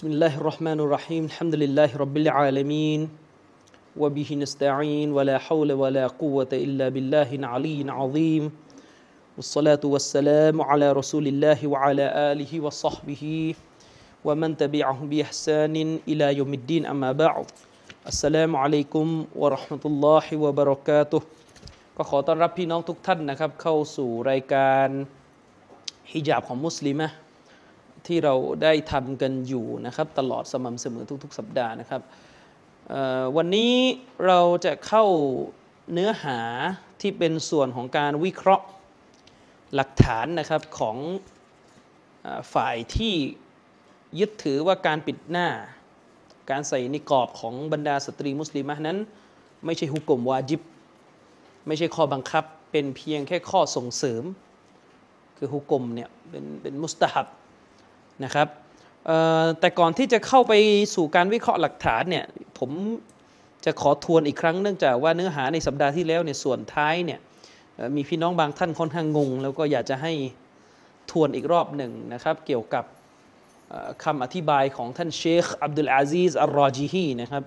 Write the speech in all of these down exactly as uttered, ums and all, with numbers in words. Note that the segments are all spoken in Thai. بسم الله الرحمن الرحيم الحمد لله رب العالمين وبه نستعين ولا حول ولا قوة إلا بالله العلي العظيم والصلاة والسلام على رسول الله وعلى آله وصحبه ومن تبعهم بإحسان إلى يوم الدين أما بعد السلام عليكم ورحمة الله وبركاته ก็ขอต้อนรับพี่น้องทุกท่านนะครับเข้าสู่รายการฮิญาบของมุสลิมะที่เราได้ทำกันอยู่นะครับตลอดสม่ำเสมอทุกๆสัปดาห์นะครับวันนี้เราจะเข้าเนื้อหาที่เป็นส่วนของการวิเคราะห์หลักฐานนะครับของฝ่ายที่ยึดถือว่าการปิดหน้าการใส่นิกอบของบรรดาสตรีมุสลิมะนั้นไม่ใช่ฮุกมวาจิบไม่ใช่ข้อบังคับเป็นเพียงแค่ข้อส่งเสริมคือฮุกมเนี่ยเป็นเป็นมุสตะฮับนะครับแต่ก่อนที่จะเข้าไปสู่การวิเคราะห์หลักฐานเนี่ยผมจะขอทวนอีกครั้งเนื่องจากว่าเนื้อหาในสัปดาห์ที่แล้วเนี่ยส่วนท้ายเนี่ยมีพี่น้องบางท่านค่อนข้างงงแล้วก็อยากจะให้ทวนอีกรอบหนึ่งนะครับเกี่ยวกับคำอธิบายของท่านเชคอับดุลอาซีซอัลรอจิฮีนะครับ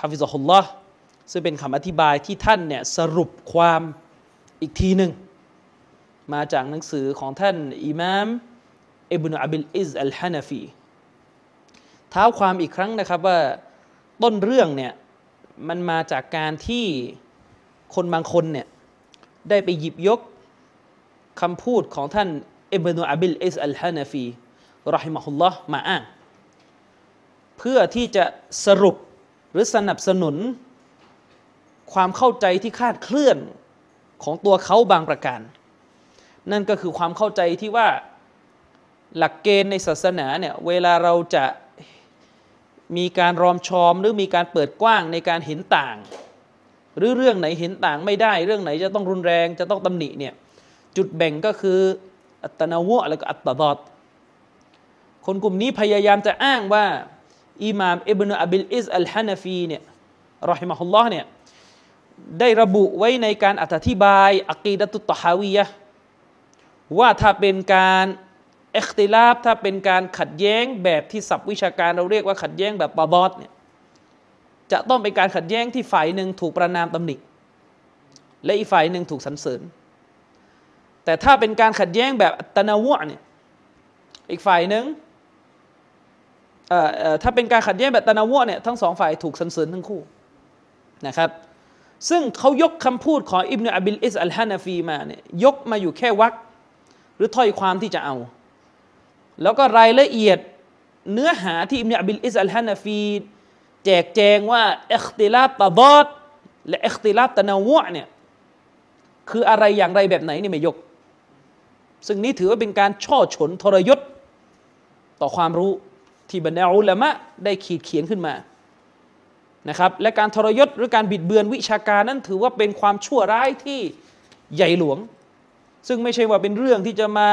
ฮะฟิซะฮุลลอฮ์ซึ่งเป็นคำอธิบายที่ท่านเนี่ยสรุปความอีกทีหนึ่งมาจากหนังสือของท่านอิมามอิบนุอับดุลอิซอัลฮานาฟีท้าวความอีกครั้งนะครับว่าต้นเรื่องเนี่ยมันมาจากการที่คนบางคนเนี่ยได้ไปหยิบยกคำพูดของท่านอิบนุอับดุลอิซอัลฮานาฟีรอฮิมะฮุลลอฮ์มาอ้างเพื่อที่จะสรุปหรือสนับสนุนความเข้าใจที่คาดเคลื่อนของตัวเขาบางประการนั่นก็คือความเข้าใจที่ว่าหลักเกณฑ์ในศาสนาเนี่ยเวลาเราจะมีการรอมชอมหรือมีการเปิดกว้างในการเห็นต่างหรือเรื่องไหนเห็นต่างไม่ได้เรื่องไหนจะต้องรุนแรงจะต้องตำหนิเนี่ยจุดแบ่งก็คืออัตตะนะวะและก็อัตตะดอดคนกลุ่มนี้พยายามจะอ้างว่าอิหม่ามอิบนุอับดุลอิซอัลฮานาฟีเนี่ยรอฮิมะฮุลลอฮ์เนี่ยได้ระบุไว้ในการอธิบายอะกีดะตุตตะฮาวียะห์ว่าถ้าเป็นการอิคติลาฟถ้าเป็นการขัดแย้งแบบที่ศัพท์วิชาการเราเรียกว่าขัดแย้งแบบตะฎอดเนี่ยจะต้องเป็นการขัดแย้งที่ฝ่ายหนึ่งถูกประณามตำหนิและอีกฝ่ายหนึ่งถูกสรรเสริญแต่ถ้าเป็นการขัดแย้งแบบอัตตะนะวะเนี่ยอีกฝ่ายหนึ่งเอ่อเอ่อถ้าเป็นการขัดแย้งแบบอัตตะนะวะเนี่ยทั้งสองฝ่ายถูกสรรเสริญทั้งคู่นะครับซึ่งเขายกคำพูดของอิบนุอับดุลอิซอัลฮานาฟีมาเนี่ยยกมาอยู่แค่วรรคหรือถ้อยความที่จะเอาแล้วก็รายละเอียดเนื้อหาที่อิบนุอับดุลอิซอัลฮานาฟีแจกแจงว่าอิคติลาฟตะฎอดและอิคติลาฟตะนะวะเนี่ยคืออะไรอย่างไรแบบไหนนี่ไม่ยกซึ่งนี้ถือว่าเป็นการช่อฉนทรยศต่อความรู้ที่บรรดาอุลามะได้ขีดเขียนขึ้นมานะครับและการทรยศหรือการบิดเบือนวิชาการนั้นถือว่าเป็นความชั่วร้ายที่ใหญ่หลวงซึ่งไม่ใช่ว่าเป็นเรื่องที่จะมา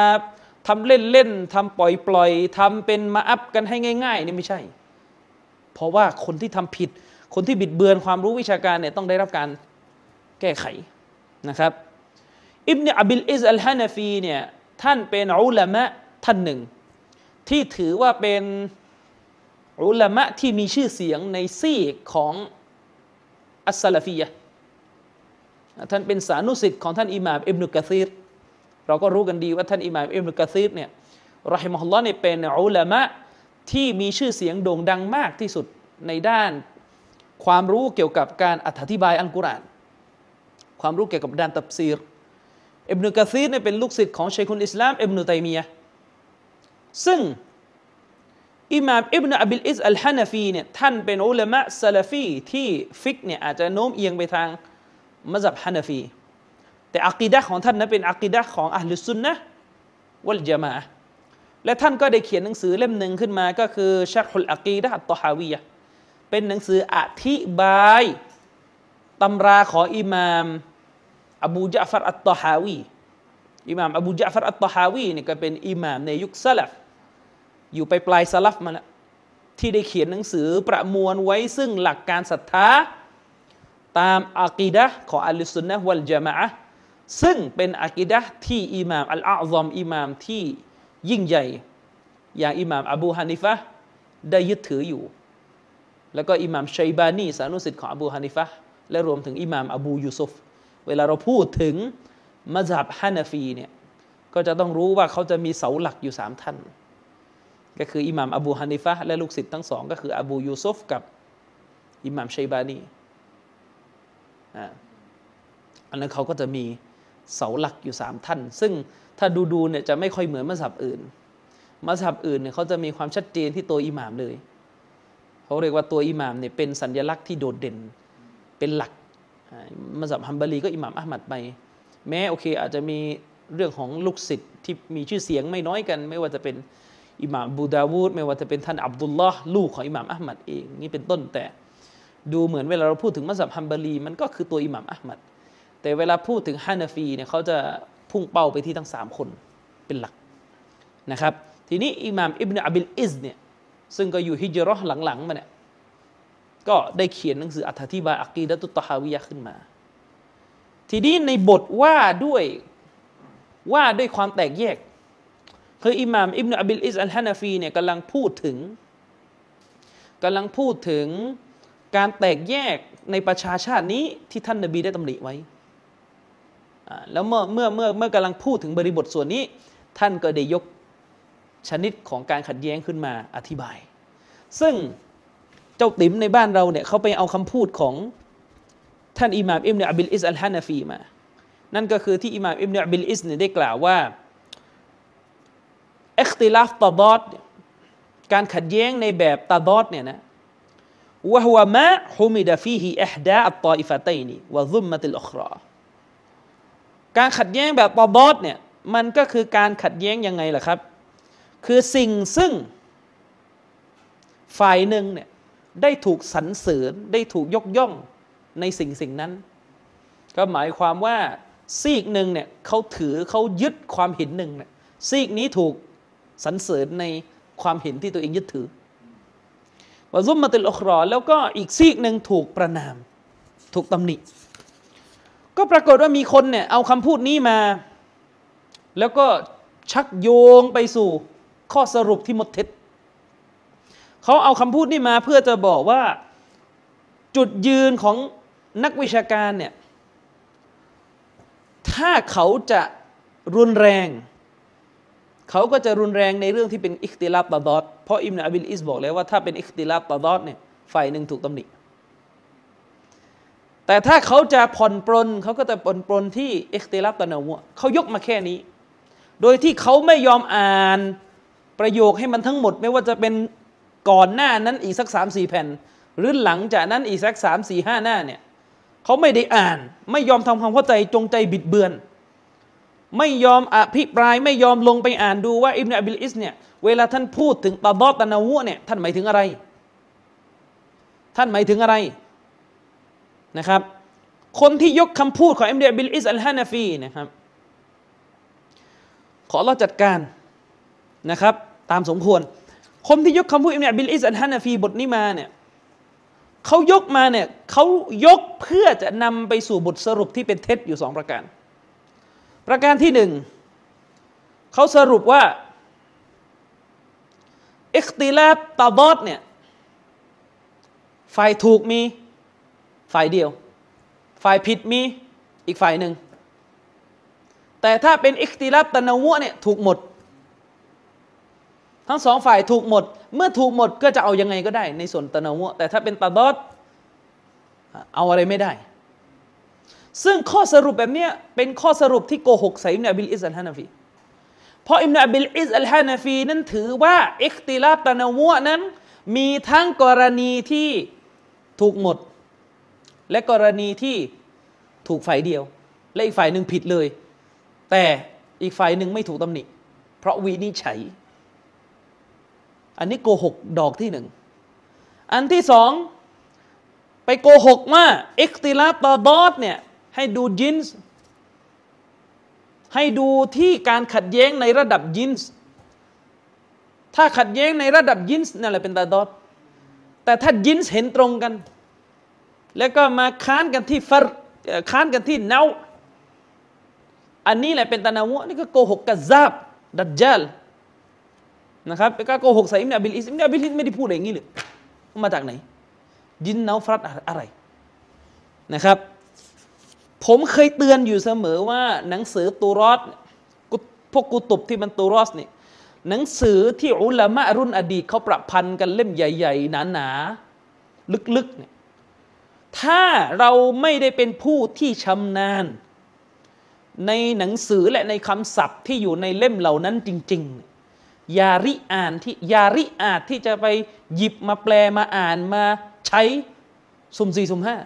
ทำเล่นๆทำปล่อยๆทำเป็นมาอัพกันให้ง่ายๆนี่ไม่ใช่เพราะว่าคนที่ทำผิดคนที่บิดเบือนความรู้วิชาการเนี่ยต้องได้รับการแก้ไขนะครับอิบนุอับดุลอิซอัลฮานาฟีเนี่ยท่านเป็นอุลามะท่านหนึ่งที่ถือว่าเป็นอุลามะที่มีชื่อเสียงในซีกของอัสซะลาฟียะห์ท่านเป็นสานุศิษย์ของท่านอิหม่ามอิบนุกะซีรเราก็รู้กันดีว่าท่านอิหม่ามอิบนุกะซีรเนี่ยรอฮิมะฮุลลอฮ์เนี่ยเป็นอุลามะที่มีชื่อเสียงโด่งดังมากที่สุดในด้านความรู้เกี่ยวกับการอธิบายอัลกุรอานความรู้เกี่ยวกับด้านตัฟซีรอิบนุกะซีรเนี่ยเป็นลูกศิษย์ของชัยคุลอิสลามอิบนุตัยมียะห์ซึ่งอิหม่ามอิบนุอับดุลอิซอัลฮานาฟีเนี่ยท่านเป็นอุลามะซะลาฟีที่ฟิกเนี่ยอาจจะโน้มเอียงไปทางมัซฮับฮานาฟีแต่อะกีดะห์ของท่านนั้นเป็นอะกีดะห์ของอัลลุสซุนนะห์วัลญะมาอะห์และท่านก็ได้เขียนหนังสือเล่มหนึ่งขึ้นมาก็คือชัรฮุลอะกีดะห์อัตตะฮาวียะห์เป็นหนังสืออธิบายตำราของอิหม่ามอบูญะฟัรอัตตะฮาวีอิหม่ามอบูญะฟัรอัตตะฮาวีเนี่ยก็เป็นอิหม่ามในยุคซะลัฟอยู่ไปปลายซะลัฟมาแล้วที่ได้เขียนหนังสือประมวลไว้ซึ่งหลักการศรัทธาตามอะกีดะห์ของอัลลุสซุนนะห์วัลญะมาอะห์ซึ่งเป็นอะกีดะห์ที่อิหม่ามอัลอะอซอมอิหม่ามที่ยิ่งใหญ่อย่างอิหม่ามอบูฮานิฟะห์ ได้ยึดถืออยู่แล้วก็อิหม่ามชัยบานีสานุสิทธิ์ของอบูฮานิฟะห์และรวมถึงอิหม่ามอบูยูซุฟเวลาเราพูดถึงมัซฮับฮานะฟีเนี่ยก็จะต้องรู้ว่าเขาจะมีเสาหลักอยู่สามท่านก็คืออิหม่ามอบูฮานิฟะห์และลูกศิษย์ทั้งสองก็คืออบูยูซุฟกับอิหม่ามชัยบานีอ่าอันนั้นเขาก็จะมีเสาหลักอยู่สามท่านซึ่งถ้าดูๆเนี่ยจะไม่ค่อยเหมือนมัซฮับอื่นมัซฮับอื่นเนี่ยเขาจะมีความชัดเจนที่ตัวอิหม่ามเลยเขาเรียกว่าตัวอิหม่ามเนี่ยเป็นสัญลักษณ์ที่โดดเด่นเป็นหลักมัซฮับฮัมบาลีก็อิหม่ามอะห์มัดไปแม้โอเคอาจจะมีเรื่องของลูกศิษย์ที่มีชื่อเสียงไม่น้อยกันไม่ว่าจะเป็นอิหม่ามบูดาวูดไม่ว่าจะเป็นท่านอับดุลลอฮ์ลูกของอิหม่ามอะห์มัดเองนี่เป็นต้นแต่ดูเหมือนเวลาเราพูดถึงมัซฮับฮัมบาลีมันก็คือตัวอิหม่ามอะห์มัดแต่เวลาพูดถึงฮานาฟีเนี่ยเขาจะพุ่งเป้าไปที่ทั้งสามคนเป็นหลักนะครับทีนี้อิหม่ามอิบนุอะบิลอิซเนี่ยซึ่งก็อยู่ฮิจเราะห์หลังๆมาเนี่ยก็ได้เขียนหนังสืออธิบายอักีดะตุตตะฮาวิยะห์ขึ้นมาทีนี้ในบทว่าด้วยว่าด้วยความแตกแยกคืออิหม่ามอิบนุอะบิลอิซอัลฮานาฟีเนี่ยกำลังพูดถึงกำลังพูดถึงการแตกแยกในประชาชาตินี้ที่ท่านนบีได้ตำหนิไว้แล้วเมื่อเมื่อเมื่อเมื่อกำลังพูดถึงบริบทส่วนนี้ท่านก็ได้ยกชนิดของการขัดแย้งขึ้นมาอธิบายซึ่งเจ้าติ๋มในบ้านเราเนี่ยเขาไปเอาคำพูดของท่านอิหม่ามอิบนุอะบิลอิซอัลฮานาฟีมานั่นก็คือที่อิหม่ามอิบนุอะบิลอิซเนี่ยได้กล่าวว่าอิคติลาฟตะฎอดการขัดแย้งในแบบตะฎอดเนี่ยนะวะฮุวะมาฮุมิดะฟีฮิอิห์ดาอัตฏออิฟะตัยนวะซุมมะตุลอุครอการขัดแย้งแบบตะฎอดเนี่ยมันก็คือการขัดแย้งยังไงล่ะครับคือสิ่งซึ่งฝ่ายหนึ่งเนี่ยได้ถูกสรรเสริญได้ถูกยกย่องในสิ่งสิ่งนั้นก็หมายความว่าซีกหนึ่งเนี่ยเขาถือเขายึดความเห็นหนึ่งเนี่ยซีกนี้ถูกสรรเสริญในความเห็นที่ตัวเองยึดถือวะซุมมะตุลอุครอแล้วก็อีกซีกหนึ่งถูกประณามถูกตำหนิก็ปรากฏว่ามีคนเนี่ยเอาคำพูดนี้มาแล้วก็ชักโยงไปสู่ข้อสรุปที่หมดเท็จเขาเอาคำพูดนี้มาเพื่อจะบอกว่าจุดยืนของนักวิชาการเนี่ยถ้าเขาจะรุนแรงเขาก็จะรุนแรงในเรื่องที่เป็นอิคติลาฟตะฎอดเพราะอิบนุอะบิลอิซบอกแล้วว่าถ้าเป็นอิคติลาฟตะฎอดเนี่ยฝ่ายหนึ่งถูกตำหนิแต่ถ้าเขาจะผ่อนปรนเขาก็จะผ่อนปรนที่อิคติลาฟตะนะวุเขายกมาแค่นี้โดยที่เขาไม่ยอมอ่านประโยคให้มันทั้งหมดไม่ว่าจะเป็นก่อนหน้านั้นอีกสัก สามถึงสี่ แผ่นหรือหลังจากนั้นอีกสัก สามถึงสี่ถึงห้า หน้าเนี่ยเขาไม่ได้อ่านไม่ยอมทำความเข้าใจจงใจบิดเบือนไม่ยอมอภิปรายไม่ยอมลงไปอ่านดูว่าอิบนุอะบิลอิซเนี่ยเวลาท่านพูดถึงตะฎอดตะนะวุเนี่ยท่านหมายถึงอะไรท่านหมายถึงอะไรนะครับคนที่ยกคำพูดของอิบนุอะบิลอิซอัลฮานาฟีนะครับขออัลเลาะห์จัดการนะครับตามสมควรคนที่ยกคำพูดอิบนุอะบิลอิซอัลฮานาฟีบทนี้มาเนี่ยเขายกมาเนี่ยเขายกเพื่อจะนำไปสู่บทสรุปที่เป็นเท็จอยู่สองประการประการที่หนึ่งเขาสรุปว่าอิคติลาฟตะฎอดเนี่ยฝ่ายถูกมีฝ่ายเดียวฝ่ายผิดมีอีกฝ่ายหนึ่งแต่ถ้าเป็นอิคติลาฟตะนะวุเนี่ยถูกหมดทั้งสองฝ่ายถูกหมดเมื่อถูกหมดก็จะเอายังไงก็ได้ในส่วนตะนะวุแต่ถ้าเป็นตะฎอดเอาอะไรไม่ได้ซึ่งข้อสรุปแบบนี้เป็นข้อสรุปที่โกหกใส่อิบนุอะบิลอิซอัลฮานาฟีเพราะอิบนุอะบิลอิซอัลฮานาฟีนั้นถือว่าอิคติลาฟตะนะวุนั้นมีทั้งกรณีที่ถูกหมดและกรณีที่ถูกฝ่ายเดียวและอีกฝ่ายหนึ่งผิดเลยแต่อีกฝ่ายหนึ่งไม่ถูกตำหนิเพราะวินิจฉัยอันนี้โกหกดอกที่หนึ่งอันที่สองไปโกหกว่าอิคติลาฟตะฎอดเนี่ยให้ดูยินส์ให้ดูที่การขัดแย้งในระดับยินส์ถ้าขัดแย้งในระดับยินส์นั่นแหละเป็นตะฎอดแต่ถ้ายินส์เห็นตรงกันแล้วก็มาค้านกันที่ฟัรค้านกันที่เนาอันนี้แหละเป็นตะนะวุนี่ก็โกหกกะซาบดัจญาล นะครับไปกล้าโกหกใส่อิบนุอะบิลอิสอิบนุอะบิลอิสไม่ได้พูดอย่างนี้เลยมาจากไหนดินเนาฟรัดอะไรนะครับผมเคยเตือนอยู่เสมอว่าหนังสือตูรอสพวกกุตุบที่มันตูรอสนี่หนังสือที่อุลามะรุ่นอดีตเขาประพันธ์กันเล่มใหญ่ๆหนาๆลึกๆเนี่ยถ้าเราไม่ได้เป็นผู้ที่ชำนาญในหนังสือและในคำศัพท์ที่อยู่ในเล่มเหล่านั้นจริงๆอย่าริอ่านที่อย่าริอาจที่จะไปหยิบมาแปลมาอ่านมาใช้สุ่มสี่สุ่มห้า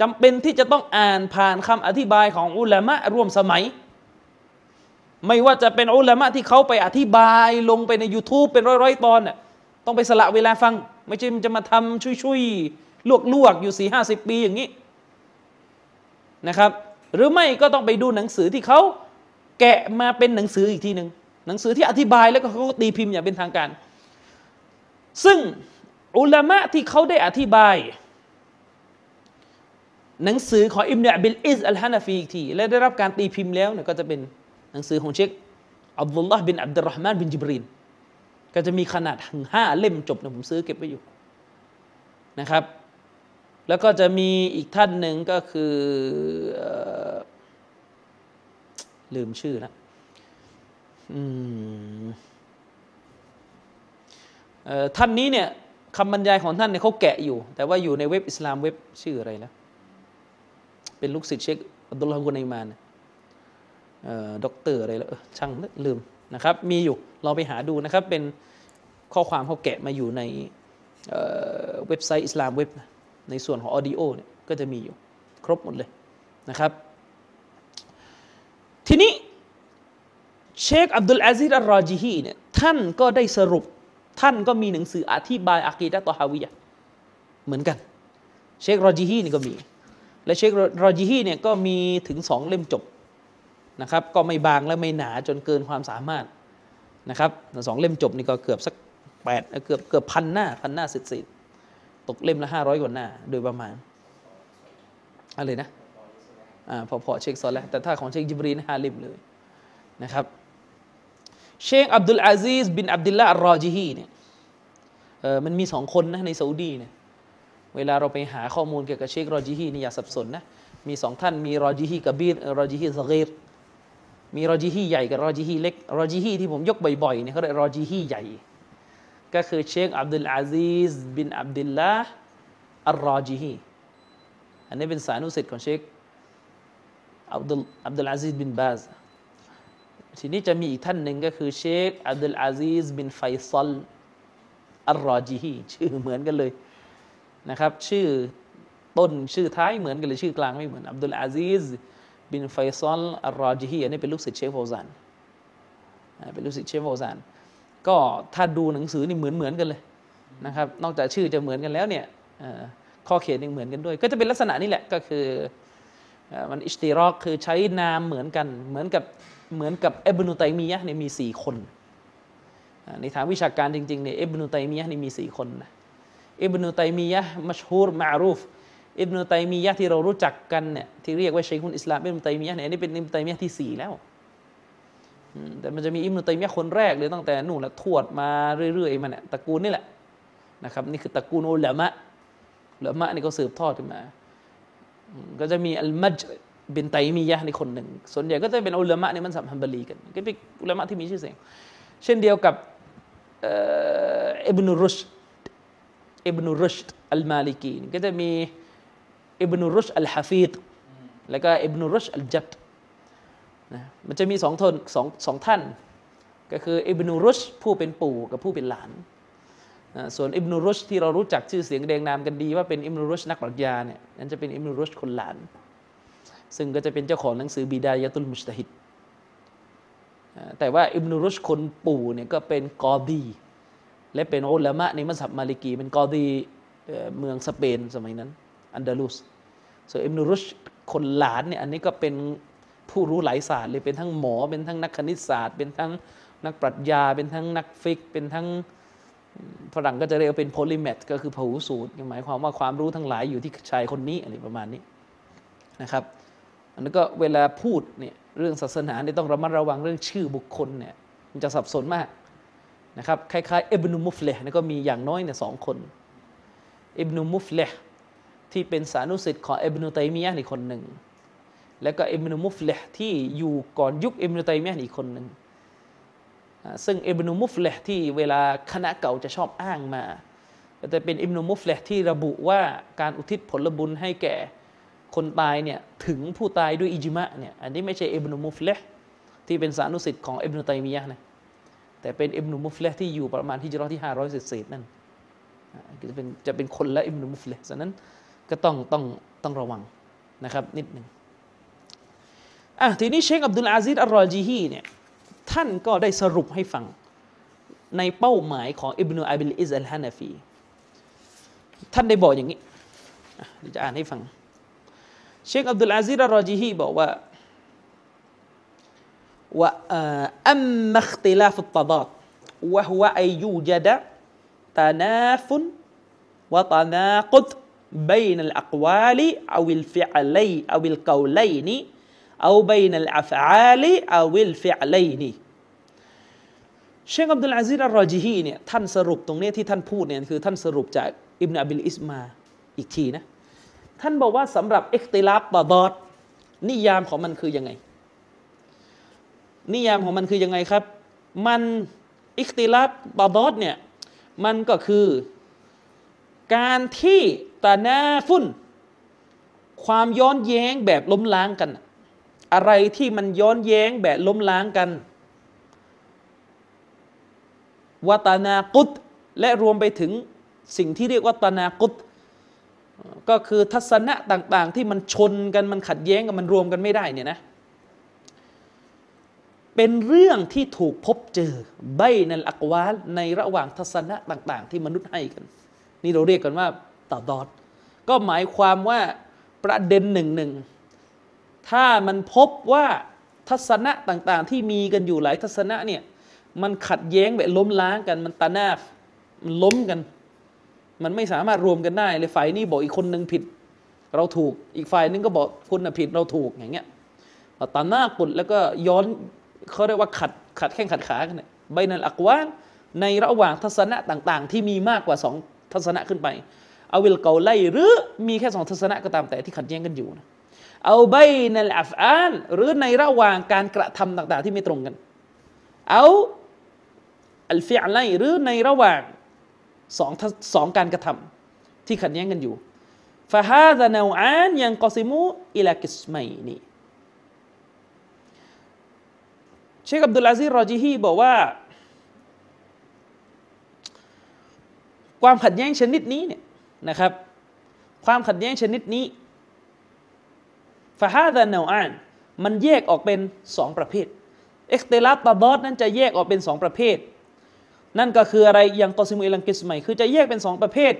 จำเป็นที่จะต้องอ่านผ่านคำอธิบายของอุลามะร่วมสมัยไม่ว่าจะเป็นอุลามะที่เขาไปอธิบายลงไปใน YouTube เป็นร้อยๆตอนน่ะต้องไปสละเวลาฟังไม่ใช่จะมาทำชุยๆลวกๆอยู่ สี่ห้าสิบ ปีอย่างนี้นะครับหรือไม่ก็ต้องไปดูหนังสือที่เขาแกะมาเป็นหนังสืออีกทีหนึ่งหนังสือที่อธิบายแล้วก็เขาตีพิมพ์อย่างเป็นทางการซึ่งอุลามะที่เขาได้อธิบายหนังสือของอิบนุอะบิลอิซอัลฮานาฟีอีกทีและได้รับการตีพิมพ์แล้วเนี่ยก็จะเป็นหนังสือของเชคอับดุลลาห์บินอับดุลเราะห์มานบินจิบรีนก็จะมีขนาดถึงห้าเล่มจบนะผมซื้อเก็บไว้อยู่นะครับแล้วก็จะมีอีกท่านหนึ่งก็คือลืมชื่อนะท่านนี้เนี่ยคำบรรยายของท่านเนี่ยเขาแกะอยู่แต่ว่าอยู่ในเว็บอิสลามเว็บชื่ออะไรนะเป็นลูกศิษย์เชคอับดุลลาห์กุนัยมานด็อกเตอร์อะไรแล้วช่างลืมนะครับมีอยู่เราไปหาดูนะครับเป็นข้อความเขาแกะมาอยู่ในเว็บไซต์อิสลามเว็บในส่วนของออดิโอเนี่ยก็จะมีอยู่ครบหมดเลยนะครับทีนี้เชคอับดุลอาซิซอัลรอจิฮีเนี่ยท่านก็ได้สรุปท่านก็มีหนังสืออธิบายอะกีดะฮ์ตอฮาวิยะห์เหมือนกันเชครอจิฮีนี่ก็มีและเชครอจิฮีเนี่ยก็มีถึงสองเล่มจบนะครับก็ไม่บางและไม่หนาจนเกินความสามารถนะครับสองเล่มจบนี่ก็เกือบสักแปดเกือบเกือบพันหน้าพันหน้าสิสิตกเล่มละห้าร้อยกว่าหน้าโดยประมาณอะไรนะอ่าพอพอเชคซอลแล้วแต่ถ้าของเชคจิบรีนฮาลิมเลยนะครับเชคอับดุลอาซีซบินอับดุลลาห์อัลรอจิฮีเนี่ยเออมันมีสองคนนะในซาอุดีเนี่ยเวลาเราไปหาข้อมูลเกี่ยวกับเชครอจิฮีนี่อย่าสับสนนะมีสองท่านมีรอจิฮีกะบีรรอจิฮีซะฆีรมีรอจิฮีใหญ่กับรอจิฮีเล็กรอจิฮีที่ผมยกบ่อยๆเนี่ยเขาเรียกรอจิฮีใหญ่ก็คือเชคอับดุลอาซีซบินอับดุลลาห์อัลรอจิฮีอันนี้เป็นสานุสิทธิ์ของเชคอับดุลอับดุลอาซีซบินบาซทีนี้จะมีอีกท่านหนึ่งก็คือเชคอับดุลอาซีซบินไฟซัลอัลรอจิฮีชื่อเหมือนกันเลยนะครับชื่อต้นชื่อท้ายเหมือนกันเลยชื่อกลางไม่เหมือนอับดุลอาซีซบินไฟซัลอัลรอจิฮีอันนี้เป็นลูกศิษย์เชคฟาวซานเป็นลูกศิษย์เชคฟาวซานก็ถ้าดูหนังสือนี่เหมือนเหมือนกันเลยนะครับนอกจากชื่อจะเหมือนกันแล้วเนี่ยข้อเขียนยังเหมือนกันด้วยก็จะเป็นลักษณะนี้แหละก็คือมันอิชติรอกคือใช้นามเหมือนกันเหมือนกับเหมือนกับอิบนุตัยมียะห์เนี่ยมีสี่คนในทางวิชาการจริงๆเนี่ยอิบนุตัยมียะห์นี่มีสี่คนนะอิบนุตัยมียะห์มัชฮูรมะอรูฟอิบนุตัยมียะห์ที่เรารู้จักกันเนี่ยที่เรียกว่าชัยคุลอิสลามอิบนุตัยมียะห์เนี่ยอันนี้เป็นอิบนุตัยมียะห์ที่สี่แล้วแต่มันจะมีอิบนุตัยมียะห์คนแรกเลยตั้งแต่นู่นละทวดมาเรื่อยๆมันเนี่ยตระกูลนี่แหละนะครับนี่คือตระกูลอุลามะอุลามะนี่ก็สืบทอดกันมาก็จะมีอัลมัจบินตัยมียะห์นี่คนหนึ่งส่วนใหญ่ก็จะเป็นอุลามะนี่มันสัมฮัมบลีกันก็เป็นอุลามะที่มีชื่อเสียงเช่นเดียวกับอิบนุรุชดอิบนุรุชดอัลมาลิกีก็จะมีอิบนุรุชดอัลฮะฟีดแล้วก็อิบนุรุชดอัลจัดนะมันจะมีสองท่านสองสองท่านก็คืออิบนุรุชด์ผู้เป็นปู่กับผู้เป็นหลานนะส่วนอิบนุรุชด์ที่เรารู้จักชื่อเสียงแดงนามกันดีว่าเป็นอิบนุรุชด์นักปรัชญาเนี่ยนั่นจะเป็นอิบนุรุชด์คนหลานซึ่งก็จะเป็นเจ้าของหนังสือบิดายะตุลมุจตะฮิดแต่ว่าอิบนุรุชด์คนปู่เนี่ยก็เป็นกอดีและเป็นอุลามะในมัซฮับมาลิกีเป็นกอดีเมืองสเปนสมัยนั้นอันดาลุสส่วนอิบนุรุชด์คนหลานเนี่ยอันนี้ก็เป็นผู้รู้หลายศาสตร์เลยเป็นทั้งหมอเป็นทั้งนักคณิตศาสตร์เป็นทั้งนักปรัชญาเป็นทั้งนักฟิกห์เป็นทั้งฝรั่งก็จะเรียกเป็นโพลิแมทก็คือพหูสูตรหมายความว่าความรู้ทั้งหลายอยู่ที่ชายคนนี้อะไรประมาณนี้นะครับอันนั้นก็เวลาพูดเนี่ยเรื่องศาสนาเนี่ยต้องระมัดระวังเรื่องชื่อบุคคลเนี่ยมันจะสับสนมาก นะครับคล้ายๆอิบนุมุฟลิฮ์ก็มีอย่างน้อยเนี่ยสองคนอิบนุมุฟลิฮ์ที่เป็นสานุสิทธิ์ของอิบนุตัยมียะห์อีกคนหนึ่งแล้วก็อิบนุมุฟลิฮ์ที่อยู่ก่อนยุคอิบนุตัยมียะห์อีกคนหนึ่งซึ่งอิบนุมุฟลิฮ์ที่เวลาคณะเก่าจะชอบอ้างมาแต่เป็นอิบนุมุฟลิฮ์ที่ระบุว่าการอุทิศผลบุญให้แก่คนตายเนี่ยถึงผู้ตายด้วยอิจมะเนี่ยอันนี้ไม่ใช่อิบนุมุฟลิฮ์ที่เป็นสานุสิทธิ์ของอิบนุตัยมียะห์นะแต่เป็นอิบนุมุฟลิฮ์ที่อยู่ประมาณฮิญเราะห์ที่ห้าร้อยเศษๆนั่นจะเป็นจะเป็นคนละอิบนุมุฟลิฮ์ฉะนั้นก็ต้องต้องต้องระวังนะครับนิดหนึ่งอ่ะทีนี้เชคอับดุลอาซีซอัรรอญิฮีเนี่ยท่านก็ได้สรุปให้ฟังในเป้าหมายของอิบนุอับิลอิซอัลฮานาฟีท่านได้บอกอย่างนี้เดี๋ยวจะอ่านให้ฟังเชคอับดุลอาซีซอัรรอญิฮีบอกว่าوأما اختلاف التضاد وهو أن يوجد تنافر وتناقض بين الأقوال أو الفعلين أو القولين أو بين الأفعال أو الفعلين شيخ عبد العزيز الراجحي เนี่ยท่านสรุปตรงนี้ที่ท่านพูดเนี่ยคือท่านสรุปจากอิบนุอับิลอิซมาอีกทีนะท่านบอกว่าสำหรับอิคติลาฟตะฎอดนิยามของมันคือยังไงนิยามของมันคือยังไงครับมันอิคติลาฟตะฎอดเนี่ยมันก็คือการที่ตะนาฟุนความย้อนแย้งแบบล้มล้างกันอะไรที่มันย้อนแย้งแบบล้มล้างกันวะตะนากุดและรวมไปถึงสิ่งที่เรียกว่าตะนากุดก็คือทัศนะต่างๆที่มันชนกันมันขัดแย้งกันมันรวมกันไม่ได้เนี่ยนะเป็นเรื่องที่ถูกพบเจอใบนัลอักวาลในระหว่างทัศนะต่างๆที่มนุษย์ให้กันนี่เราเรียกกันว่าตะฎอดก็หมายความว่าประเด็นหนึ่งหนึ่งถ้ามันพบว่าทัศนะต่างๆที่มีกันอยู่หลายทัศนะเนี่ยมันขัดแย้งแบบล้มล้างกันมันตะนาฟมันล้มกันมันไม่สามารถรวมกันได้เลยฝ่ายนี้บอกอีกคนนึงผิดเราถูกอีกฝ่ายนึงก็บอกคนน่ะผิดเราถูกอย่างเงี้ยตะนากุดแล้วก็ย้อนเขาเรียกว่าขัดขัดแข้งขัดขากันเนี่ยใบนัลอักวาลในระหว่างทัศนะต่างๆที่มีมากกว่าสองทัศนะขึ้นไปเอาวิลเกาไลหรือมีแค่สองทัศนะก็ตามแต่ที่ขัดแย้งกันอยู่นะเอาใบนัลอัฟอานหรือในระหว่างการกระทำต่างๆที่ไม่ตรงกันเอาอัลฟิอไลหรือในระหว่างสองสองการกระทำที่ขัดแย้งกันอยู่ฟะฮาซะนาวอานยังกอซิมูอิลากิสมัยนีเชคอับดุลอาซีซ รอญิฮี บอกว่าความขัดแย้งชนิดนี้เนี่ยนะครับความขัดแย้งชนิดนี้ฟะฮาซะนาวอานมันแยกออกเป็นสองประเภทอิคติลาฟตะฎอดนั้นจะแยกออกเป็นสองประเภทนั่นก็คืออะไรยังกอซิมุอิลันกิสมัยคือจะแยกเป็นสองประเภท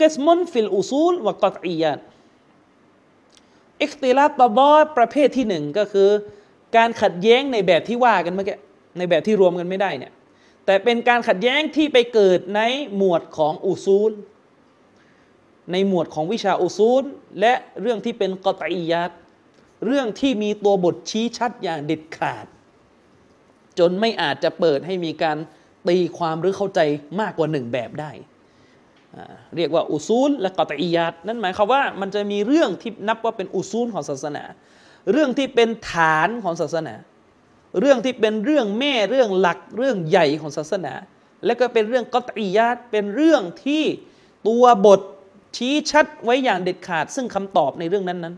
กิสมุนฟิลอุซูลวะกอฏอียาตอิคติลาฟตะฎอดประเภทที่หนึ่งก็คือการขัดแย้งในแบบที่ว่ากันเมื่อกี้ในแบบที่รวมกันไม่ได้เนี่ยแต่เป็นการขัดแย้งที่ไปเกิดในหมวดของอุซูลในหมวดของวิชาอุซูลและเรื่องที่เป็นกอฏอียาตเรื่องที่มีตัวบทชี้ชัดอย่างเด็ดขาดจนไม่อาจจะเปิดให้มีการตีความหรือเข้าใจมากกว่าหนึ่งแบบได้เรียกว่าอุซูลและกอฏอียาตนั่นหมายความว่ามันจะมีเรื่องที่นับว่าเป็นอุซูลของศาสนาเรื่องที่เป็นฐานของศาสนาเรื่องที่เป็นเรื่องแม่เรื่องหลักเรื่องใหญ่ของศาสนาและก็เป็นเรื่องกอฏอียาตเป็นเรื่องที่ตัวบทชี้ชัดไว้อย่างเด็ดขาดซึ่งคำตอบในเรื่องนั้น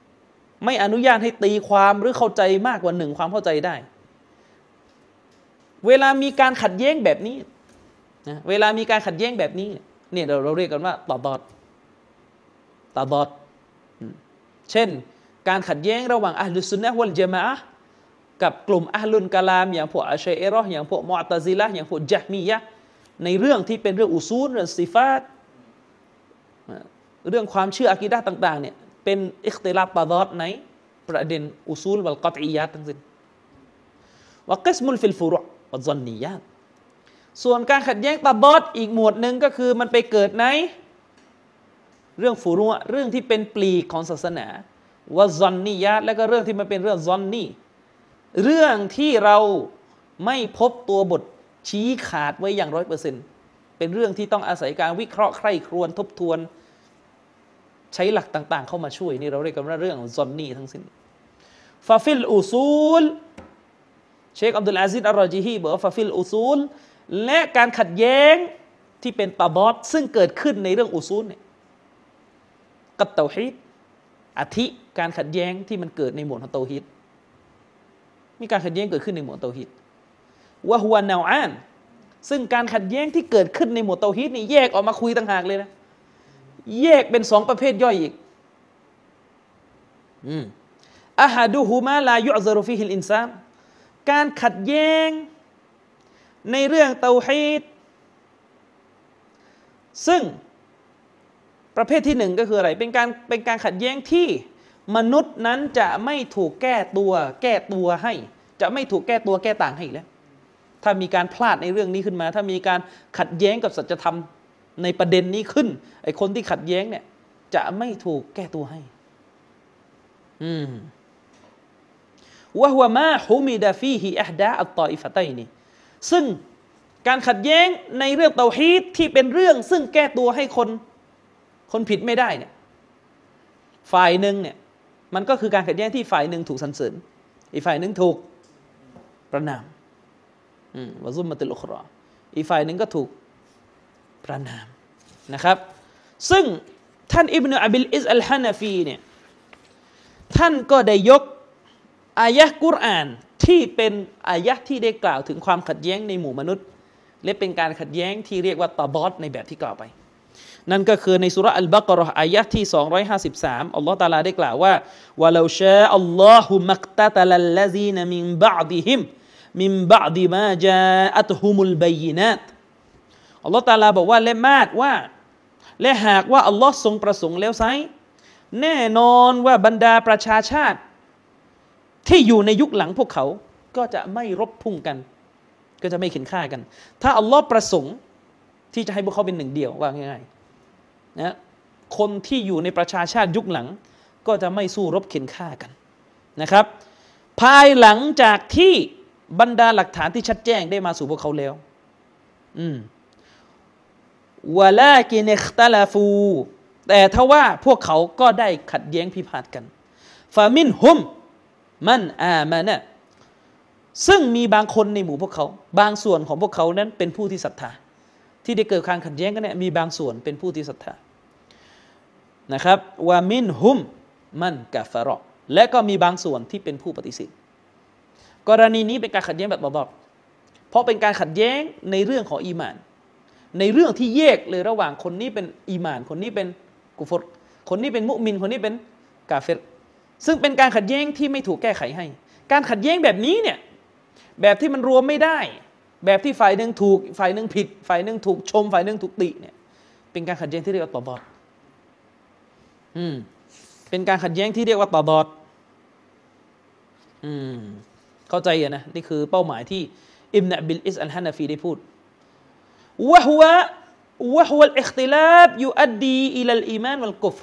ๆไม่อนุญาตให้ตีความหรือเข้าใจมากกว่าหนึ่งความเข้าใจได้เวลามีการขัดแย้งแบบนี้นะเวลามีการขัดแย้งแบบนี้เนี่ยเราเราเรียกกันว่าตะฎอดตะฎอดเช่นการขัดแย้งระหว่างอัลลุซุนนะฮ์วัลญะมาอะฮ์กับกลุ่มอัลลุนกะลามอย่างพวกอัชัยอะเราะฮ์อย่างพวกมุอ์ตะซิละฮ์อย่างพวกญะห์มียะฮ์ในเรื่องที่เป็นเรื่องอุซูลเรื่องซิฟาตเรื่องความเชื่ออะกีดะห์ต่างๆเนี่ยเป็นอิคติลาฟตะฎอดในประเด็นอุซูลวัลกอฏอียาตทั้งสิ้นวะกิสมุนฟิลฟุรุอ์วัซซันนียาตส่วนการขัดแย้งตะฎอดอีกหมวดนึงก็คือมันไปเกิดในเรื่องฟุรุอ์เรื่องที่เป็นปลีกของศาสนาวะซอนนียะและก็เรื่องที่มันเป็นเรื่องซอนนี่เรื่องที่เราไม่พบตัวบท ชี้ขาดไว้อย่างร้อยเปอร์เซ็นต์เป็นเรื่องที่ต้องอาศัยการวิเคราะห์ใคร่ครวญทบทวนใช้หลักต่างๆเข้ามาช่วยนี่เราเรียกกันว่าเรื่องของซอนนี่ทั้งสิ้นฟาฟิลอุซูลเชคอับดุลอาซิดอัลรอจิฮีบอกว่าฟาฟิลอุซูลและการขัดแย้งที่เป็นตะบอดซึ่งเกิดขึ้นในเรื่องอุซูลเนี่ยกับเตาฮีดอธิการขัดแย้งที่มันเกิดในหมวดของเตาฮีดมีการขัดแย้งเกิดขึ้นในหมวดเตาฮีดวะฮุวะนาอานซึ่งการขัดแย้งที่เกิดขึ้นในหมวดเตาฮีดนี่แยกออกมาคุยต่างหากเลยนะแยกเป็นสองประเภทย่อยอีกอืมอะฮะดูฮุมาลายุอซะรุฟิฮิลอินซานการขัดแย้งในเรื่องเตาฮีดซึ่งประเภทที่หนึ่งก็คืออะไรเป็นการเป็นการขัดแย้งที่มนุษย์นั้นจะไม่ถูกแก้ตัวแก้ตัวให้จะไม่ถูกแก้ตัวแก้ต่างให้แล้วถ้ามีการพลาดในเรื่องนี้ขึ้นมาถ้ามีการขัดแย้งกับสัจธรรมในประเด็นนี้ขึ้นไอ้คนที่ขัดแย้งเนี่ยจะไม่ถูกแก้ตัวให้อืมวะฮุวะมาฮุมิดะฟีฮิอะฮดะอัตฏออิฟะตัยนิซึ่งการขัดแย้งในเรื่องเตาฮีดที่เป็นเรื่องซึ่งแก้ตัวให้คนคนผิดไม่ได้เนี่ยฝ่ายหนึ่งเนี่ยมันก็คือการขัดแย้งที่ฝ่ายหนึ่งถูกสรรเสริญอีกฝ่ายหนึ่งถูกประนามวะซุมมะตุลอุฆรออีกฝ่ายหนึ่งก็ถูกประนามนะครับซึ่งท่านอิบนุอับิลอิซอัลฮานาฟีเนี่ยท่านก็ได้ยกอายะห์กุรอานที่เป็นอายะห์ที่ได้กล่าวถึงความขัดแย้งในหมู่มนุษย์และเป็นการขัดแย้งที่เรียกว่าตะบอดในแบบที่กล่าวไปนั่นก็คือในสุเราะห์อัลบะเกาะเราะห์อายะห์ที่สองร้อยห้าสิบสามอัลลอฮฺตะอาลาได้กล่าวว่าวะลาชาอัลลอฮุมักตะตะลัลลซีนะมินบะอ์ดิฮิมมินบะอ์ดิมาจาอะตุฮุมุลบัยยินาตอัลลอฮฺตะอาลาบอกว่าและมากว่าและหากว่าอัลลอฮฺทรงประสงค์แล้วไซแน่นอนว่าบรรดาประชาชาติที่อยู่ในยุคหลังพวกเขาก็จะไม่รบพุ่งกันก็จะไม่เข็นฆ่ากันถ้าอัลลอฮฺประสงค์ที่จะให้พวกเขาเป็นหนึ่งเดียวว่าง่ายๆนะคนที่อยู่ในประชาชาติยุคหลังก็จะไม่สู้รบเข็นฆ่ากันนะครับภายหลังจากที่บรรดาหลักฐานที่ชัดแจ้งได้มาสู่พวกเขาแล้วอืมวะลากินอิคตัลาฟูแต่ทว่าพวกเขาก็ได้ขัดแย้งพิพาทกันฟามินฮุมมันอามานะซึ่งมีบางคนในหมู่พวกเขาบางส่วนของพวกเขานั้นเป็นผู้ที่ศรัทธาที่ได้เกิดการขัดแย้งกันเนี่ยมีบางส่วนเป็นผู้ที่ศรัทธานะครับวามินฮุมมันกาฟะรอและก็มีบางส่วนที่เป็นผู้ปฏิเสธกรณีนี้เป็นการขัดแย้งแบบบอบเพราะเป็นการขัดแย้งในเรื่องของอีมานในเรื่องที่แยกเลยระหว่างคนนี้เป็นอีมานคนนี้เป็นกุฟรคนนี้เป็นมุมินคนนี้เป็นกาเฟรซึ่งเป็นการขัดแย้งที่ไม่ถูกแก้ไขให้การขัดแย้งแบบนี้เนี่ยแบบที่มันรวมไม่ได้แบบที่ฝ่ายหนึ่งถูกฝ่ายหนึ่งผิดฝ่ายหนึ่งถูกชมฝ่ายหนึ่งถูกติเนี่ยเป็นการขัดแย้งที่เรียกว่าตะบอดอืมเป็นการขัดแย้งที่เรียกว่าตะบอดอืมเข้าใจอ่ะนะนี่คือเป้าหมายที่อิบนุอับิลอิซอัลฮานาฟีได้พูดวะฮุวะวะฮุวัลอิคติลาฟยูอัดดีอิลัลอีมานวัลกุฟร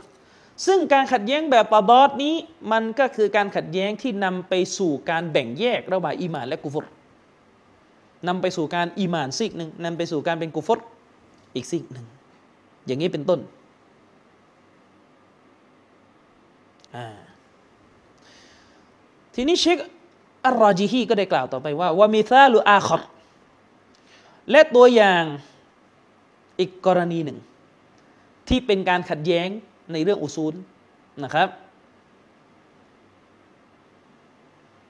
ซึ่งการขัดแย้งแบบตะบอดนี้มันก็คือการขัดแย้งที่นำไปสู่การแบ่งแยกระหว่างอีมานและกุฟรนำไปสู่การอีหม่านซีกหนึ่งนำไปสู่การเป็นกุฟรอีกซีกหนึ่งอย่างนี้เป็นต้นทีนี้เชคอัลรอจิฮีก็ได้กล่าวต่อไปว่าวะมิซาลุอาคอรและตัวอย่างอีกกรณีหนึ่งที่เป็นการขัดแย้งในเรื่องอุซูลนะครับ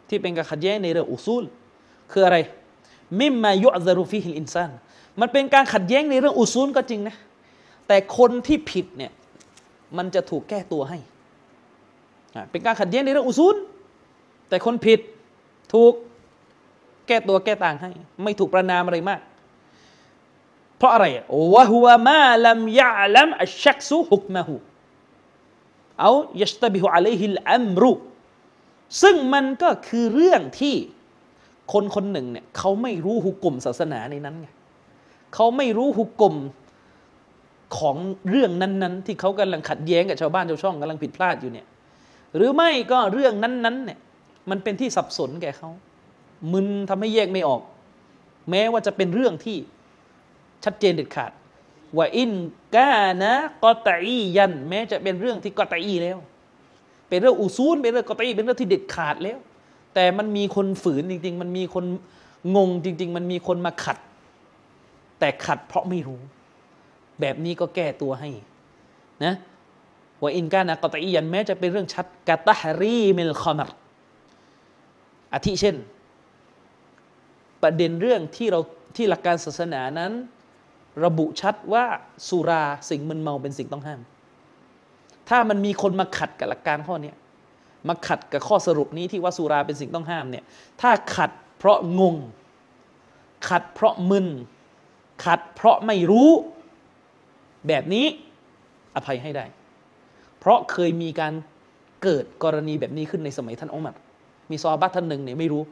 ที่เป็นการขัดแย้งในเรื่องอุซูลคืออะไรมิมมายุอซะรุฟิฮิลอินซานมันเป็นการขัดแย้งในเรื่องอุซูลก็จริงนะแต่คนที่ผิดเนี่ยมันจะถูกแก้ตัวให้เป็นการขัดแย้งในเรื่องอุซูลแต่คนผิดถูกแก้ตัวแก้ต่างให้ไม่ถูกประนามอะไรมากเพราะอะไรวะฮุวะมาลัมยะอ์ลัมอัชชักซุฮุกมะฮูเอายัชตะบิฮุอะลัยฮิลอัมรุซึ่งมันก็คือเรื่องที่คนคนหนึ่งเนี่ยเขาไม่รู้หุกุมศาสนาในนั้นไงเขาไม่รู้หุกุมของเรื่องนั้นๆที่เขากำลังขัดแย้งกับชาวบ้านชาวช่องกำลังผิดพลาดอยู่เนี่ยหรือไม่ก็เรื่องนั้นๆเนี่ยมันเป็นที่สับสนแก่เขามึนทำให้แยกไม่ออก แม้ว่าจะเป็นเรื่องที่ชัดเจนเด็ดขาดว่าอินกานะกอตัยยันแม้จะเป็นเรื่องที่กอตัยแล้วเป็นเรื่องอุซูลเป็นเรื่องกอตัยเป็นเรื่องที่เด็ดขาดแล้วแต่มันมีคนฝืนจริงๆมันมีคนงงจริงๆมันมีคนมาขัดแต่ขัดเพราะไม่รู้แบบนี้ก็แก้ตัวให้นะว่าอินกานะกอตัยยันแม้จะเป็นเรื่องชัดกะตะฮรีมิลคอมัรอาทิเช่นประเด็นเรื่องที่เราที่หลักการศาสนานั้นระบุชัดว่าสุราสิ่งมึนเมาเป็นสิ่งต้องห้ามถ้ามันมีคนมาขัดกับหลักการข้อนี้มาขัดกับข้อสรุปนี้ที่ว่าสุราเป็นสิ่งต้องห้ามเนี่ยถ้าขัดเพราะงงขัดเพราะมึนขัดเพราะไม่รู้แบบนี้อภัยให้ได้เพราะเคยมีการเกิดกรณีแบบนี้ขึ้นในสมัยท่านอุมัรมีซอฮาบะห์ท่านหนึ่งเนี่ยไม่รู้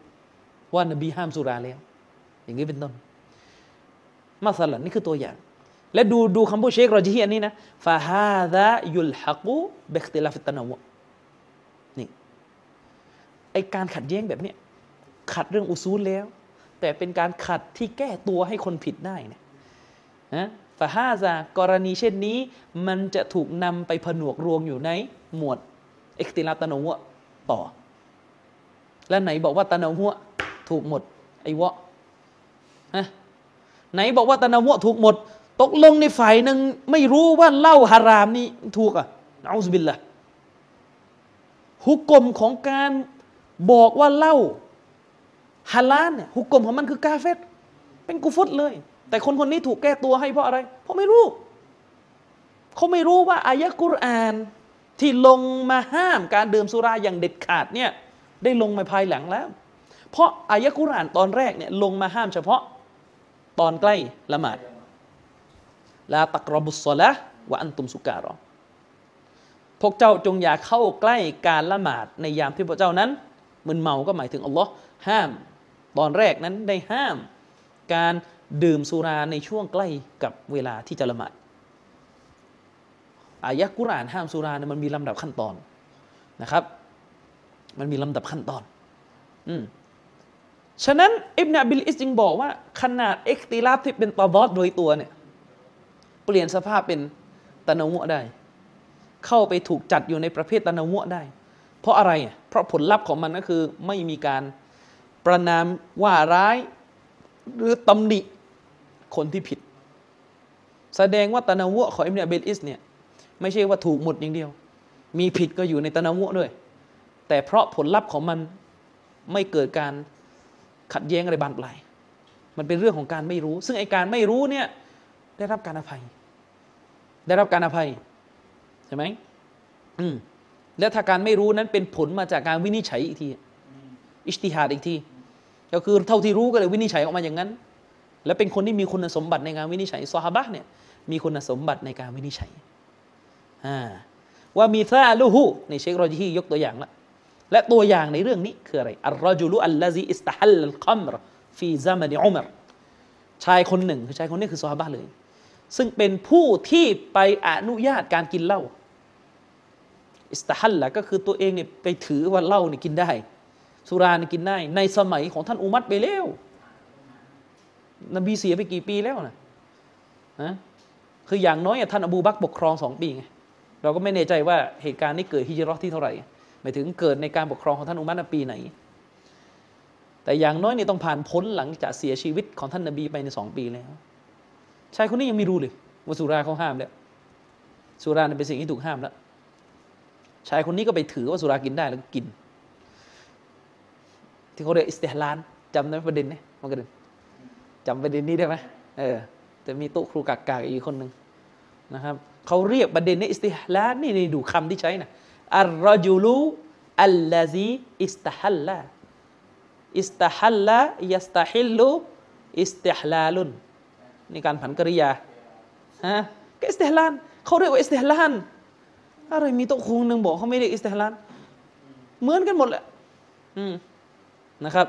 ว่านบีห้ามสุราแล้วอย่างนี้เป็นต้นมาสลันนี่คือตัวอย่างและดูดูคำพูดเชครอจิฮีอันนี้นะฟาฮาซายุลฮักูบิอิคติลาฟิตตะนาวะนี่ไอการขัดแย้งแบบเนี้ยขัดเรื่องอุซูลแล้วแต่เป็นการขัดที่แก้ตัวให้คนผิดได้นะนะฟาฮาซากรณีเช่นนี้มันจะถูกนำไปผนวกรวมอยู่ในหมวดอิคติลาฟตะนาวะต่อและไหนบอกว่าตะนาวะถูกหมดไอวะฮะไหนบอกว่าตะนาวะถูกหมดตกลงในฝ่ายหนึ่งไม่รู้ว่าเหล้าฮารามนี่ถูกอ่ะนะอูซบิลละหุกกลมของการบอกว่าเหล้าฮาลาลเนี่ยหุกกลมของมันคือกาเฟรเป็นกุฟรเลยแต่คนคนนี้ถูกแก้ตัวให้เพราะอะไรเพราะไม่รู้เขาไม่รู้ว่าอายะกุรอานที่ลงมาห้ามการดื่มสุราอย่างเด็ดขาดเนี่ยได้ลงมาภายหลังแล้วเพราะอายะกุรอานตอนแรกเนี่ยลงมาห้ามเฉพาะตอนใกล้ละหมาดลาตักรบุสซอละห์วะอันตุมสุการอพวกเจ้าจงอย่าเข้าใกล้การละหมาดในยามที่พวกเจ้านั้นมึนเมาก็หมายถึงอัลลอฮ์ห้ามตอนแรกนั้นได้ห้ามการดื่มสุราในช่วงใกล้กับเวลาที่จะละหมาดอายะกุรอานห้ามสุราเนี่ยมันมีลำดับขั้นตอนนะครับมันมีลำดับขั้นตอนอืมฉะนั้นอิบนุบิลอิสจึงบอกว่าขนาดอิคติลาฟที่เป็นตะวอดโดยตัวเนี่ยเปลี่ยนสภาพเป็นตะนาวะได้เข้าไปถูกจัดอยู่ในประเภทตะนาวะได้เพราะอะไรเพราะผลลัพธ์ของมันก็คือไม่มีการประนามว่าร้ายหรือตำหนิคนที่ผิดแสดงว่าตะนาวะของอิบนุบิลอิสเนี่ยไม่ใช่ว่าถูกหมดอย่างเดียวมีผิดก็อยู่ในตะนาวะด้วยแต่เพราะผลลัพธ์ของมันไม่เกิดการขัดแย้งอะไรบานปลายมันเป็นเรื่องของการไม่รู้ซึ่งไอการไม่รู้เนี่ยได้รับการอภัยได้รับการอภัยใช่ไหมอืมและถ้าการไม่รู้นั้นเป็นผลมาจากการวินิจฉัยอีกทีอิจติฮาดอีกทีก็คือเท่าที่รู้ก็เลยวินิจฉัยออกมาอย่างนั้นและเป็นคนที่มีคุณสมบัติในการวินิจฉัยซอฮาบะห์เนี่ยมีคุณสมบัติในการวินิจฉัยอ่าว่ามีซาลูฮูในเชครอจิฮียกตัวอย่างละและตัวอย่างในเรื่องนี้คืออะไรอัลรอจุลุอัลลซีอิสตะฮัลลัลกัมรฟีซะมะนิอุมัรชายคนหนึ่งคือชายคนนี้คือซอฮาบะห์เลยซึ่งเป็นผู้ที่ไปอนุญาตการกินเหล้าอิสตะฮัลละก็คือตัวเองเนี่ยไปถือว่าเหล้าเนี่ยกินได้สุราเนี่ยกินได้ในสมัยของท่านอุมัรไปแล้วนบีเสียไปกี่ปีแล้วนะฮะคืออย่างน้อยท่านอบูบักรปกครองสองปีไงเราก็ไม่แน่ใจว่าเหตุการณ์นี้เกิดฮิจเราะห์ที่เท่าไหร่หมายถึงเกิดในการปกครองของท่านอุมัรปีไหนแต่อย่างน้อยนี่ต้องผ่านพ้นหลังจากเสียชีวิตของท่านนบีไปในสองปีแล้วชายคนนี้ยังไม่รู้เลยว่าสุราเขาห้ามแล้วสุราเป็นสิ่งที่ถูกห้ามแล้วชายคนนี้ก็ไปถือว่าสุรากินได้แล้วก็กินที่เขาเรียกอิสติฮลาลจำได้ประเด็นไหมมันก็เดินจำประเด็นนี้ได้ไหมเออแต่มีตุ๊ครูกากาอีกคนหนึ่งนะครับเขาเรียกประเด็นนี้อิสติฮลาลนี่ดูคำที่ใช้นะอัลรอจุลุอัลลซีอิสตะฮัลลาอิสตะฮัลลายัสตะฮิลลุอิสติฮลาลุนนี่การผันกริยาฮะก็อิสติฮลาลเขาเรียกว่าอิสติฮลาลอะไรมีโต๊ะครูนึงบอกเขาไม่เรียกอิสติฮลาลเหมือนกันหมดแหละอืมนะครับ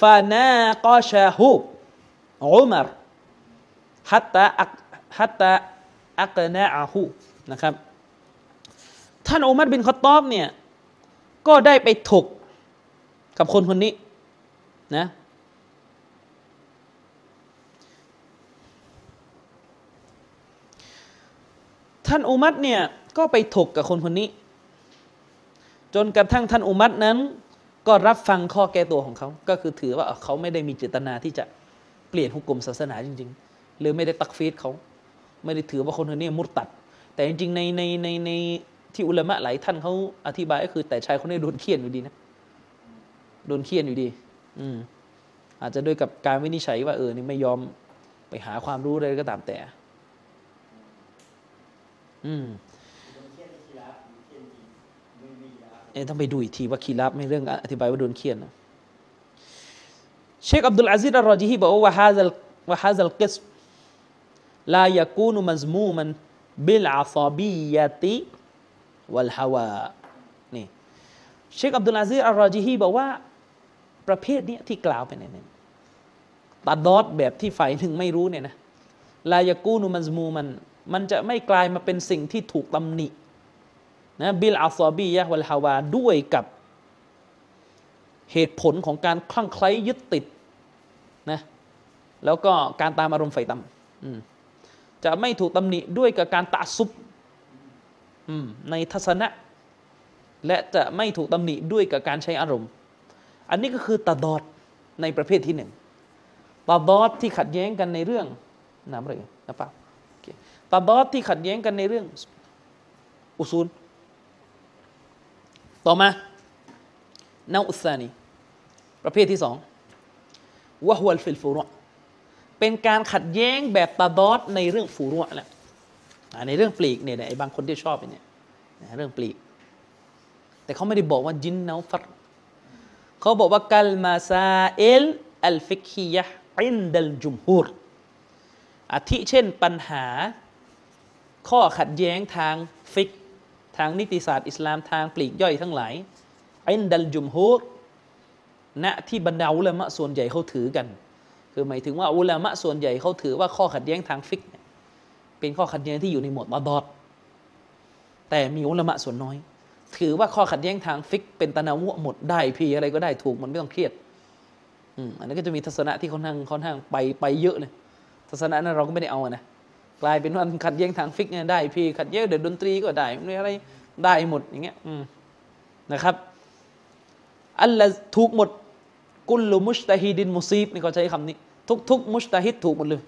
ฟานาคอชะฮูอุมัรฮัตตะฮัตตะอักนะอะฮูนะครับท่านอุมัรบินค็อฏฏอบเนี่ยก็ได้ไปถกกับคนคนนี้นะ ท่านอุมัรเนี่ยก็ไปถกกับคนคนนี้จนกระทั่งท่านอุมัรนั้นก็รับฟังข้อแก้ตัวของเขาก็คือถือว่าเขาไม่ได้มีเจตนาที่จะเปลี่ยนฮุกกลมศาสนาจริงๆหรือไม่ได้ตักฟีดเขาไม่ได้ถือว่าคนคนนี้มุตตัดแต่จริงๆในในในในที่อุลามะหลายท่านเขาอธิบายก็คือแต่ชายคนนี้โดนเคี่ยนอยู่ดีนะโดนเคี่ยนอยู่ดีอืมอาจจะด้วยกับการวินิจฉัยว่าเออนี่ไม่ยอมไปหาความรู้อะไรก็ตามแต่อืมเออต้องไปดูอีกทีว่าคีรับไม่เรื่องอธิบายว่าโดนเคี่ยนนะเชคอับดุลอาซิซอัลรอจิฮีบอกว่าฮาซัลว่าฮาซัลกิสลายะกูนุมัซมูมันบิลอาซาบียะติวัลฮาวานี่เชคอับดุลอาซิซอัลรอจิฮีบอกว่าประเภทนี้ที่กล่าวไปเนี่ยตัดดอดแบบที่ฝ่ายหนึ่งไม่รู้เนี่ยนะลายะกูนุมัซมูมันมันจะไม่กลายมาเป็นสิ่งที่ถูกตำหนินะบิลอาซอบียะวัลฮาวาด้วยกับเหตุผลของการคลั่งไคล้ยึดติดนะแล้วก็การตามอารมณ์ไฟต่ำจะไม่ถูกตำหนิด้วยกับการตะซุบในทัศนะและจะไม่ถูกตำหนิด้วยกับการใช้อารมณ์อันนี้ก็คือตะดอดในประเภทที่หนึ่งตะดอดที่ขัดแย้งกันในเรื่องน้ำอะไรนะป่าวตะดอดที่ขัดแย้งกันในเรื่องอุซูลต่อมานาอุซานีประเภทที่สองวะฮุลฟิลฟูรุอเป็นการขัดแย้งแบบตะดอดในเรื่องฟูรุอแหละในเรื่องปลีกเนี่ยไอ้บางคนที่ชอบเนี่ยเรื่องปลีกแต่เขาไม่ได้บอกว่าจินนาฟัรเขาบอกว่ากัลมาซาเอลอัลฟิกฮียะอินดัลจุมฮูรอาทิเช่นปัญหาข้อขัดแย้งทางฟิกทางนิติศาสตร์อิสลามทางปลีกย่อยทั้งหลายอินดัลจุมฮูรณที่บรรดาอุลามะส่วนใหญ่เขาถือกันคือหมายถึงว่าอุลามะส่วนใหญ่เขาถือว่าข้อขัดแย้งทางฟิกเป็นข้อขัดแย้งที่อยู่ในหมวดตะดอดแต่มีอุลามะส่วนน้อยถือว่าข้อขัดแย้งทางฟิกเป็นตะนาวุหมดได้พี่อะไรก็ได้ถูกมันไม่ต้องเครียดอืมอันนั้นก็จะมีทัศนะที่ค่อนข้างค่อนข้างไปไปเยอะเลยทัศนะนั้นเราก็ไม่ได้เอานะกลายเป็นว่าขัดแย้งทางฟิกเนี่ยได้พี่ขัดแย้งเดี๋ยวดนตรีก็ได้อะไรได้หมดอย่างเงี้ยนะครับอัลละถูกหมดกุลลุมุชตะฮิดินมุซีบนี่เขาใช้คำนี้ทุกๆมุชตะฮิดถูกหมดเลย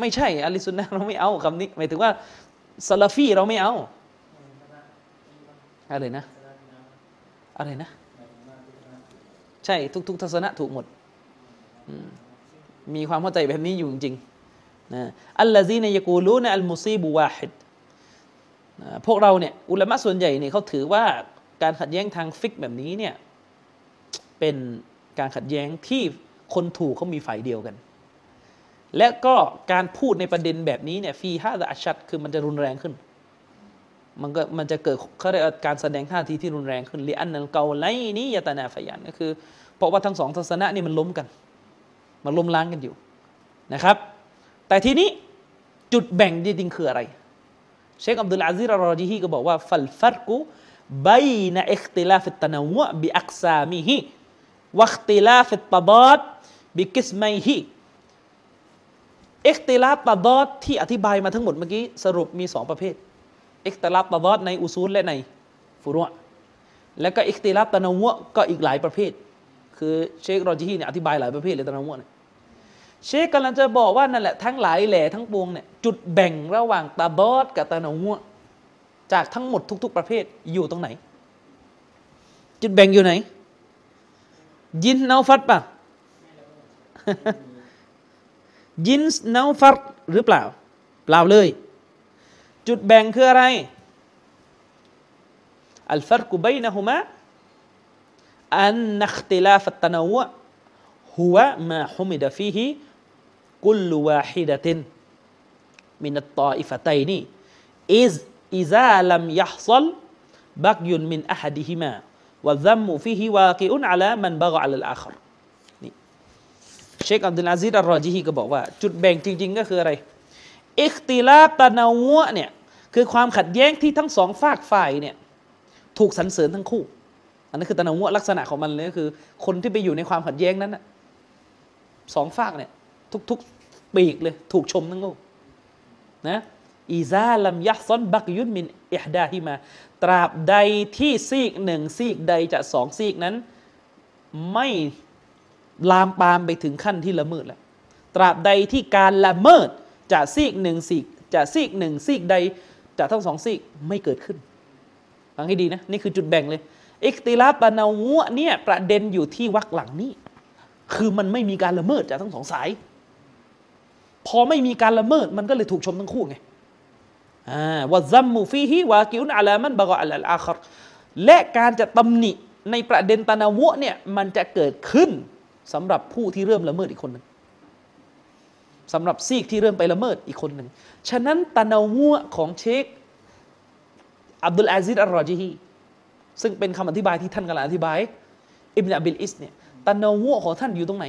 ไม่ใช่อะลิสุนนะเราไม่เอาคำนี้หมายถึงว่าซาลาฟีเราไม่เอาอะไรนะอะไรนะใช่ทุกๆทัศนะถูกหมดมีความเข้าใจแบบนี้อยู่จริงๆนะอัลละซีนยะกูลูนอัลมุซีบวาฮิดพวกเราเนี่ยอุลามะส่วนใหญ่เนี่ยเขาถือว่าการขัดแย้งทางฟิกแบบนี้เนี่ยเป็นการขัดแย้งที่คนถูกเขามีฝ่ายเดียวกันและก็การพูดในประเด็นแบบนี้เนี่ยฟีฮาซะอัชชัดคือมันจะรุนแรงขึ้นมันก็มันจะเกิดเขาเรียกการแสดงท่าทีที่รุนแรงขึ้นลิอันนัลเกาไลนี้ยะตะนาฟะยานก็คือเพราะว่าทั้งสองศาสนานี่มันล้มกันมันล้มล้างกันอยู่นะครับแต่ทีนี้จุดแบ่งจริงๆคืออะไรเชคอับดุลอาซิซอัลรอจิฮีก็บอกว่าฟัลฟัรกุบัยนะอิคติลาฟิตตะนาวะบิอักซามิฮิวะอิคติลาฟิตตะดอดบิกิสมัยฮิอิคติลาฟตะดอดที่อธิบายมาทั้งหมดเมื่อกี้สรุปมีสองประเภทอิคติลาฟตะดอดในอุซูลและในฟุรุอแล้วก็อิคติลาฟตะนาวะก็อีกหลายประเภทคือเชครอจิฮีเนี่ยอธิบายหลายประเภทเลยตะนาวะเนี่ยเชคกำลังจะบอกว่านั่นแหละทั้งหลายแหล่ทั้งปวงเนี่ยจุดแบ่งระหว่างตะดอดกับตะนาวะจากทั้งหมดทุกๆประเภทอยู่ตรงไหนจุดแบ่งอยู่ไหนยินนาฟัดปะ ยินนาฟัดหรือเปล่าเปล่าเลยจุดแบ่งคืออะไรอัลฟัรกุบัยนะฮุมะอันนัคติลาฟัตตะนาวะฮุวะมาฮุมิดะฟีฮิกุลวาฮิดะตินมินัตฏออิฟะตัยนีอิซإذا لم يحصل بغي من أحدهما والذم فيه واقع على من بغى على الآخر นี่เชคอับดุลอาซิซอัลรอจิฮีก็บอกว่าจุดแบ่งจริงๆก็คืออะไรอิคติลาฟตะนาวะเนี่ยคือความขัดแย้งที่ทั้งสองฝากฝ่ายเนี่ยถูกสรรเสริญทั้งคู่อันนั้นคือตะนาวะลักษณะของมันเลยก็คือคนที่ไปอยู่ในความขัดแย้งนั้นน่ะสองฝากเนี่ยทุกๆปีกเลยถูกชมทั้งคู่นะ อิซาลัมยะซอนบักยุนมินอิฮดาฮิมาตราบใดที่ซีกหนึ่งซีกใดจากสองซีกนั้นไม่ลามปามไปถึงขั้นที่ละเมิดแล้วตราบใดที่การละเมิดจากซีกหนึ่งซีกจากซีกหนึ่งซีกใดจากทั้งสองซีกไม่เกิดขึ้นฟังให้ดีนะนี่คือจุดแบ่งเลยอิกติลาฟตะนาวะเนี่ยประเด็นอยู่ที่วรรคหลังนี้คือมันไม่มีการละเมิดจากทั้งสองสายพอไม่มีการละเมิดมันก็เลยถูกชมทั้งคู่ไงอ่าวะซัมมูฟีฮิวากิอุนอะลามันบะกออัลอาคอรและการจะตำหนิในประเด็นตะนาวะเนี่ยมันจะเกิดขึ้นสำหรับผู้ที่เริ่มละเมิดอีกคนนึงสำหรับซีกที่เริ่มไปละเมิดอีกคนหนึ่งฉะนั้นตะนาวะของเชคอับดุลอาซิซอัรรอญิฮีซึ่งเป็นคำอธิบายที่ท่านกำลังอธิบายอิบนุอับิลอิสเนี่ยตะนาวะของท่านอยู่ตรงไหน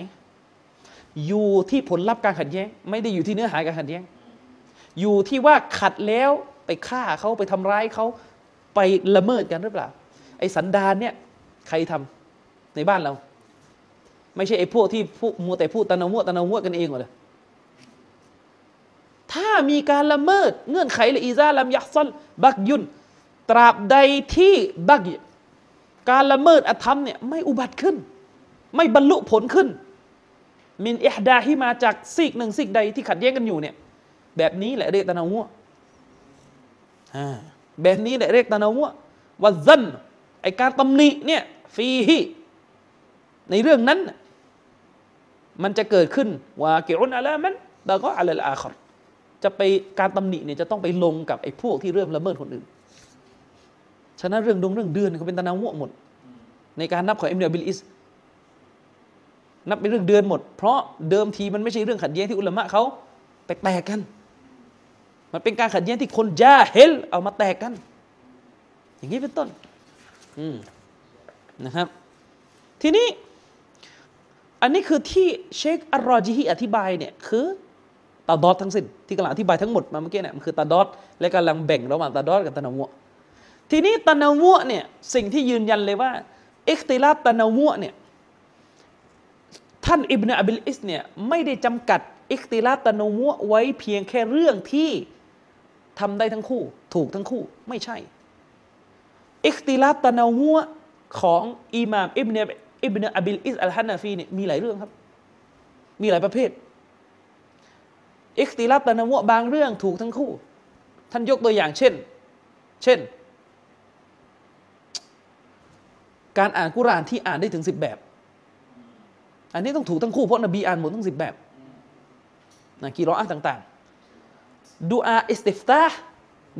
อยู่ที่ผลลัพธ์การขัดแย้งไม่ได้อยู่ที่เนื้อหาการขัดแย้งอยู่ที่ว่าขัดแล้วไปฆ่าเขาไปทำร้ายเขาไปละเมิดกันหรือเปล่าไอ้สันดานเนี่ยใครทำในบ้านเราไม่ใช่ไอ้พวกที่พวกมัวแต่พูดตะนาวะตะนาวะกันเองหมดเลยถ้ามีการละเมิดเงื่อนไขละอิซาลัมยัซลบักยุนตราบใดที่บักยการละเมิดอธรรมเนี่ยไม่อุบัติขึ้นไม่บรรลุผลขึ้นมินอิฮดาฮิมาจากซีกหนึ่งซีกใดที่ขัดแย้งกันอยู่เนี่ยแบบนี้แหละเรียกตะนาวะแบบนี้แหละเรียกตะนาวะวะซันไอการตำหนิเนี่ยฟีฮีในเรื่องนั้นมันจะเกิดขึ้นว่าเกี่ยวอะไรมันเราก็อะไรละอาคอรจะไปการตำหนิเนี่ยจะต้องไปลงกับไอ้พวกที่เริ่มละเมิดคนอื่นฉะนั้นเรื่องดงเรื่องเดือนเขาเป็นตะนาวะหมดในการนับของอิบนุอับิลอิสนับเป็นเรื่องเดือนหมดเพราะเดิมทีมันไม่ใช่เรื่องขัดแย้งที่อุลามะเขาไปแตกกันมันเป็นการขัดแย้งที่คนญาฮิลเอามาแตกกันอย่างนี้เป็นต้นนะครับทีนี้อันนี้คือที่เชคอัรรอญิฮีอธิบายเนี่ยคือตาดอดทั้งสิ้นที่กำลังอธิบายทั้งหมดมาเมื่อกี้เนี่ยมันคือตาดอดและกำลังแบ่งระหว่างตาดอดกับตะนาวะทีนี้ตะนาวะเนี่ยสิ่งที่ยืนยันเลยว่าอิคติลาฟตะนาวะเนี่ยท่านอิบนุอับิลอิสเนี่ยไม่ได้จำกัดอิคติลาฟตะนาวะไว้เพียงแค่เรื่องที่ทำได้ทั้งคู่ถูกทั้งคู่ไม่ใช่อิคติลาฟตะนาวะของอิหม่ามอิบนุอิบนุอับิลอิสอัลฮะนาฟีเนี่ยมีหลายเรื่องครับมีหลายประเภทอิคติลาฟตะนาวะบางเรื่องถูกทั้งคู่ท่านยกตัวอย่างเช่นเช่นการอ่านกุรอานที่อ่านได้ถึงสิบแบบอันนี้ต้องถูกทั้งคู่เพราะนบีอ่านหมดทั้งสิบแบบนะกีรออะห์ต่างๆดุอาอิสติฟตาฮ์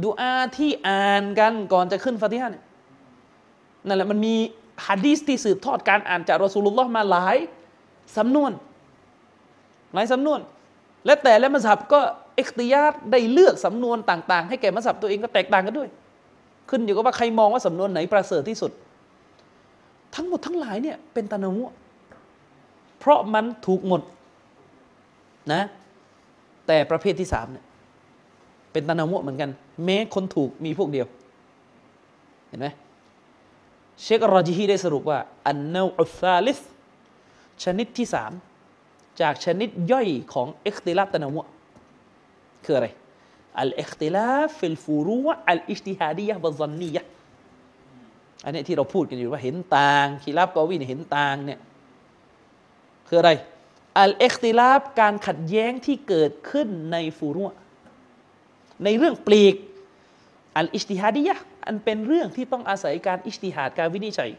ดุอาที่อ่านกันก่อนจะขึ้นฟาติฮะห์เนี่ยนั่นแหละมันมีหะดีษที่สืบทอดการอ่านจากรอซูลุลลอฮ์มาหลายสำนวนหลายสำนวนและแต่และมัซฮับก็อิคติยาดได้เลือกสำนวนต่างๆให้แก่มัซฮับตัวเองก็แตกต่างกันด้วยขึ้นอยู่กับว่าใครมองว่าสำนวนไหนประเสริฐที่สุดทั้งหมดทั้งหลายเนี่ยเป็นตะนาวะเพราะมันถูกหมดนะแต่ประเภทที่สามเนี่ยเป็นตะนาวะเหมือนกันแม้คนถูกมีพวกเดียวเห็นไหมเชคอัรรอญิฮีได้สรุปว่าอันนาวอัซซาลิสชนิดที่สามจากชนิดย่อยของอิคติลาฟตะนาวะคืออะไรอัลอิคติลาฟฟิลฟูรูอัลอิจติฮาดียะฮ์วัซซันนียะฮ์อันนี้ที่เราพูดกันอยู่ว่าเห็นต่างคิลาฟกอวีเนี่ยเห็นต่างเนี่ยคืออะไรอัลอิคติลาฟการขัดแย้งที่เกิดขึ้นในฟูรุในเรื่องปลีกอัลอิจติฮาดียะฮ์อันเป็นเรื่องที่ต้องอาศัยการอิจติฮาดการวินิจฉัย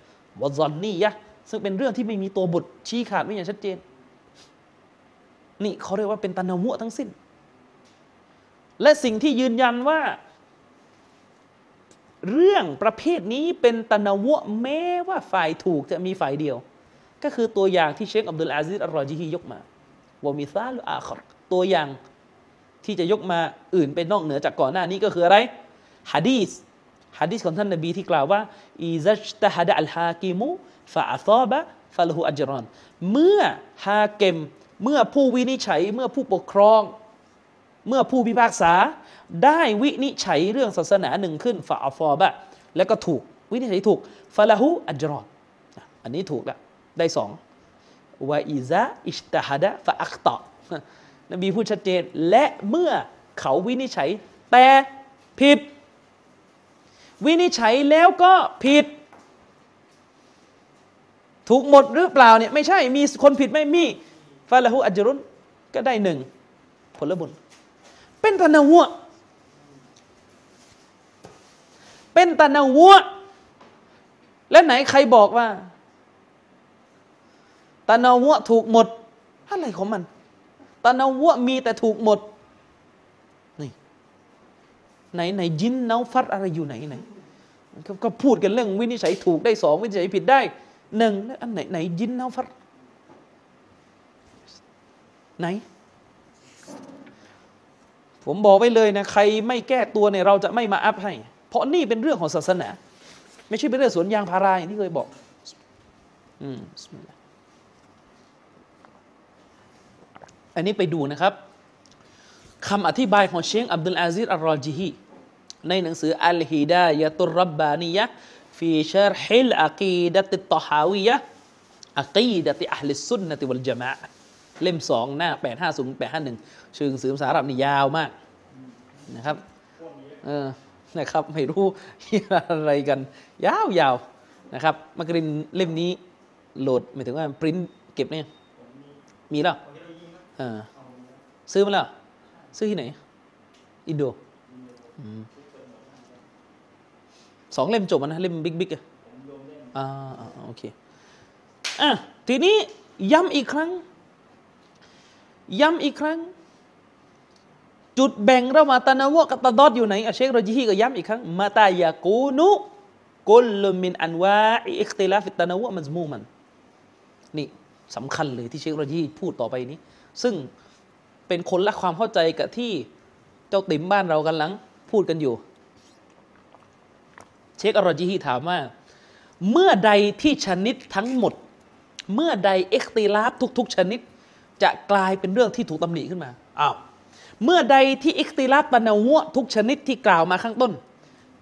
วัซซันนียะฮ์ซึ่งเป็นเรื่องที่ไม่มีตัวบทชี้ขาดไว้อย่างชัดเจนนี่เขาเรียกว่าเป็นตะนาวะทั้งสิ้นและสิ่งที่ยืนยันว่าเรื่องประเภทนี้เป็นตะนาวะแม้ว่าฝ่ายถูกจะมีฝ่ายเดียวก็คือตัวอย่างที่เชคอับดุลอาซิซอัรรอญิฮียกมาวะมิซาลุอาคอรตัวอย่างที่จะยกมาอื่นไปนอกเหนือจากก่อนหน้านี้ก็คืออะไรหะดีษหะดีษของท่านนบีที่กล่าวว่าอิซัจตะฮะดะอัลฮากิมุฟะอะซอบะฟะละฮูอัจรอนเมื่อฮากิมเมื่อผู้วินิจฉัยเมื่อผู้ปกครองเมื่อผู้พิพากษาได้วินิจฉัยเรื่องศาสนาหนึ่งขึ้นฟาอัลฟอบะแล้วก็ถูกวินิจฉัยถูกฟาละฮูอัจรอนอันนี้ถูกแล้วได้สองวะอิซะอิจตะฮะดะฟาอักตะนบีพูดชัดเจนและเมื่อเขาวินิจฉัย แต่ผิดวินิจฉัยแล้วก็ผิดถูกหมดหรือเปล่าเนี่ยไม่ใช่มีคนผิดไม่มีฟาละฮูอัจรุนก็ได้หนึ่งผลบุญเป็นตะนาวะเป็นตะนาวะและไหนใครบอกว่าตะนาวะถูกหมดอะไรของมันตะนาวะมีแต่ถูกหมดนี่ไหนไหนยินเนาฟัดอะไรอยู่ไหนไหนก็พูดกันเรื่องวินิจฉัยถูกได้สองวินิจฉัยผิดได้หนึ่งอันไหนไหนยินเนาฟัดไหนผมบอกไว้เลยนะใครไม่แก้ตัวเนี่ยเราจะไม่มาอัพให้เพราะนี่เป็นเรื่องของศาสนาไม่ใช่เป็นเรื่องสวนยางพาราอย่างที่เคยบอกอืมอันนี้ไปดูนะครับคำอธิบายของเชคอับดุลอาซิซอัลรอจิฮีในหนังสืออัลฮิดายะตุรรับบานียะห์ฟีชัรฮิลอะกีดะติตตะฮาวียะห์อะกีดะติอะห์ลิสซุนนะติวัลญะมาอะห์เล่มสองหน้าแปดห้าศูนย์ แปดห้าหนึ่งชื่อหนังสือภาษาอาหรับนี่ยาวมากนะครับเออนะครับไม่รู้อะไรกันยาวๆนะครับมักรินเล่มนี้โหลดหมายถึงว่าปริ้นเก็บเนี่ยมีแล้วเออซื้อมาแล้วซื้อที่ไหนอินโดสองเล่มจบนะเล่มบิ๊กๆอ่ะอ่าโอเคอ่ะทีนี้ย้ำอีกครั้งย้ำอีกครั้งจุดแบ่งระหว่างตะนาวะกับตะดอดอยู่ไหนอะเชครอจิฮีก็ย้ำอีกครั้งมาตายากูนุกุลมินอันวาอิอิคติลาฟิตตะนาวะมัซมูมันนี่สำคัญเลยที่เชครอจิฮีพูดต่อไปนี้ซึ่งเป็นคนละความเข้าใจกับที่เจ้าติ๋มบ้านเรากำลังพูดกันอยู่เชครอจิฮีถามว่าเมื่อใดที่ชนิดทั้งหมดเมื่อใดอิคติลาฟทุกๆชนิดจะกลายเป็นเรื่องที่ถูกตำหนิขึ้นมาอ้าวเมื่อใดที่อิคติลาฟตะนาวะทุกชนิดที่กล่าวมาข้างต้น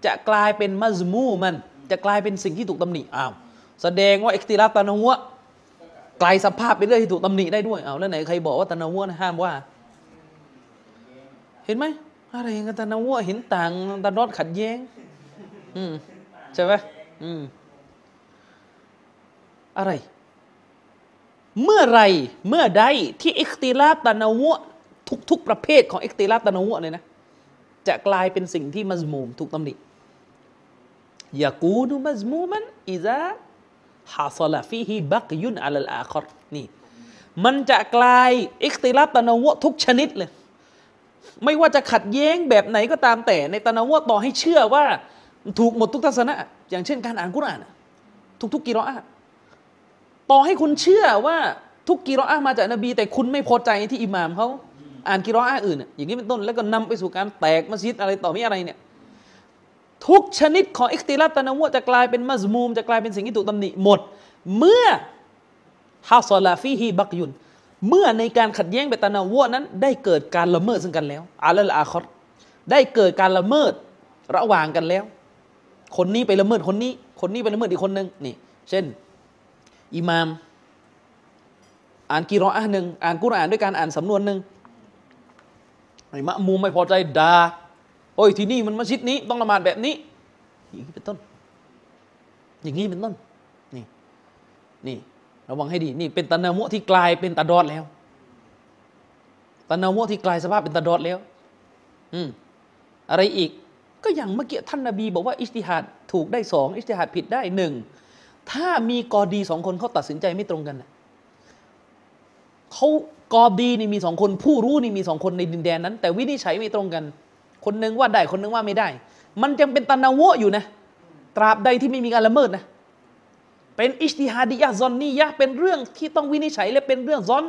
จะกลายเป็นมัซมูมันจะกลายเป็นสิ่งที่ถูกตำหนิอ้าวแสดงว่าอิคติลาฟตะนาวะกลายสภาพเป็นเรื่องที่ถูกตำหนิได้ด้วยอ้าวแล้วไหนใครบอกว่าตะนาวะห้ามว่าเห็นไหมอะไรกันตะนาวะเห็นต่างตะดอดขัดแย้งอืมใช่ไหมอืมอะไรเมื่อไรเมื่อใดที่อิคติลาฟตะนาวะทุกๆประเภทของอิคติลาฟตะนาวะเลยนะจะกลายเป็นสิ่งที่มัซมูมถูกตำหนิยะกูนุมัซมูมันอิซาฮะซะละฟีฮิบักยุนอะลัลอาคอรนี่มันจะกลายอิคติลาฟตะนาวะทุกชนิดเลยไม่ว่าจะขัดแย้งแบบไหนก็ตามแต่ในตะนาวะต่อให้เชื่อว่าถูกหมดทุกทัศนะอย่างเช่นการอ่านกุรอานทุกๆกิรออะห์ต่อให้คุณเชื่อว่าทุกกิรออะห์มาจากนบีแต่คุณไม่พอใจที่อิหม่ามเขาอ่านกิรออะห์อื่นอย่างนี้เป็นต้นแล้วก็นำไปสู่การแตกมัสยิดอะไรต่อมีอะไรเนี่ยทุกชนิดของอิคติลาฟตะนาวะจะกลายเป็นมัซมูมจะกลายเป็นสิ่งที่ถูกตำหนิหมดเมื่อฮาซอลาฟีฮิบักยุนเมื่อในการขัดแย้งแบบตะนาวะนั้นได้เกิดการละเมิดซึ่งกันแล้วอะลัลอาคอรได้เกิดการละเมิดระหว่างกันแล้วคนนี้ไปละเมิดคนนี้คนนี้ไปละเมิดอีกคนนึงนี่เช่นอิหม่ามอ่านกิรออะห์หนึ่งอ่านกุรอานด้วยการอ่านสำนวนหนึ่งไอ้มะมูมไม่พอใจด่าโอ้ยที่นี่มันมัสยิดนี้ต้องละหมาดแบบนี้อย่างนี้เป็นต้นอย่างนี้เป็นต้นนี่นี่ระวังให้ดีนี่เป็นตะนาวะที่กลายเป็นตะดอดแล้วตะนาวะที่กลายสภาพเป็นตะดอดแล้วอืมอะไรอีกก็อย่างเมื่อกี้ท่านนบีบอกว่าอิจติฮาดถูกได้สองอิจติฮาดผิดได้หนึ่งถ้ามีกอดีสองคนเขาตัดสินใจไม่ตรงกันนะเขากอดีนี่มีสองคนผู้รู้นี่มีสองคนในดินแดนนั้นแต่วินิจฉัยไม่ตรงกันคนนึงว่าได้คนนึงว่าไม่ได้มันยังเป็นตะนาวะอยู่นะตราบใดที่ไม่มีการละเมิดนะเป็นอิจติฮาดิยะห์ซอนนียะห์เป็นเรื่องที่ต้องวินิจฉัยและเป็นเรื่องซอน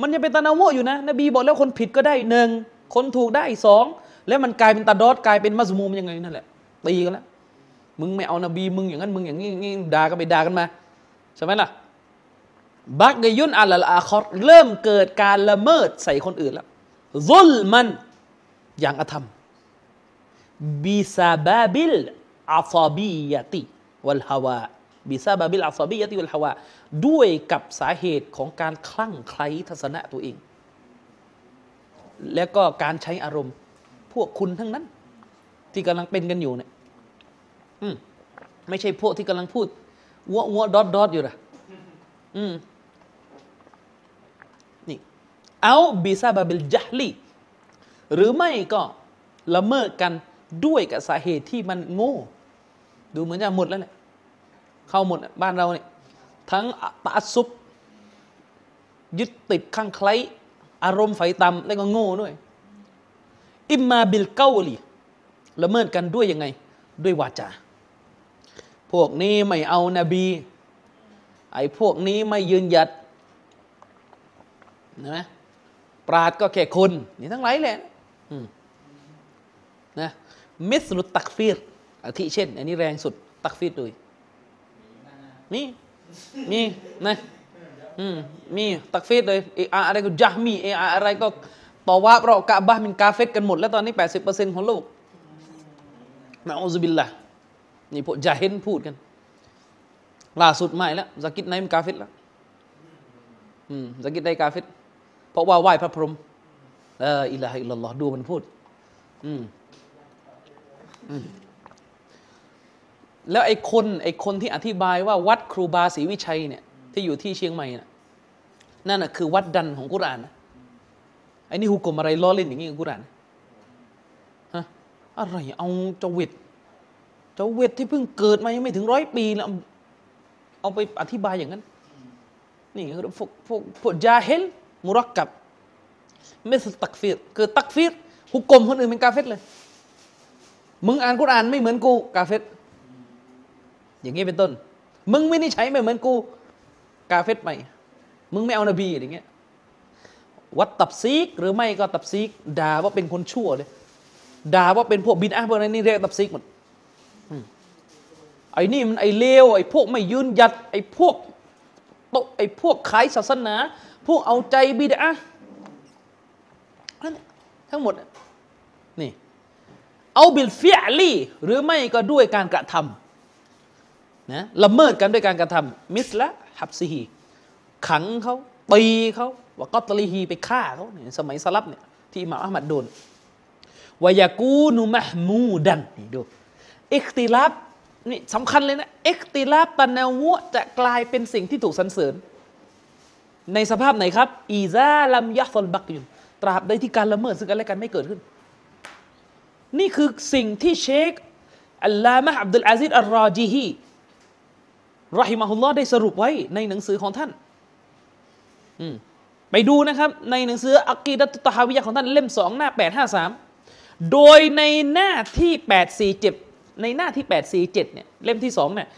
มันยังเป็นตะนาวะอยู่นะนบีบอกแล้วคนผิดก็ได้หนึ่งคนถูกได้สองแล้วมันกลายเป็นตะดอดกลายเป็นมัซมูมยังไงนั่นแหละตีกันแล้วมึงไม่เอานบีมึงอย่างนั้นมึงอย่างนี้ด่ากันไปด่ากันมาใช่ไหมล่ะบักยุนอัลลอาคอรเริ่มเกิดการละเมิดใส่คนอื่นแล้วซุลมันอย่างอธรรมบิซาบาบิลอัซาบียะติวัลฮาวาบิซาบาบิลอัซาบียะติวัลฮาวาด้วยกับสาเหตุของการคลั่งไคล้ทัศนะตัวเองแล้วก็การใช้อารมณ์ พวกคุณทั้งนั้นที่กำลังเป็นกันอยู่เนี่ยอืมไม่ใช่พวกที่กำลังพูดวัววัวดอดดอดอยู่นะอืมนี่เอาบิซาบะบิลญะฮลีหรือไม่ก็ละเมิดกันด้วยกับสาเหตุที่มันโง่ดูเหมือนจะหมดแล้วแหละเข้าหมดบ้านเราเนี่ยทั้งตะอัสซุบยึดติดข้างใครอารมณ์ไฟต่ำแล้วก็โง่ด้วยอิมมาบิลเกาลีละเมิดกันด้วยยังไงด้วยวาจาพวกนี้ไม่เอานบีไอ้พวกนี้ไม่ยืนหยัดนะปราดก็แค่คนนี่ทั้งหลายแหละนะมิสลุตักฟีรอาทิเช่นอันนี้แรงสุดตักฟีรด้วยมีมีนะอืมมีตักฟีรเลยเอออะไรก็ยะมีเอออะไรก็ตอวาบเรากะบะห์มินกาเฟรกันหมดแล้วตอนนี้ แปดสิบเปอร์เซ็นต์ ของโลกนะอูซุบิลลาห์นี่พวกญะฮิลพูดกันล่าสุดใหม่แล้วซะกิดไหนมันกาเฟรแล้วอืมซะกิดได้กาเฟรเพราะว่าไหว้พระพรหมเอออิลาฮะอิลลัลลอฮ์ดูมันพูดอืมอืมแล้วไอ้คนไอ้คนที่อธิบายว่าวัดครูบาศรีวิชัยเนี่ยที่อยู่ที่เชียงใหม่น่ะนั่นน่ะคือวัดดันของกุรอานนะไอ้นี่หุกกลมอะไรล้อเล่นอย่างนี้กับกุรอานฮะอะไรเอาจวิตจวิตที่เพิ่งเกิดมายังไม่ถึงร้อยปีแล้วเอาไปอธิบายอย่างนั้นนี่พวกพวกพวกญาฮิลมุรักกับไม่สตักฟีรคือตักฟีรหุกกลมคนอื่นเป็นกาเฟรเลยมึงอ่านกุรอานไม่เหมือนกูกาเฟรอย่างนี้เป็นต้นมึงไม่ได้ใช้ไม่เหมือนกูกาเฟรไปมึงไม่เอานบีอย่างเงี้ยวัดตับซีกหรือไม่ก็ตับซีกด่าว่าเป็นคนชั่วเลยด่าว่าเป็นพวกบิดอะห์พวกนั้นนี่เรียกตับซีกหมดไอ้นี่มันไอ้เลวไอ้พวกไม่ยืนหยัดไอ้พวกโตไอ้พวกขายศาสนาพวกเอาใจบิดอะห์ทั้งหมดนี่เอาบิลฟิอลีหรือไม่ก็ด้วยการกระทำนะละเมิดกันด้วยการกระทำมิสละฮับซีฮีขังเขาตีเขาว่าก็ตลีฮีไปฆ่าเขาเนี่ยสมัยสลับเนี่ยที่อิหม่ามอะห์มัดโดนวายากูนุมะฮ์มูดันนี่ดูอิคติลาฟนี่สำคัญเลยนะอิคติลาฟตะนาวะจะกลายเป็นสิ่งที่ถูกสรรเสริญในสภาพไหนครับอีซาลัมยะฮ์ซอลบักยุนตราบใดที่การละเมิดซึ่งกันและกันไม่เกิดขึ้นนี่คือสิ่งที่เชคอัลลามะฮ์อับดุลอาซีซอัรรอญิฮีเราะฮิมะฮุลลอฮ์ได้สรุปไว้ในหนังสือของท่านอืมไปดูนะครับในหนังสืออักีดะตุตะฮาวิยะห์ของท่านเล่มสองหน้าแปดห้าสามโดยในหน้าที่แปดสี่เจ็ดในหน้าที่แปดสี่เจ็ดเนี่ยเล่มที่สองเนี่ย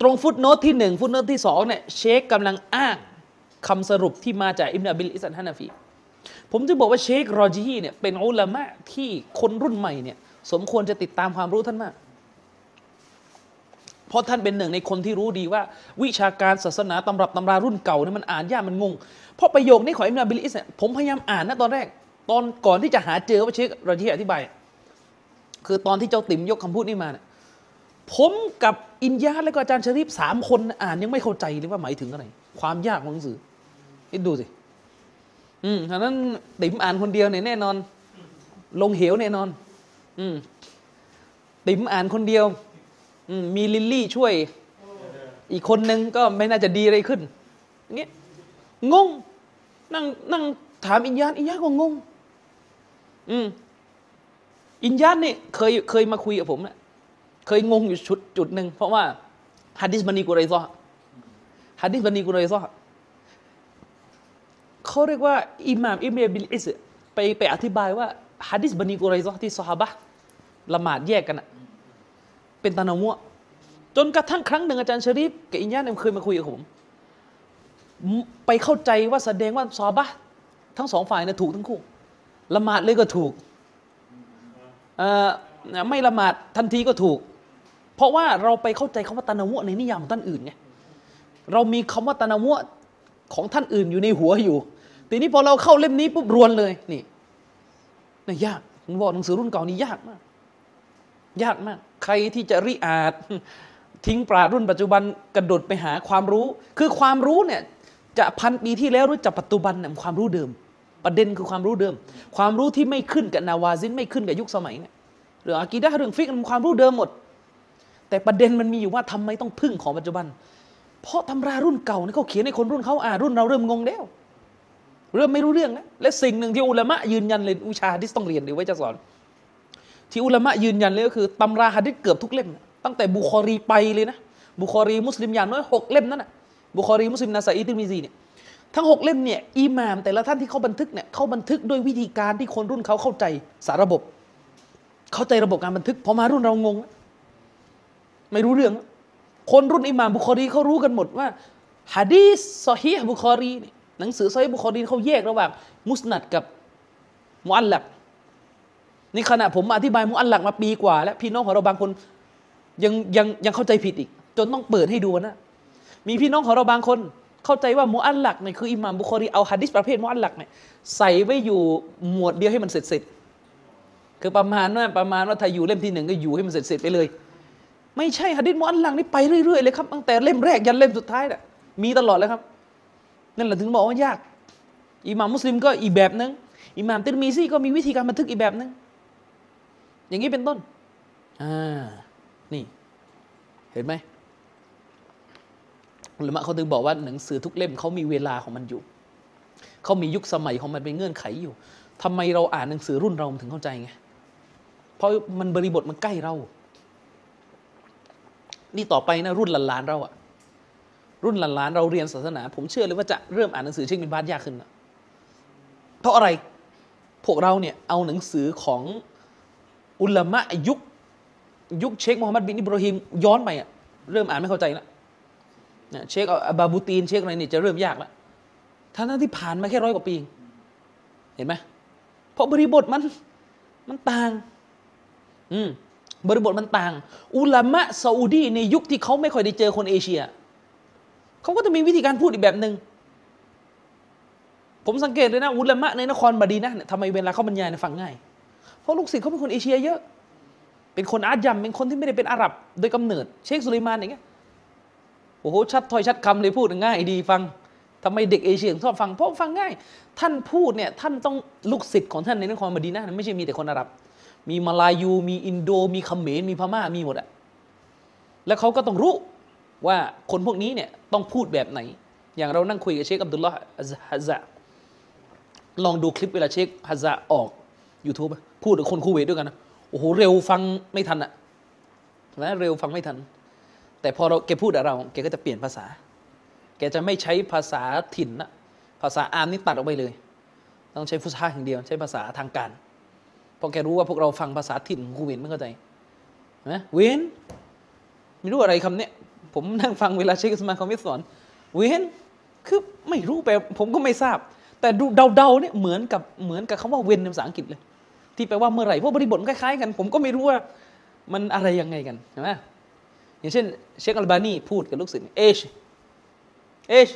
ตรงฟุตโนตที่หนึ่งฟุตโนตที่สองเนี่ยเชคกำลังอ้างคำสรุปที่มาจากอิบนุอะบิลอิสอันฮะนาฟีผมจะบอกว่าเชครอญิฮีเนี่ยเป็นอุลามะที่คนรุ่นใหม่เนี่ยสมควรจะติดตามความรู้ท่านมากเพราะท่านเป็นหนึ่งในคนที่รู้ดีว่าวิชาการศาสนาตำรับตำรารุ่นเก่าเนี่ยมันอ่านยากมันงงเพราะประโยคนี้ของอิบนุอะบิลอิสผมพยายามอ่านนะตอนแรกตอนก่อนที่จะหาเจอว่าเชครอญิฮีอธิบายคือตอนที่เจ้าติ๋มยกคำพูดนี้มาเนี่ยผมกับอินยาและก็อาจารย์ชะรีฟสามคนอ่านยังไม่เข้าใจเลยว่าหมายถึงอะไรความยากของหนังสือนี่ดูสิอืมฉะนั้นติ๋มอ่านคนเดียวเนี่ยแน่นอนลงเหวแน่นอนอืมติ๋มอ่านคนเดียวอืมมีลิลลี่ช่วยอีกคนนึงก็ไม่น่าจะดีอะไรขึ้นอย่างเงี้ยงงนั่งนั่งถามอินยาอินยาก็งงอืมอินยาเนี่ยเคยเคยมาคุยกับผมนะเคยงงอยู่ชุดจุดหนึ่งเพราะว่าหะดีษบะนีกุรัยซอฮ์หะดีษบะนีกุรัยซอฮ์เขาเรียกว่าอิหม่ามอิบนุอะบิลอิสไปไปอธิบายว่าหะดีษบะนีกุรัยซอฮ์ที่ซอฮาบะห์ละหมาดแยกกันนะเป็นตะนาวะจนกระทั่งครั้งหนึ่งอาจารย์ชะรีฟกับอินยาเนี่ยเคยมาคุยกับผมไปเข้าใจว่าแสดงว่าซอฮาบะห์ทั้งสองฝ่ายเนี่ยถูกทั้งคู่ละหมาดเลยก็ถูกเอ่อไม่ละหมาดทันทีก็ถูกเพราะว่าเราไปเข้าใจคำว่าตะนาวะในนิยามของท่านอื่นไงเรามีคำว่าตะนาวะของท่านอื่นอยู่ในหัวอยู่ทีนี้พอเราเข้าเล่มนี้ปุ๊บรวนเลยนี่นี่ยากผมบอกหนังสือรุ่นเก่านี่ยากมากยากมากใครที่จะริอาดทิ้งปราชญ์รุ่นปัจจุบันกระโดดไปหาความรู้คือความรู้เนี่ยจะพันปีที่แล้วหรือจะปัจจุบันเนี่ยความรู้เดิม ประเด็นคือความรู้เดิมความรู้ที่ไม่ขึ้นกับนาวาซินไม่ขึ้นกับยุคสมัยเนี่ยเรื่องอากีดะห์เรื่องฟิกห์มันความรู้เดิมหมดแต่ประเด็นมันมีอยู่ว่าทำไมต้องพึ่งของปัจจุบันเพราะตำรารุ่นเก่านี่เขาเขียนให้คนรุ่นเขาอ่านรุ่นเราเริ่มงงแล้วเริ่มไม่รู้เรื่องนะและสิ่งหนึ่งที่อุลามะยืนยันเลยอุชาฮะดิษต้องเรียนหรือว่าจะสอนที่อุลามะยืนยันเลยก็คือตำราหะดิษเกือบทุกเล่มตั้งแต่บุคอรีไปเลยนะบุคอรีมุสลิมอย่างน้อยหกเล่มนั่นนะบุคอรีมุสลิมนาซาอีติมิซีเนี่ยทั้งหกเล่มเนี่ยอิหม่ามแต่ละท่านที่เขาบันทึกเนี่ยเขาบันทึกด้วยวิธีการที่คนรุ่นเขาเข้าใจสารระบบเข้าใจระบบการบันทึกพอมารุ่นเรางงไม่รู้เรื่องคนรุ่นอิหม่ามบุคอรีเขารู้กันหมดว่าหะดีษซอฮีฮ์บุคอรีเนี่ยหนังสือซอฮีฮ์บุคอรีเขาแยกระหว่างมุสนัดกับมุอัลลักนี่ขณะผมอธิบายมุอัลลักมาปีกว่าแล้วพี่น้องของเราบางคนยังยังยังเข้าใจผิดอีกจนต้องเปิดให้ดูนะมีพี่น้องของเราบางคนเข้าใจว่ามุอัลลักเนี่ยคืออิหม่ามบุคอรีเอาหะดีษประเภทมุอัลลักเนี่ยใส่ไว้อยู่หมวดเดียวให้มันเสร็จๆคือประมาณว่าประมาณว่าถ้าอยู่เล่มที่หนึ่งก็อยู่ให้มันเสร็จๆไปเลยไม่ใช่หะดีษมุอัลลักนี่ไปเรื่อยๆเลยครับตั้งแต่เล่มแรกยันเล่มสุดท้ายน่ะมีตลอดเลยครับนั่นแหละถึงบอกว่ายากอิหม่ามมุสลิมก็อีกแบบนึงอิหม่ามติรมิซีก็มีวิธีการบันทึกอีกแบบนึงอย่างนี้เป็นต้นอ่านี่เห็นไหมอุลามะเขาถึงบอกว่าหนังสือทุกเล่มเขามีเวลาของมันอยู่เขามียุคสมัยของมันเป็นเงื่อนไขอยู่ทำไมเราอ่านหนังสือรุ่นเราถึงเข้าใจไงเพราะมันบริบทมันใกล้เรานี่ต่อไปนะรุ่นหลานๆเราอะรุ่นหลานๆเราเรียนศาสนาผมเชื่อเลยว่าจะเริ่มอ่านหนังสือเชคบินบาสยากขึ้นนะเพราะอะไรพวกเราเนี่ยเอาหนังสือของอุลามะยุคยุคเชคโมฮัมหมัดบินอิบราฮิมย้อนไปอะเริ่มอ่านไม่เข้าใจแล้วนะเชคอบาบูตีนเชคอะไรนี่จะเริ่มยากแล้วทั้งที่ผ่านมาแค่ร้อยกว่าปีเห็นไหมเพราะบริบทมันมันต่างอืมบริบทมันต่างอุลามะซาอุดีในยุคที่เขาไม่ค่อยได้เจอคนเอเชียเขาก็จะมีวิธีการพูดอีกแบบหนึ่งผมสังเกตเลยนะอุลามะในนครมะดีนะห์เนี่ยทำไมเวลาเขาบรรยายเนี่ยฟังง่ายเพราะลูกศิษย์เขาเป็นคนเอเชียเยอะเป็นคนอาหรับเป็นคนที่ไม่ได้เป็นอาหรับโดยกำเนิดเชคสุไลมานอย่างเงี้ยโอ้โหชัดถ้อยชัดคำเลยพูดง่ายดีฟังทำไมเด็กเอเชียชอบฟังเพราะฟังง่ายท่านพูดเนี่ยท่านต้องลูกศิษย์ของท่านในนครมะดีนะห์ไม่ใช่มีแต่คนอาหรับมีมาลายูมีอินโดมีเขมรมีพม่ามีหมดอะแล้วเขาก็ต้องรู้ว่าคนพวกนี้เนี่ยต้องพูดแบบไหนอย่างเรานั่งคุยกับเชคอับดุลลอฮ์ฮะซะลองดูคลิปเวลาเชคฮะซะออก YouTube พูดกับคนคูเวตด้วยกันนะโอ้โหเร็วฟังไม่ทันอะนะเร็วฟังไม่ทันแต่พอเราแกพูดกับเราแกก็จะเปลี่ยนภาษาแกจะไม่ใช้ภาษาถิ่นนะภาษาอามนี่ตัดออกไปเลยต้องใช้ฟุซฮาห์อย่างเดียวใช้ภาษาทางการพอแกรู้ว่าพวกเราฟังภาษาถิ่นของคูเวตไม่เข้าใจนะเว้นไม่รู้อะไรคำเนี้ยผมนั่งฟังเวลาเชคสมาคมิสสอนเว้นคือไม่รู้แปลผมก็ไม่ทราบแต่ดูเดาๆเนี่ยเหมือนกับเหมือนกับคำว่าเว้นในภาษาอังกฤษเลยที่แปลว่าเมื่อไหร่เพราะบริบทคล้ายๆกันผมก็ไม่รู้ว่ามันอะไรยังไงกันใช่ไหมอย่างเช่นเชคอัลบานีพูดกับลูกศิษย์เอชเอช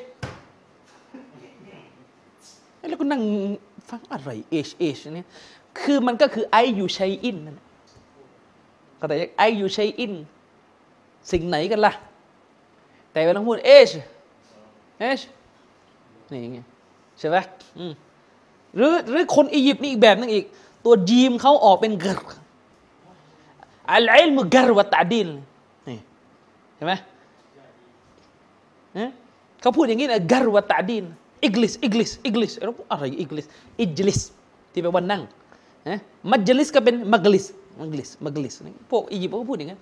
แล้วก็นั่งฟังอะไรเอชเอชเนี่ยคือมันก็คือไอยูชัยอินนั่นก็แต่ไอยูชัยอินสิ่งไหนกันล่ะแต่เวลาพูดเอชเอชนี่อย่างเงี้ยใช่ไหมหรือหรือคนอียิปต์นี่อีกแบบนึงอีกตัวจีมเขาออกเป็นกรอัลอิลมุกรวะตะดีลนี่ใช่ไหมเขาพูดอย่างนี้นะกรวะตะดีลอิกลิสอิกลิสอิกลิสอะไรอิกลิสอิจลิสที่แปลว่านั่งมัจลิสก็เป็นมักลิสมักลิสมักลิสพวกอียิปต์เขาพูดอย่างนี้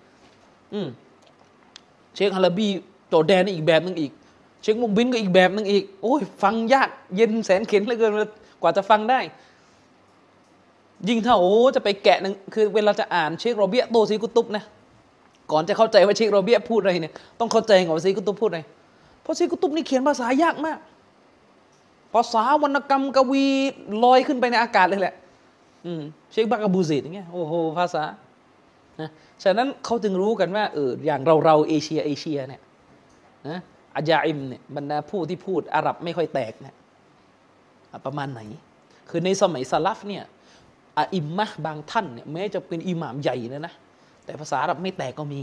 เชคฮาลาบีจอร์แดนอีกแบบนึงอีกเชคมุบินก็อีกแบบนึงอีกโอ้ยฟังยากเย็นแสนเข็ญเหลือเกินกว่าจะฟังได้ยิ่งถ้าโอ้จะไปแกะนึงคือเวลาจะอ่านเชคโรเบียโตซีกุตุบนะก่อนจะเข้าใจว่าเชคโรเบียพูดอะไรเนี่ยต้องเข้าใจก่อนว่าซีกุตุบพูดอะไรเพราะซีกุตุบนี่เขียนภาษายากมากภาษาวรรณกรรมกวีลอยขึ้นไปในอากาศเลยแหละเชคบักบูเซตอย่างเงี้ยโอ้โหภาษานะฉะนั้นเขาจึงรู้กันว่าเอออย่างเราเราเอเชียเอเชียเนี่ยนะอาญาอิมเนี่ยบรรดาผู้ที่พูดอาหรับไม่ค่อยแตกเนี่ยประมาณไหนคือในสมัยซาลาฟเนี่ยอาอิมมะบางท่านเนี่ยแม้จะเป็นอิหม่ามใหญ่นะนะแต่ภาษาอาหรับไม่แตกก็มี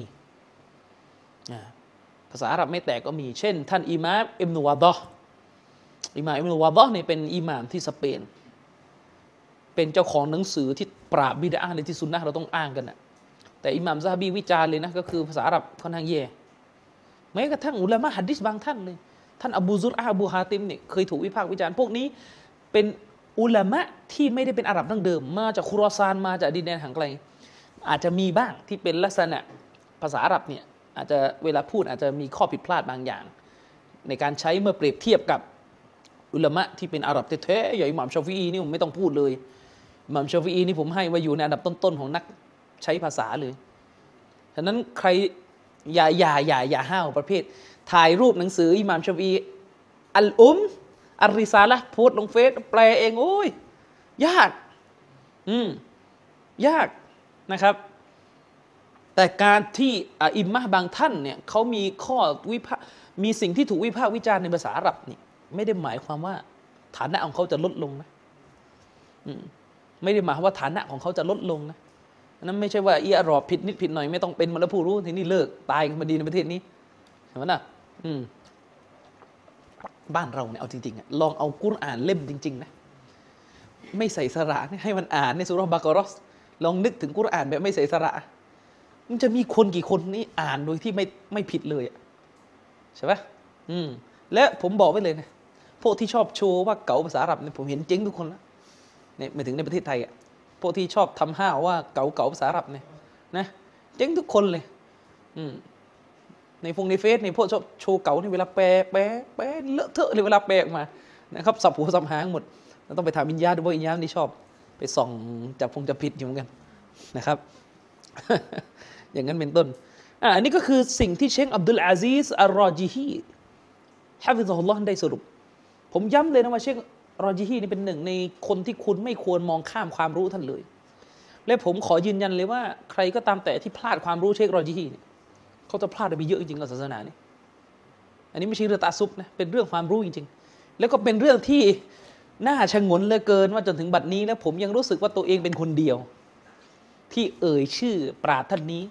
ภาษาอาหรับไม่แตกก็มีเช่นท่านอิหม่ามอิบนุวะฎอห์อิหม่ามอิบนุวะฎอห์เนี่ยเป็นอิหม่ามที่สเปน เป็นเจ้าของหนังสือที่ปราบบิดาในที่ซุนนะห์เราต้องอ้างกันนะแต่อิหม่ามซะฮาบีวิจารณ์เลยนะก็คือภาษาอาหรับค่อนข้างแย่แม้กระทั่งอุลามะหะดิษบางท่านเลยท่านอบูซุรอะห์อบูฮาติมเนี่ยเคยถูกวิพากษ์วิจารณ์พวกนี้เป็นอุลามะที่ไม่ได้เป็นอาหรับดั้งเดิมมาจากคุรอซานมาจากดินแดนห่างไกลอาจจะมีบ้างที่เป็นลักษณะภาษาอาหรับเนี่ยอาจจะเวลาพูดอาจจะมีข้อผิดพลาดบางอย่างในการใช้เมื่อเปรียบเทียบกับอุลามะที่เป็นอาหรับแท้ๆอย่างอิหม่ามชาฟิอีนี่ผมไม่ต้องพูดเลยอิหม่ามชาฟิอีนี่ผมให้ว่าอยู่ในอันดับต้นๆของนักใช้ภาษาเลยฉะนั้นใครอย่าอย่าอย่าอย่าห้าวประเภทถ่ายรูปหนังสืออิหม่ามชาฟีอีอัลอุมอัลริซาละห์โพสต์ลงเฟซแปลเองโอ้ยยากอืมยากนะครับแต่การที่อิหม่ามบางท่านเนี่ยเขามีข้อวิพากษ์มีสิ่งที่ถูกวิพากษ์วิจารณ์ในภาษาอาหรับนี่ไม่ได้หมายความว่าฐานะของเขาจะลดลงนะอืมไม่ได้หมายความว่าฐานะของเขาจะลดลงนะนั่นไม่ใช่ว่าอีอรอบผิดนิดผิดหน่อยไม่ต้องเป็นมาแล้วผู้รู้ทีนี้เลิกตายกันมาดีในประเทศนี้เห็นไหมนะอืมบ้านเราเนี่ยเอาจริงๆอ่ะลองเอากุรอานเล่มจริงๆนะไม่ใส่สระให้มันอ่านในซูเราะห์บะเกาะฮ์ลองนึกถึงกุรอานแบบไม่ใส่สระมันจะมีคนกี่คนนี่อ่านโดยที่ไม่ไม่ผิดเลยอ่ะใช่ไหมอืมและผมบอกไว้เลยนะพวกที่ชอบโชว์ว่าเก๋าภาษาอาหรับเนี่ยผมเห็นเจ๊งทุกคนแล้วเนี่ยมาถึงในประเทศไทยอ่ะพวกที่ชอบทำห้าวว่าเก๋าๆภาษาอาหรับเนี่ยนะเจ๊งทุกคนเลยอืมในฟงในเฟซเนี่ยพวกชอบโชว์เก๋าเนี่ยเวลาแปลแปลแปลเลอะเทอะเลยเวลาแปลออกมานะครับสับหูสับหางหมดเราต้องไปถามอินยาดูว่าอินยานี่ชอบไปส่องจับพงจะผิดอยู่เหมือนกันนะครับ อย่างนั้นเป็นต้นอ่าอันนี้ก็คือสิ่งที่เชคอับดุลอาซีซอัลรอจิฮีฮะฟิซะฮุลลอฮ์ได้สรุปผมย้ำเลยนะว่าเชครอจิฮีนี่เป็นหนึ่งในคนที่คุณไม่ควรมองข้ามความรู้ท่านเลยและผมขอยืนยันเลยว่าใครก็ตามแต่ที่พลาดความรู้เชครอจิฮีเนี่ยเขาจะพลาดไปเยอะจริงๆกับศาสนานี่อันนี้ไม่ใช่เรื่องตาซุบนะเป็นเรื่องความรู้จริงๆแล้วก็เป็นเรื่องที่น่าชะงนเหลือเกินว่าจนถึงบัดนี้แล้วผมยังรู้สึกว่าตัวเองเป็นคนเดียวที่เอ่ยชื่อปราชญ์ท่านนี้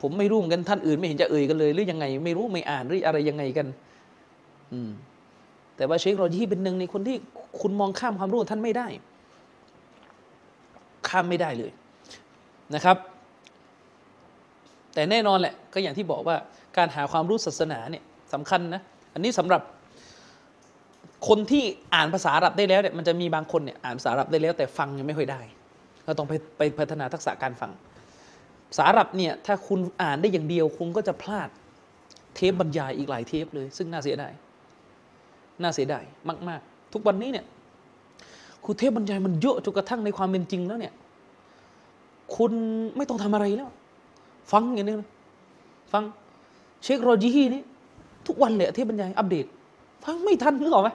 ผมไม่รู้เหมือนกันท่านอื่นไม่เห็นจะเอ่ยกันเลยหรือยังไงไม่รู้ไม่อ่านหรืออะไรยังไงกันอืมแต่ว่าเชครอจิฮีเป็นหนึ่งในคนที่คุณมองข้ามความรู้ท่านไม่ได้ข้ามไม่ได้เลยนะครับแต่แน่นอนแหละก็อย่างที่บอกว่าการหาความรู้ศาสนาเนี่ยสำคัญนะอันนี้สำหรับคนที่อ่านภาษาอาหรับได้แล้วเนี่ยมันจะมีบางคนเนี่ยอ่านภาษาอาหรับได้แล้วแต่ฟังยังไม่ค่อยได้เราต้องไปไปพัฒนาทักษะการฟังภาษาอาหรับเนี่ยถ้าคุณอ่านได้อย่างเดียวคุณก็จะพลาดเทปบรรยายอีกหลายเทปเลยซึ่งน่าเสียดายน่าเสียดายมากๆทุกวันนี้เนี่ยคุณเทปบรรยายมันเยอะจนกระทั่งในความเป็นจริงแล้วเนี่ยคุณไม่ต้องทำอะไรแล้วฟังอย่างนี้นะฟังเชครอจิฮีนี่ทุกวันเลยเทปบรรยายอัปเดตฟังไม่ทันนึกออกไหม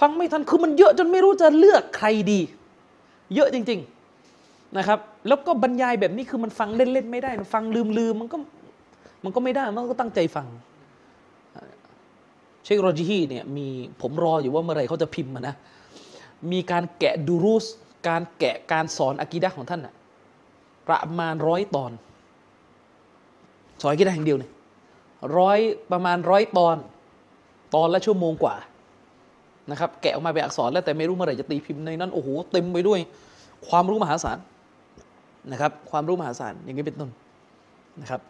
ฟังไม่ทันคือมันเยอะจนไม่รู้จะเลือกใครดีเยอะจริงๆนะครับแล้วก็บรรยายแบบนี้คือมันฟังเล่นๆไม่ได้มันฟังลืมๆมันก็มันก็ไม่ได้มันก็ตั้งใจฟังเชครอจิฮีเนี่ยมีผมรออยู่ว่าเมื่อไหร่เขาจะพิมพ์มานะมีการแกะดูรูสการแกะการสอนอะกีดะห์ของท่านนะประมาณร้อยตอนสอนอะกีดะห์อย่างเดียวเนี่ยร้อยประมาณร้อยตอนตอนละชั่วโมงกว่านะครับแกะออกมาเป็นอักษรแล้วแต่ไม่รู้เมื่อไหร่จะตีพิมพ์ในนั้นโอ้โหเต็มไปด้วยความรู้มหาศาลนะครับความรู้มหาศาลอย่างนี้เป็นต้นนะครับ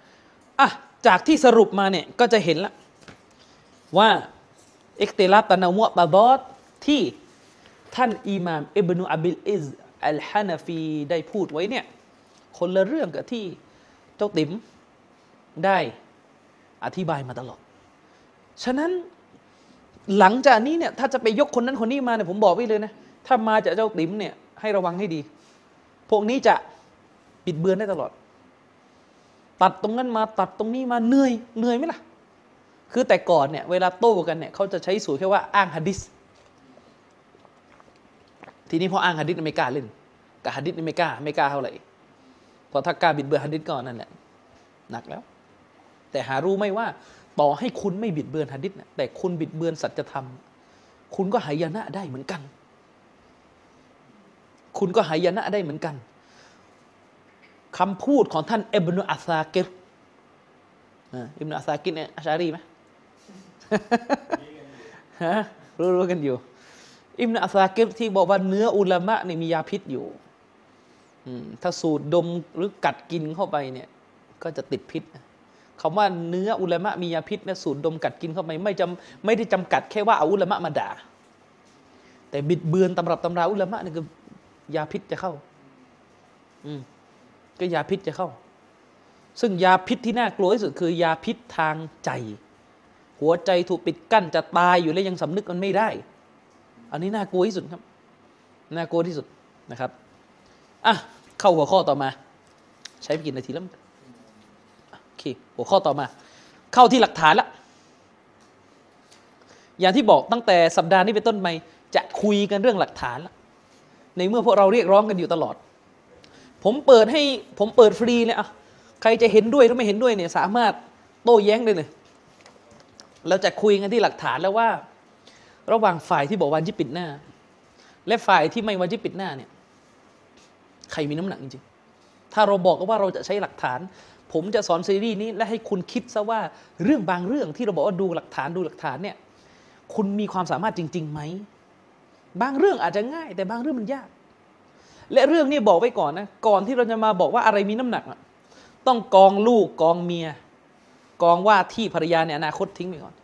อ่ะจากที่สรุปมาเนี่ยก็จะเห็นละว่าอิคติลาฟตะนะวะตะฎอดที่ท่านอิหม่ามอิบนุอับดุลอิซอัลฮานะฟีได้พูดไว้เนี่ยคนละเรื่องกับที่เจ้าติ๋มได้อธิบายมาตลอดฉะนั้นหลังจากนี้เนี่ยถ้าจะไปยกคนนั้นคนนี้มาเนี่ยผมบอกไว้เลยนะถ้ามาจากเจ้าติ๋มเนี่ยให้ระวังให้ดีพวกนี้จะบิดเบือนได้ตลอดตัดตรงนั้นมาตัดตรงนี้มาเหนื่อยเหนื่อยไหมล่ะคือแต่ก่อนเนี่ยเวลาโต้กันเนี่ยเขาจะใช้สูตรแค่ว่าอ้างหะดีษทีนี้พออ้างหะดีษไม่กล้าเล่นกับหะดีษไม่กล้าไม่กล้าเท่าไหร่พอถ้ากล้าบิดเบือนหะดีษก่อนนั่นแหละหนักแล้วแต่หารู้ไหมว่าต่อให้คุณไม่บิดเบือนหะดีษนะแต่คุณบิดเบือนสัจธรรมคุณก็หายนะได้เหมือนกันคุณก็หายนะได้เหมือนกันคำพูดของท่านอิบนุอัสซากิรอิบนุอัสซากิรเนี่ยอัชอะรีไหม รู้ๆกันอยู่ อิบนุอัสซากิรที่บอกว่าเนื้ออุลามะนี่มียาพิษอยู่ถ้าสูดดมหรือกัดกินเข้าไปเนี่ยก็จะติดพิษคำว่าเนื้ออุลามะมียาพิษเนี่ยสูดดมกัดกินเข้าไปไม่จำไม่ได้จำกัดแค่ว่าเอาอุลามะมาด่าแต่บิดเบือนตำรับตำราอุลามะนี่คือยาพิษจะเข้าอืมก็ยาพิษจะเข้าซึ่งยาพิษที่น่ากลัวที่สุดคือยาพิษทางใจหัวใจถูกปิดกั้นจะตายอยู่แล้วยังสำนึกมันไม่ได้อันนี้น่ากลัวที่สุดครับน่ากลัวที่สุดนะครับอ่ะเข้าหัวข้อต่อมาใช้ไปกี่นาทีแล้วโอเคหัวข้อต่อมาเข้าที่หลักฐานละอย่างที่บอกตั้งแต่สัปดาห์นี้เป็นต้นไปจะคุยกันเรื่องหลักฐานละในเมื่อพวกเราเรียกร้องกันอยู่ตลอดผมเปิดให้ผมเปิดฟรีเลยอ่ะใครจะเห็นด้วยหรือไม่เห็นด้วยเนี่ยสามารถโต้แย้งได้เลยเราจะคุยกันที่หลักฐานแล้วว่าระหว่างฝ่ายที่บอกวาญิบปิดหน้าและฝ่ายที่ไม่วาญิบปิดหน้าเนี่ยใครมีน้ำหนักจริงๆถ้าเราบอกว่าเราจะใช้หลักฐานผมจะสอนซีรีส์นี้และให้คุณคิดซะว่าเรื่องบางเรื่องที่เราบอกว่าดูหลักฐานดูหลักฐานเนี่ยคุณมีความสามารถจริงๆไหมบางเรื่องอาจจะง่ายแต่บางเรื่องมันยากและเรื่องนี้บอกไว้ก่อนนะก่อนที่เราจะมาบอกว่าอะไรมีน้ำหนักต้องกองลูกกองเมียกองว่าที่ภรรยาเนี่ยอนาคตทิ้งไปก่อน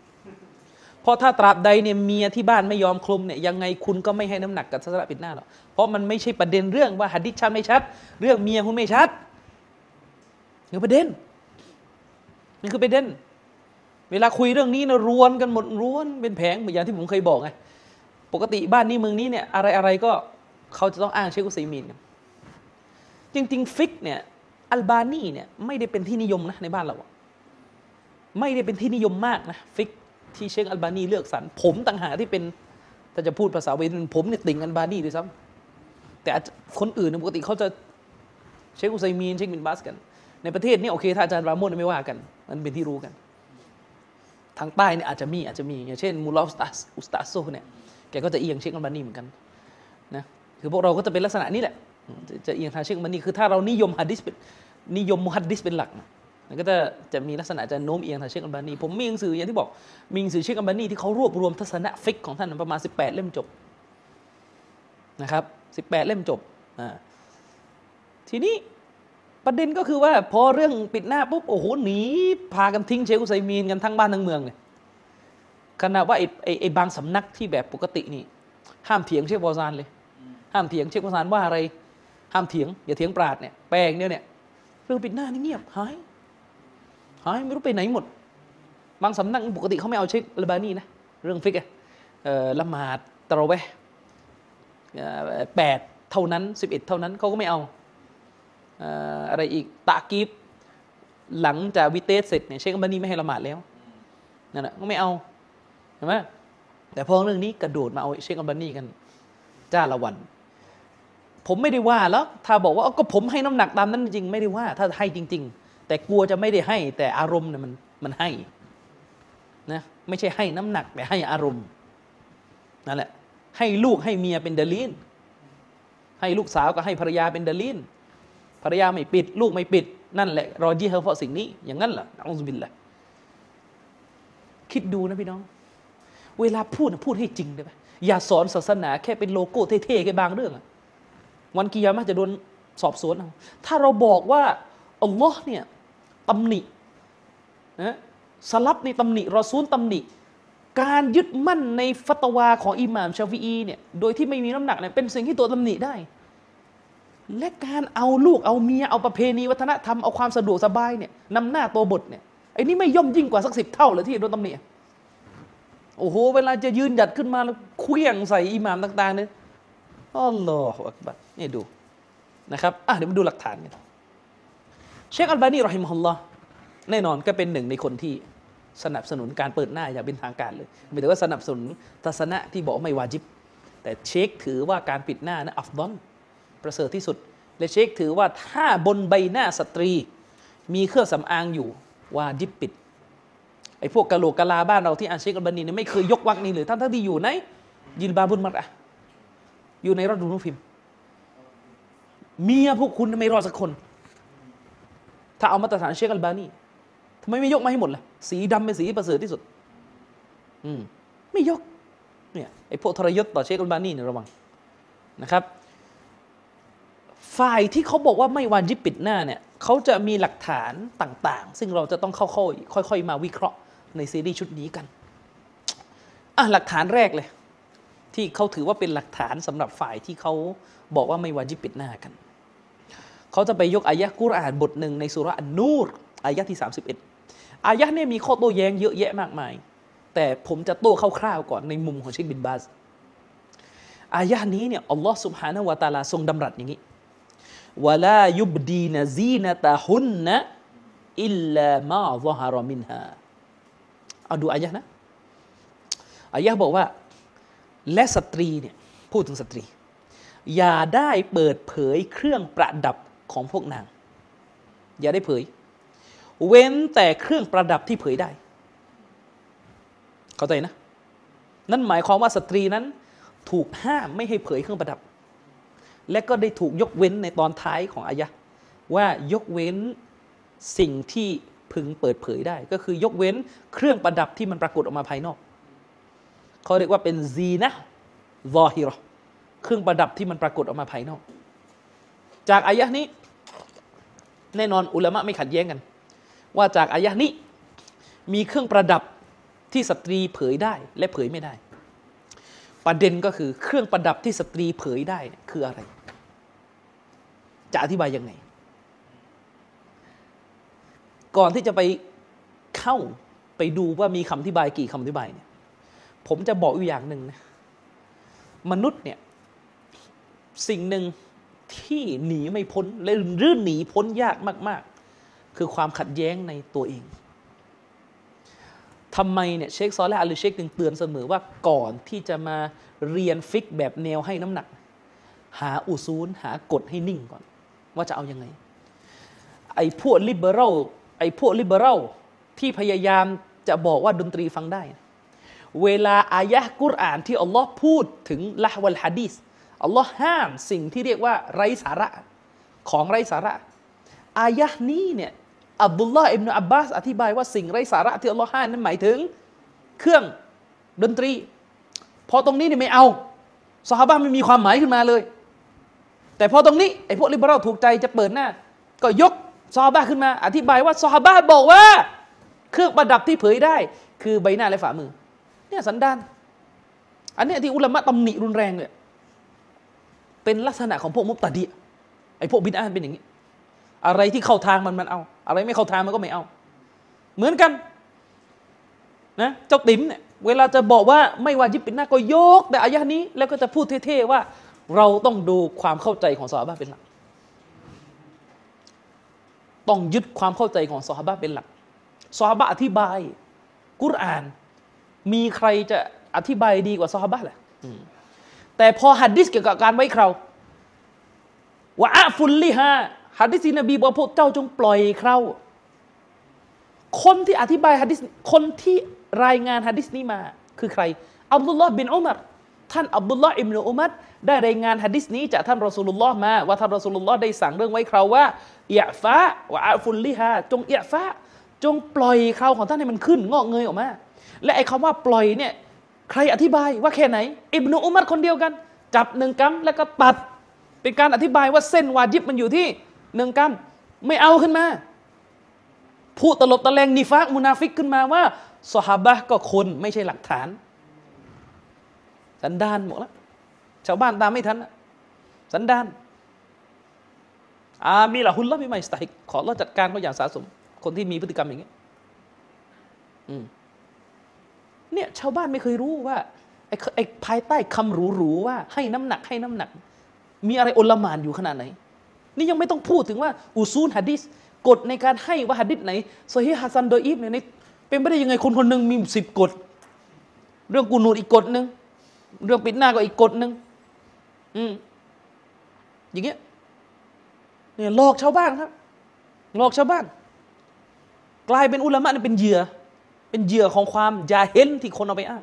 เพราะถ้าตราบใดเนี่ยเมียที่บ้านไม่ยอมคลุมเนี่ยยังไงคุณก็ไม่ให้น้ำหนักกับศาสนาปิดหน้าหรอกเพราะมันไม่ใช่ประเด็นเรื่องว่าหะดีษชัดไม่ชัดเรื่องเมียคุณไม่ชัดนี่ประเด็นนี่คือประเด็นเวลาคุยเรื่องนี้นะรวนกันหมดรวนเป็นแผงเหมือนอย่างที่ผมเคยบอกไงปกติบ้านนี้เมืองนี้เนี่ยอะไรอะไรก็เขาจะต้องอ้างเชคอุซัยมีนจริงๆฟิกเนี่ยอัลบานีเนี่ยไม่ได้เป็นที่นิยมนะในบ้านเราไม่ได้เป็นที่นิยมมากนะฟิกที่เชคอัลบานีเลือกสรรผมต่างหากที่เป็นถ้าจะพูดภาษาเวยผมเนี่ยติ่งอัลบานีด้วยซ้ำแต่คนอื่นปกติเขาจะเชคอุซัยมีนเชคบินบาสกันในประเทศนี้โอเคถ้าอาจารย์ราโมนไม่ว่ากันมันเป็นที่รู้กันทางใต้เนี่ยอาจจะมีอาจจะมีอย่างเช่นมูลาอุสตาอุสตาโซเนี่ยแกก็จะเอียงเชคอัลบานีเหมือนกันนะคือพวกเราก็จะเป็นลักษณะนี้แหละจะ, จะเอียงทางเชคอัลบานีคือถ้าเรานิยมหะดีษเป็นนิยมมุฮัดดิษเป็นหลักมันก็จะจะมีลักษณะจะโน้มเอียงทางเชคอัลบานีผมมีหนังสืออย่างที่บอกมีหนังสือเชคอัลบานีที่เขารวบรวมทัศนะฟิกของท่านประมาณสิบแปดเล่มจบนะครับสิบแปดเล่มจบอ่าทีนี้ประเด็นก็คือว่าพอเรื่องปิดหน้าปุ๊บโอ้โหหนีพากันทิ้งเชคอุซัยมีนกันทั้งบ้านทั้งเมืองเลยขณะว่าไอ้ไอ้ไอ้บางสำนักที่แบบปกตินี่ห้ามเถียงเชคบอซานเลยห้ามเถียงเชคบอซานว่าอะไรห้ามเถียงอย่าเถียงปราดเนี่ยแปลงเนี่ยเนี่ยเรื่องปิดหน้านี่เงียบหายหายไม่รู้ไปไหนหมดบางสำนักปกติเขาไม่เอาเช็คอัลบานีนะเรื่องฟิกอะละหมาดตะเราะเวห์แปดเท่านั้นสิบเอ็ดเท่านั้นเขาก็ไม่เอาอะไรอีกตะกีบหลังจากวิเตสเสร็จเนี่ยเช็คอัลบานีไม่ให้ละหมาดแล้วนั่นแหละก็ไม่เอาเห็นไหมแต่พอเรื่องนี้กระโดดมาเอาเช็คอัลบานีกันจ้าละวันผมไม่ได้ว่าแล้วถ้าบอกว่าก็ผมให้น้ำหนักตามนั้นจริงไม่ได้ว่าถ้าให้จริงๆแต่กลัวจะไม่ได้ให้แต่อารมณ์เนี่ยมันมันให้นะไม่ใช่ให้น้ำหนักแต่ให้อารมณ์นั่นแหละให้ลูกให้เมียเป็นดะลีลให้ลูกสาวก็ให้ภรรยาเป็นดะลีลภรรยาไม่ปิดลูกไม่ปิดนั่นแหละรอญิฮ์เพราะสิ่งนี้อย่างนั้นเหรออูซุบิลละคิดดูนะพี่น้องเวลาพูดพูดให้จริงได้ไหมอย่าสอนศาสนาแค่เป็นโลโก้เท่ๆแค่บางเรื่องวันกิยามะห์จะโดนสอบสวนเอาถ้าเราบอกว่าอัลลอฮ์เนี่ยตำหนินะสลับในตำหนิรอซูลตำหนิการยึดมั่นในฟัตวาของอิหม่ามชาฟิอีเนี่ยโดยที่ไม่มีน้ำหนักเนี่ยเป็นสิ่งที่ตัวตำหนิได้และการเอาลูกเอาเมียเอาประเพณีวัฒนธรรมเอาความสะดวกสบายเนี่ยนำหน้าตัวบทเนี่ยไอ้นี่ไม่ย่อมยิ่งกว่าสักสิบเท่าเลยที่โดนตำหนิโอ้โหเวลาจะยืนหยัดขึ้นมาแล้วเคลื่อนใส่อิหม่ามต่างๆเนี่ยอัลลอฮฺอักบัรนี่ดูนะครับอ่ะเดี๋ยวมาดูหลักฐานกันเชคอัลบานีรอฮิมะฮุลลอฮ์แน่นอนก็เป็นหนึ่งในคนที่สนับสนุนการเปิดหน้าอย่างเป็นทางการเลยหมายถึงว่าสนับสนุนทัศนะที่บอกไม่วาญิบแต่เชคถือว่าการปิดหน้านะอัฟฎอลประเสริฐที่สุดและเชคถือว่าถ้าบนใบหน้าสตรีมีเครื่องสำอางอยู่วาญิบปิดไอ้พวกกะโหลกกะลาบ้านเราที่อ่านเชคอัลบานีเนี่ยไม่เคยยกวรรคนี้เลยทั้งๆที่อยู่ในยิลบาบุลมัรอะฮ์อยู่ในรถดูนุ่งพิมพ์เมียพวกคุณทำไมรอสักคนถ้าเอามาตรฐานเชคอัลบานีทำไมไม่ยกมาให้หมดล่ะสีดำเป็นสีประเสริฐที่สุดอืมไม่ยก เนี่ยไอ้พวกทรยศต่อเชคอัลบานีเนี่ยระวังนะครับฝ่ายที่เขาบอกว่าไม่วาญิบปิดหน้าเนี่ยเขาจะมีหลักฐานต่างๆซึ่งเราจะต้องเข้าค่อยๆมาวิเคราะห์ในซีรีส์ชุดนี้กันอ่ะหลักฐานแรกเลยที่เขาถือว่าเป็นหลักฐานสำหรับฝ่ายที่เขาบอกว่าไม่วาญิบปิดหน้ากันเขาจะไปยกอายะห์กุรอานบทหนึ่งในซูเราะห์อันนูรอายะห์ที่สามสิบเอ็ดอายะห์เนี่ยมีข้อโต้แย้งเยอะแยะมากมายแต่ผมจะโต้คร่าวๆก่อนในมุมของเชคบินบาซอายะห์นี้เนี่ยอัลเลาะห์ซุบฮานะฮูวะตะอาลาทรงดำรัสอย่างนี้วะลายุบดีนะซีนะตะฮุนนะอิลลามาซะฮะรอมินฮาเอาดูอายะห์นะอายะห์บอกว่าและสตรีเนี่ยพูดถึงสตรีอย่าได้เปิดเผยเครื่องประดับของพวกนางอย่าได้เผยเว้นแต่เครื่องประดับที่เผยได้เข้าใจนะนั่นหมายความว่าสตรีนั้นถูกห้ามไม่ให้เผยเครื่องประดับและก็ได้ถูกยกเว้นในตอนท้ายของอายะห์ว่ายกเว้นสิ่งที่พึงเปิดเผยได้ก็คือยกเว้นเครื่องประดับที่มันปรากฏออกมาภายนอกเขาเรียกว่าเป็นซีนะห์ซอฮิเราะห์เครื่องประดับที่มันปรากฏออกมาภายนอกจากอายะห์นี้แน่นอนอุลามะไม่ขัดแย้งกันว่าจากอายะห์นี้มีเครื่องประดับที่สตรีเผยได้และเผยไม่ได้ประเด็นก็คือเครื่องประดับที่สตรีเผยได้คืออะไรจะอธิบายยังไงก่อนที่จะไปเข้าไปดูว่ามีคำอธิบายกี่คำอธิบายเนี่ยผมจะบอกอยู่อย่างหนึ่งนะมนุษย์เนี่ยสิ่งหนึ่งที่หนีไม่พ้นหรือหนีพ้นยากมากๆคือความขัดแย้งในตัวเองทำไมเนี่ยเชคซอลและอาลีเชคถึงเตือนเสมอว่าก่อนที่จะมาเรียนฟิกแบบแนวให้น้ำหนักหาอุซูลหากฎให้นิ่งก่อนว่าจะเอายังไงไอ้พวกลิเบอรัลไอ้พวกลิเบอรัลที่พยายามจะบอกว่าดนตรีฟังได้เวลาอายะห์กุรอานที่อัลลอฮ์พูดถึงละห์วัลหะดีษอัลลอฮ์ห้ามสิ่งที่เรียกว่าไร้สาระของไร้สาระอายะห์นี้เนี่ยอับดุลลาห์อิบนุอับบาสอธิบายว่าสิ่งไร้สาระที่อัลลอฮ์ห้ามนั้นหมายถึงเครื่องดนตรีพอตรงนี้เนี่ยไม่เอาซอฮาบะห์ไม่มีความหมายขึ้นมาเลยแต่พอตรงนี้ไอ้พวกลิเบอรัลถูกใจจะเปิดหน้าก็ยกซอฮาบะห์ขึ้นมาอธิบายว่าซอฮาบะห์บอกว่าเครื่องประดับที่เผยได้คือใบหน้าและฝ่ามือเนี่ยสันดานอันนี้ที่อุลามะตำหนิรุนแรงเลยเป็นลักษณะของพวกมุบตะดิอะห์ไอ้พวกบิดอะห์เป็นอย่างนี้อะไรที่เข้าทางมันมันเอาอะไรไม่เข้าทางมันก็ไม่เอาเหมือนกันนะเจ้าติ๋มเนี่ยเวลาจะบอกว่าไม่วาญิบปิดหน้าก็ยกแต่อายะห์นี้แล้วก็จะพูดเท่ๆว่าเราต้องดูความเข้าใจของซอฮาบะห์เป็นหลักต้องยึดความเข้าใจของซอฮาบะห์เป็นหลักซอฮาบะห์อธิบายกุรอานมีใครจะอธิบายดีกว่าซอฮาบะห์ล่ะแต่พอหะดีษเกี่ยวกับการไว้เคราวะอะฟุลลิฮาหะดีษนบีบอกพวกเจ้าจงปล่อยเคราคนที่อธิบายหะดีษคนที่รายงานหะดีษนี้มาคือใครอับดุลลอฮ์บินอุมัรท่านอับดุลลอฮ์อิบนุอุมัรได้รายงานหะดีษนี้จากท่านรอซูลุลลอฮ์มาว่าท่านรอซูลุลลอฮ์ได้สั่งเรื่องไว้เคราว่าอิอฟะวะอะฟุลลิฮาจงอิอฟะจงปล่อยเคราของท่านให้มันขึ้นงอกเงยออกมาและไอ้คำว่าปล่อยเนี่ยใครอธิบายว่าแค่ไหนอิบนุอุมัรคนเดียวกันจับหนึ่งกัมแล้วก็ตัดเป็นการอธิบายว่าเส้นวาญิบมันอยู่ที่หนึ่งกัมไม่เอาขึ้นมาผู้ตลบตะแลงนิฟากมุนาฟิกขึ้นมาว่าซอฮาบะห์ก็คนไม่ใช่หลักฐานสันดานหมดแล้วชาวบ้านตามไม่ทันสันดานอามีละฮุลละมิมัยสตัฮิกขอเราจัดการเขาอย่างสะสมคนที่มีพฤติกรรมอย่างนี้เนี่ยชาวบ้านไม่เคยรู้ว่าไอ้ไอ้ภายใต้คำหรูๆว่าให้น้ำหนักให้น้ำหนักมีอะไรอลหม่านอยู่ขนาดไหนนี่ยังไม่ต้องพูดถึงว่าอุซูลหะดีษกฎในการให้ว่าหะดีษไหนซอฮีฮ์ฮะซันดออีฟเนี่ยเป็นไม่ได้ยังไงคนคนหนึ่งมีสิบกฎเรื่องกูนูดอีกกฎหนึ่งเรื่องปิดหน้าก็อีกกฎหนึ่งอืมอย่างเงี้ยเนี่ยหลอกชาวบ้านครับหลอกชาวบ้านกลายเป็นอุลามะเนี่ยเป็นเหยื่อเป็นเหยื่อของความยาเห็นที่คนเอาไปอ้าง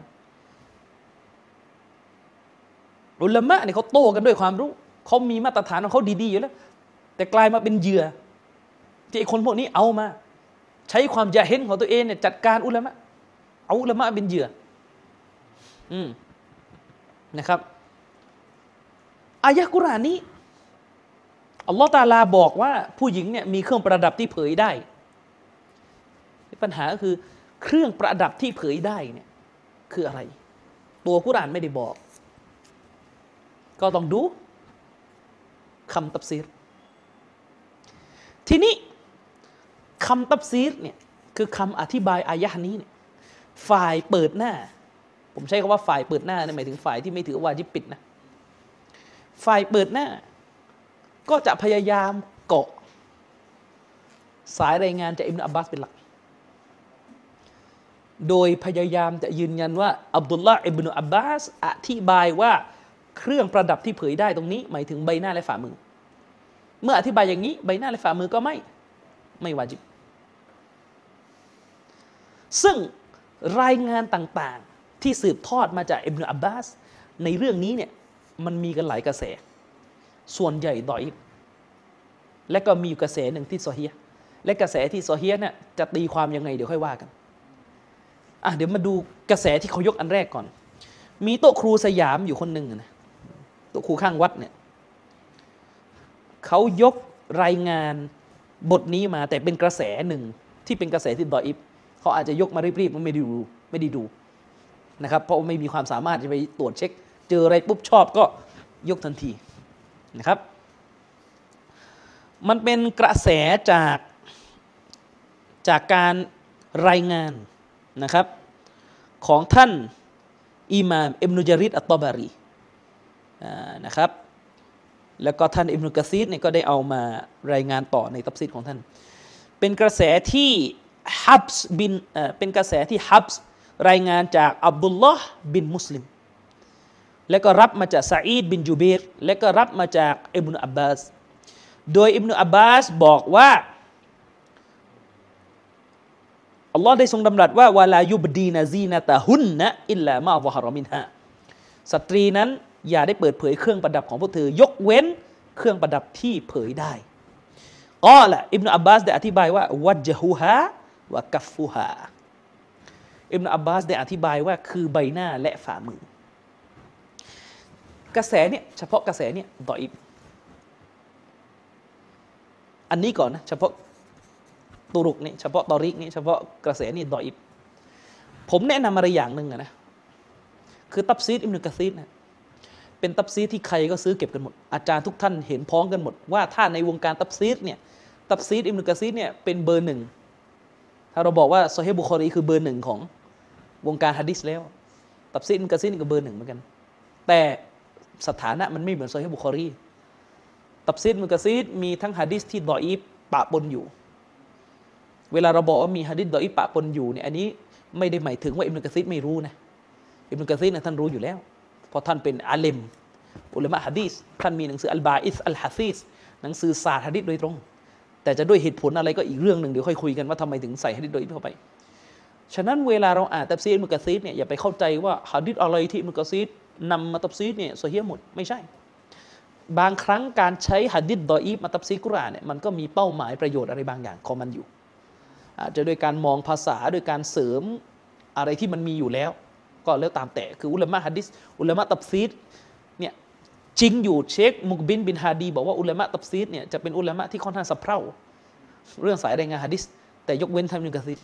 อุลามะเนี่ยเขาโต้กันด้วยความรู้เขามีมาตรฐานของเขาดีๆอยู่แล้วแต่กลายมาเป็นเหยื่อที่ไอ้คนพวกนี้เอามาใช้ความยาเห็นของตัวเองเนี่ยจัดการอุลามะเอาอุลามะเป็นเหยื่ออืม นะครับอายะกุรอานนี้อัลลอฮฺตะอาลาบอกว่าผู้หญิงเนี่ยมีเครื่องประดับที่เผยได้ปัญหาก็คือเครื่องประดับที่เผยได้เนี่ยคืออะไรตัวกุรอานไม่ได้บอกก็ต้องดูคำตัฟซีรทีนี้คำตัฟซีรเนี่ยคือคำอธิบายอายะห์นี้เนี่ยฝ่ายเปิดหน้าผมใช้คำว่าฝ่ายเปิดหน้าหมายถึงฝ่ายที่ไม่ถือวาญิบปิดนะฝ่ายเปิดหน้าก็จะพยายามเกาะสายรายงานจากอิบนุอับบาสเป็นหลักโดยพยายามจะยืนยันว่าอับดุลลาห์อิบนุอับบาสอธิบายว่าเครื่องประดับที่เผยได้ตรงนี้หมายถึงใบหน้าและฝ่ามือเมื่ออธิบายอย่างนี้ใบหน้าและฝ่ามือก็ไม่ไม่วาญิบซึ่งรายงานต่างๆที่สืบทอดมาจากอิบนุอับบาสในเรื่องนี้เนี่ยมันมีกันหลายกระแสส่วนใหญ่ดอยและก็มีกระแสหนึ่งที่ซอฮีฮ์และกระแสที่ซอฮีฮ์เนี่ยจะตีความยังไงเดี๋ยวค่อยว่ากันอ่ะเดี๋ยวมาดูกระแสที่เขายกอันแรกก่อนมีโต๊ะครูสยามอยู่คนหนึ่งนะโต๊ะครูข้างวัดเนี่ยเขายกรายงานบทนี้มาแต่เป็นกระแสหนึ่งที่เป็นกระแสที่ดอยอิบเขาอาจจะยกมารีบๆมันไม่ได้ดูไม่ได้ดูนะครับเพราะไม่มีความสามารถจะไปตรวจเช็คเจออะไรปุ๊บชอบก็ยกทันทีนะครับมันเป็นกระแสจากจากการรายงานนะครับของท่านอิหม่ามอิบนุญะรีดอัตตอบารีนะครับแล้วก็ท่านอิบนุกะซีรเนี่ยก็ได้เอามารายงานต่อในตัฟซีรของท่านเป็นกระแสที่ฮับส์บินเป็นกระแสที่ฮับส์รายงานจากอับดุลลอฮ์บินมุสลิมและก็รับมาจากซาอีดบินจูเบรและก็รับมาจากอิบนุอับบาสโดยอิบนุอับบาสบอกว่าอัลลอฮ์ได้ทรงดำรัสว่าวะลายุบดีนาซีนาตะฮุนนะอิลลามาซะฮะรอมินฮาสตรีนั้นอย่าได้เปิดเผยเครื่องประดับของพวกเธอยกเว้นเครื่องประดับที่เผยได้ก็ละอิบนุอับบาสได้อธิบายว่าวัจฮุฮาวะกัฟฟุฮาอิบนุอับบาสได้อธิบายว่าคือใบหน้าและฝ่ามือกระแสเนี่ยเฉพาะกระแสเนี่ยดออิฟอันนี้ก่อนนะเฉพาะตุรุกนี่เฉพาะตอริกนี่เฉพาะกระแสนี่ดออิฟผมแนะนำอะไรอย่างหนึ่งนะคือตัฟซีรอิบนุกะซีรนะเป็นตัฟซีรที่ใครก็ซื้อเก็บกันหมดอาจารย์ทุกท่านเห็นพ้องกันหมดว่าถ้าในวงการตัฟซีรเนี่ยตัฟซีรอิบนุกะซีรเนี่ยเป็นเบอร์หนึ่งถ้าเราบอกว่าซอฮีฮ์บุคอรีคือเบอร์หนึ่งของวงการหะดีษแล้วตัฟซีรอิบนุกะซีรก็เบอร์หนึ่งเหมือนกันแต่สถานะมันไม่เหมือนซอฮีฮ์บุคอรีตัฟซีรมุกะซีรมีทั้งหะดีษที่ดออีฟปะปนอยู่เวลาเราบอกว่ามีหะดีษดออีฟปะปนอยู่เนี่ยอันนี้ไม่ได้หมายถึงว่าอิบนุกะซีรไม่รู้นะอิบนุกะซีรเนี่ยท่านรู้อยู่แล้วเพราะท่านเป็นอาลิมอุลามะหะดีษท่านมีหนังสืออัลบาอิสอัลฮะซีษหนังสือศาสตร์หะดีษโดยตรงแต่จะด้วยเหตุผลอะไรก็อีกเรื่องหนึ่งเดี๋ยวค่อยคุยกันว่าทำไมถึงใส่หะดีษดออีฟเข้าไปฉะนั้นเวลาเราอ่านตัฟซีรมุกะซีรเนี่ยอย่าไปเข้าใจว่าหะดีษอะไรที่มุกะซีรนำมาตัฟซีรเนี่ยซอฮีฮ์หมดไม่ใช่บางครั้งการใช้หะดีษดออีฟมาตัฟซีรกุรอานเนี่ยมันก็มีเป้าหมายประโยชน์อะไรบางอย่างของมันอยู่อาจจะโดยการมองภาษาโดยการเสริมอะไรที่มันมีอยู่แล้วก็แล้วตามแต่คืออุลามะหะดีษอุลามะตัฟซีรเนี่ยจริงอยู่เชคมุกบินบินฮาดีบอกว่าอุลามะตัฟซีรเนี่ยจะเป็นอุลามะที่ค่อนข้างสะเพร่าเรื่องสายรายงานหะดีษแต่ยกเว้นท่านอิบนุกะซีร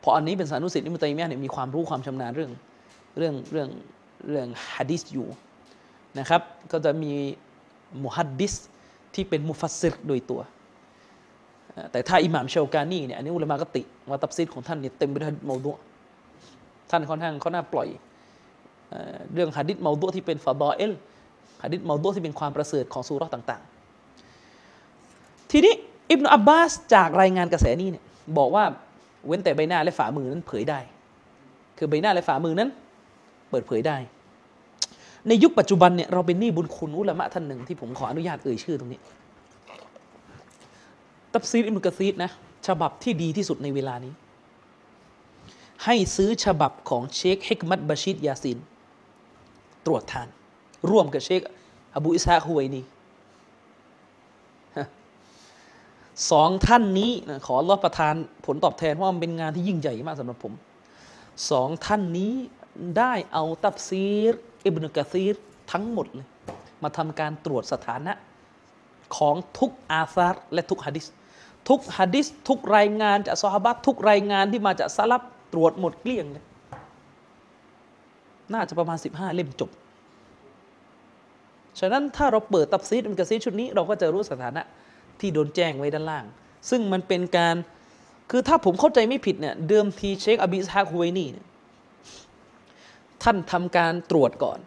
เพราะอันนี้เป็นสานุสิทธิ์อิบนุตัยมียะห์เนี่ยมีความรู้ความชำนาญเรื่องเรื่องเรื่องเรื่องหะดีษอยู่นะครับก็จะมีมุฮัดดิษที่เป็นมุฟัสซิรโดยตัวแต่ถ้าอิหม่ามชาวกานีเนี่ยอันนี้อุลามะก็ติว่าตัฟซีรของท่านเนี่ยเต็มไปด้วยเมาดุท่านค่อนข้างค่อนข้างปล่อยเรื่องหะดีษเมาดุที่เป็นฟะฎออิลหะดีษเมาดุที่เป็นความประเสริฐของซูเราะห์ต่างๆทีนี้อิบนุอับบาสจากรายงานกระแสนี้เนี่ยบอกว่าเว้นแต่ใบหน้าและฝ่ามือนั้นเผยได้คือใบหน้าและฝ่ามือนั้นเปิดเผยได้ในยุคปัจจุบันเนี่ยเราเป็นหนี้บุญคุณอุลามะท่านหนึ่งที่ผมขออนุญาตเอ่ยชื่อตรงนี้ตัฟซีรอิบนุกะซีรนะฉบับที่ดีที่สุดในเวลานี้ให้ซื้อฉบับของเชคฮิกมัตบะชีดยาซินตรวจทานร่วมกับเชคอบูอิสฮากฮุไวนีสองท่านนี้ขอรับประทานผลตอบแทนเพราะมันเป็นงานที่ยิ่งใหญ่มากสำหรับผมสองท่านนี้ได้เอาตัฟซีร อิบนุกะซีรทั้งหมดเลยมาทำการตรวจสถานะของทุกอาซาร์และทุกหะดีษทุกหะดีษทุกรายงานจากซอฮาบะห์ทุกรายงานที่มาจากซะลัฟตรวจหมดเกลี้ยงเลยน่าจะประมาณสิบห้าเล่มจบฉะนั้นถ้าเราเปิดตัฟซีรอิบนุกะซีรชุดนี้เราก็จะรู้สถานะที่โดนแจ้งไว้ด้านล่างซึ่งมันเป็นการคือถ้าผมเข้าใจไม่ผิดเนี่ยเดิมทีเชคอบิสฮากฮุไวนีเนี่ยท่านทำการตรวจก่อน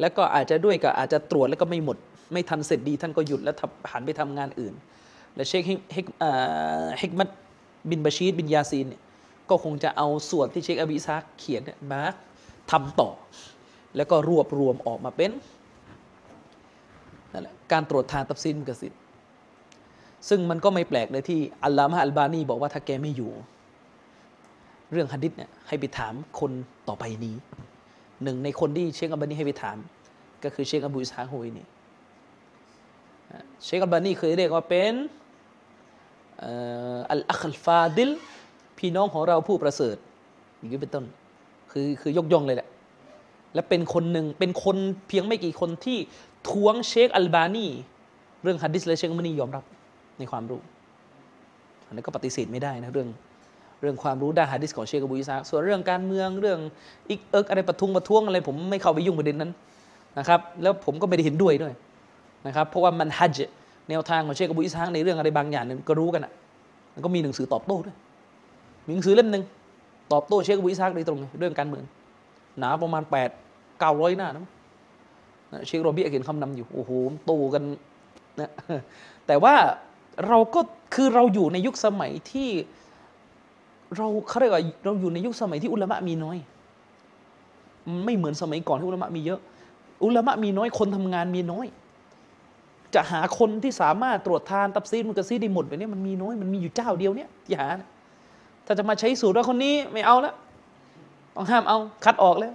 แล้วก็อาจจะด้วยกับอาจจะตรวจแล้วก็ไม่หมดไม่ทันเสร็จดีท่านก็หยุดแล้วหันไปทำงานอื่นและเชคฮิกมัตบินบาชีดบินยาซีนเนี่ยก็คงจะเอาส่วนที่เชคอบิสฮากเขียนเนี่ยมาทำต่อแล้วก็รวบรวมออกมาเป็นนั่นแหละการตรวจทางตัฟซีรกะซีรซึ่งมันก็ไม่แปลกเลยที่อัลลามะฮ์อัลบานีบอกว่าถ้าแกไม่อยู่เรื่องหะดีษเนี่ยให้ไปถามคนต่อไปนี้หนึ่งในคนที่เชคอัลบานีให้ไปถามก็คือเชคอบูอิสฮากฮุไวนีเชคอัลบานีเคยเรียกว่าเป็นอัลอัคลฟาดิลพี่น้องของเราผู้ประเสริฐอย่างนี้เป็นต้นคือคือยกย่องเลยแหละและเป็นคนหนึ่งเป็นคนเพียงไม่กี่คนที่ท้วงเชคอัลบานีเรื่องหะดีษและเชคอัลบานียอมรับในความรู้อันนี้ก็ปฏิเสธไม่ได้นะเรื่องเรื่องความรู้ด้านหะดีษของเชคอบูอิสฮากส่วนเรื่องการเมืองเรื่องอิกเอิกอะไรประทุงประท้วงอะไรผมไม่เข้าไปยุ่งประเด็นนั้นนะครับแล้วผมก็ไม่ได้เห็นด้วยด้วยนะครับเพราะว่ามันฮัจญ์แนวทางของเชคอบูอิสฮากในเรื่องอะไรบางอย่างนั้นก็รู้กันอ่ะมันก็มีหนังสือตอบโต้ด้วยมีหนังสือเล่มหนึ่งตอบโต้เชคอบูอิสฮากโดยตรงเรื่องการเมืองหนาประมาณแปดเก้าร้อยหน้านะเชคโรบี้เขียนคำนำอยู่โอ้โหโตกันนะแต่ว่าเราก็คือเราอยู่ในยุคสมัยที่เราเขาเรียกว่าเราอยู่ในยุคสมัยที่อุลามะมีน้อยไม่เหมือนสมัยก่อนที่อุลามะมีเยอะอุลามะมีน้อยคนทำงานมีน้อยจะหาคนที่สามารถตรวจทานตัฟซีรมุกะซีรได้หมดแบบนี้มันมีน้อยมันมีอยู่เจ้าเดียวเนี่ยอย่าหาถ้าจะมาใช้สูตรว่าคนนี้ไม่เอาแล้วต้องห้ามเอาคัดออกแล้ว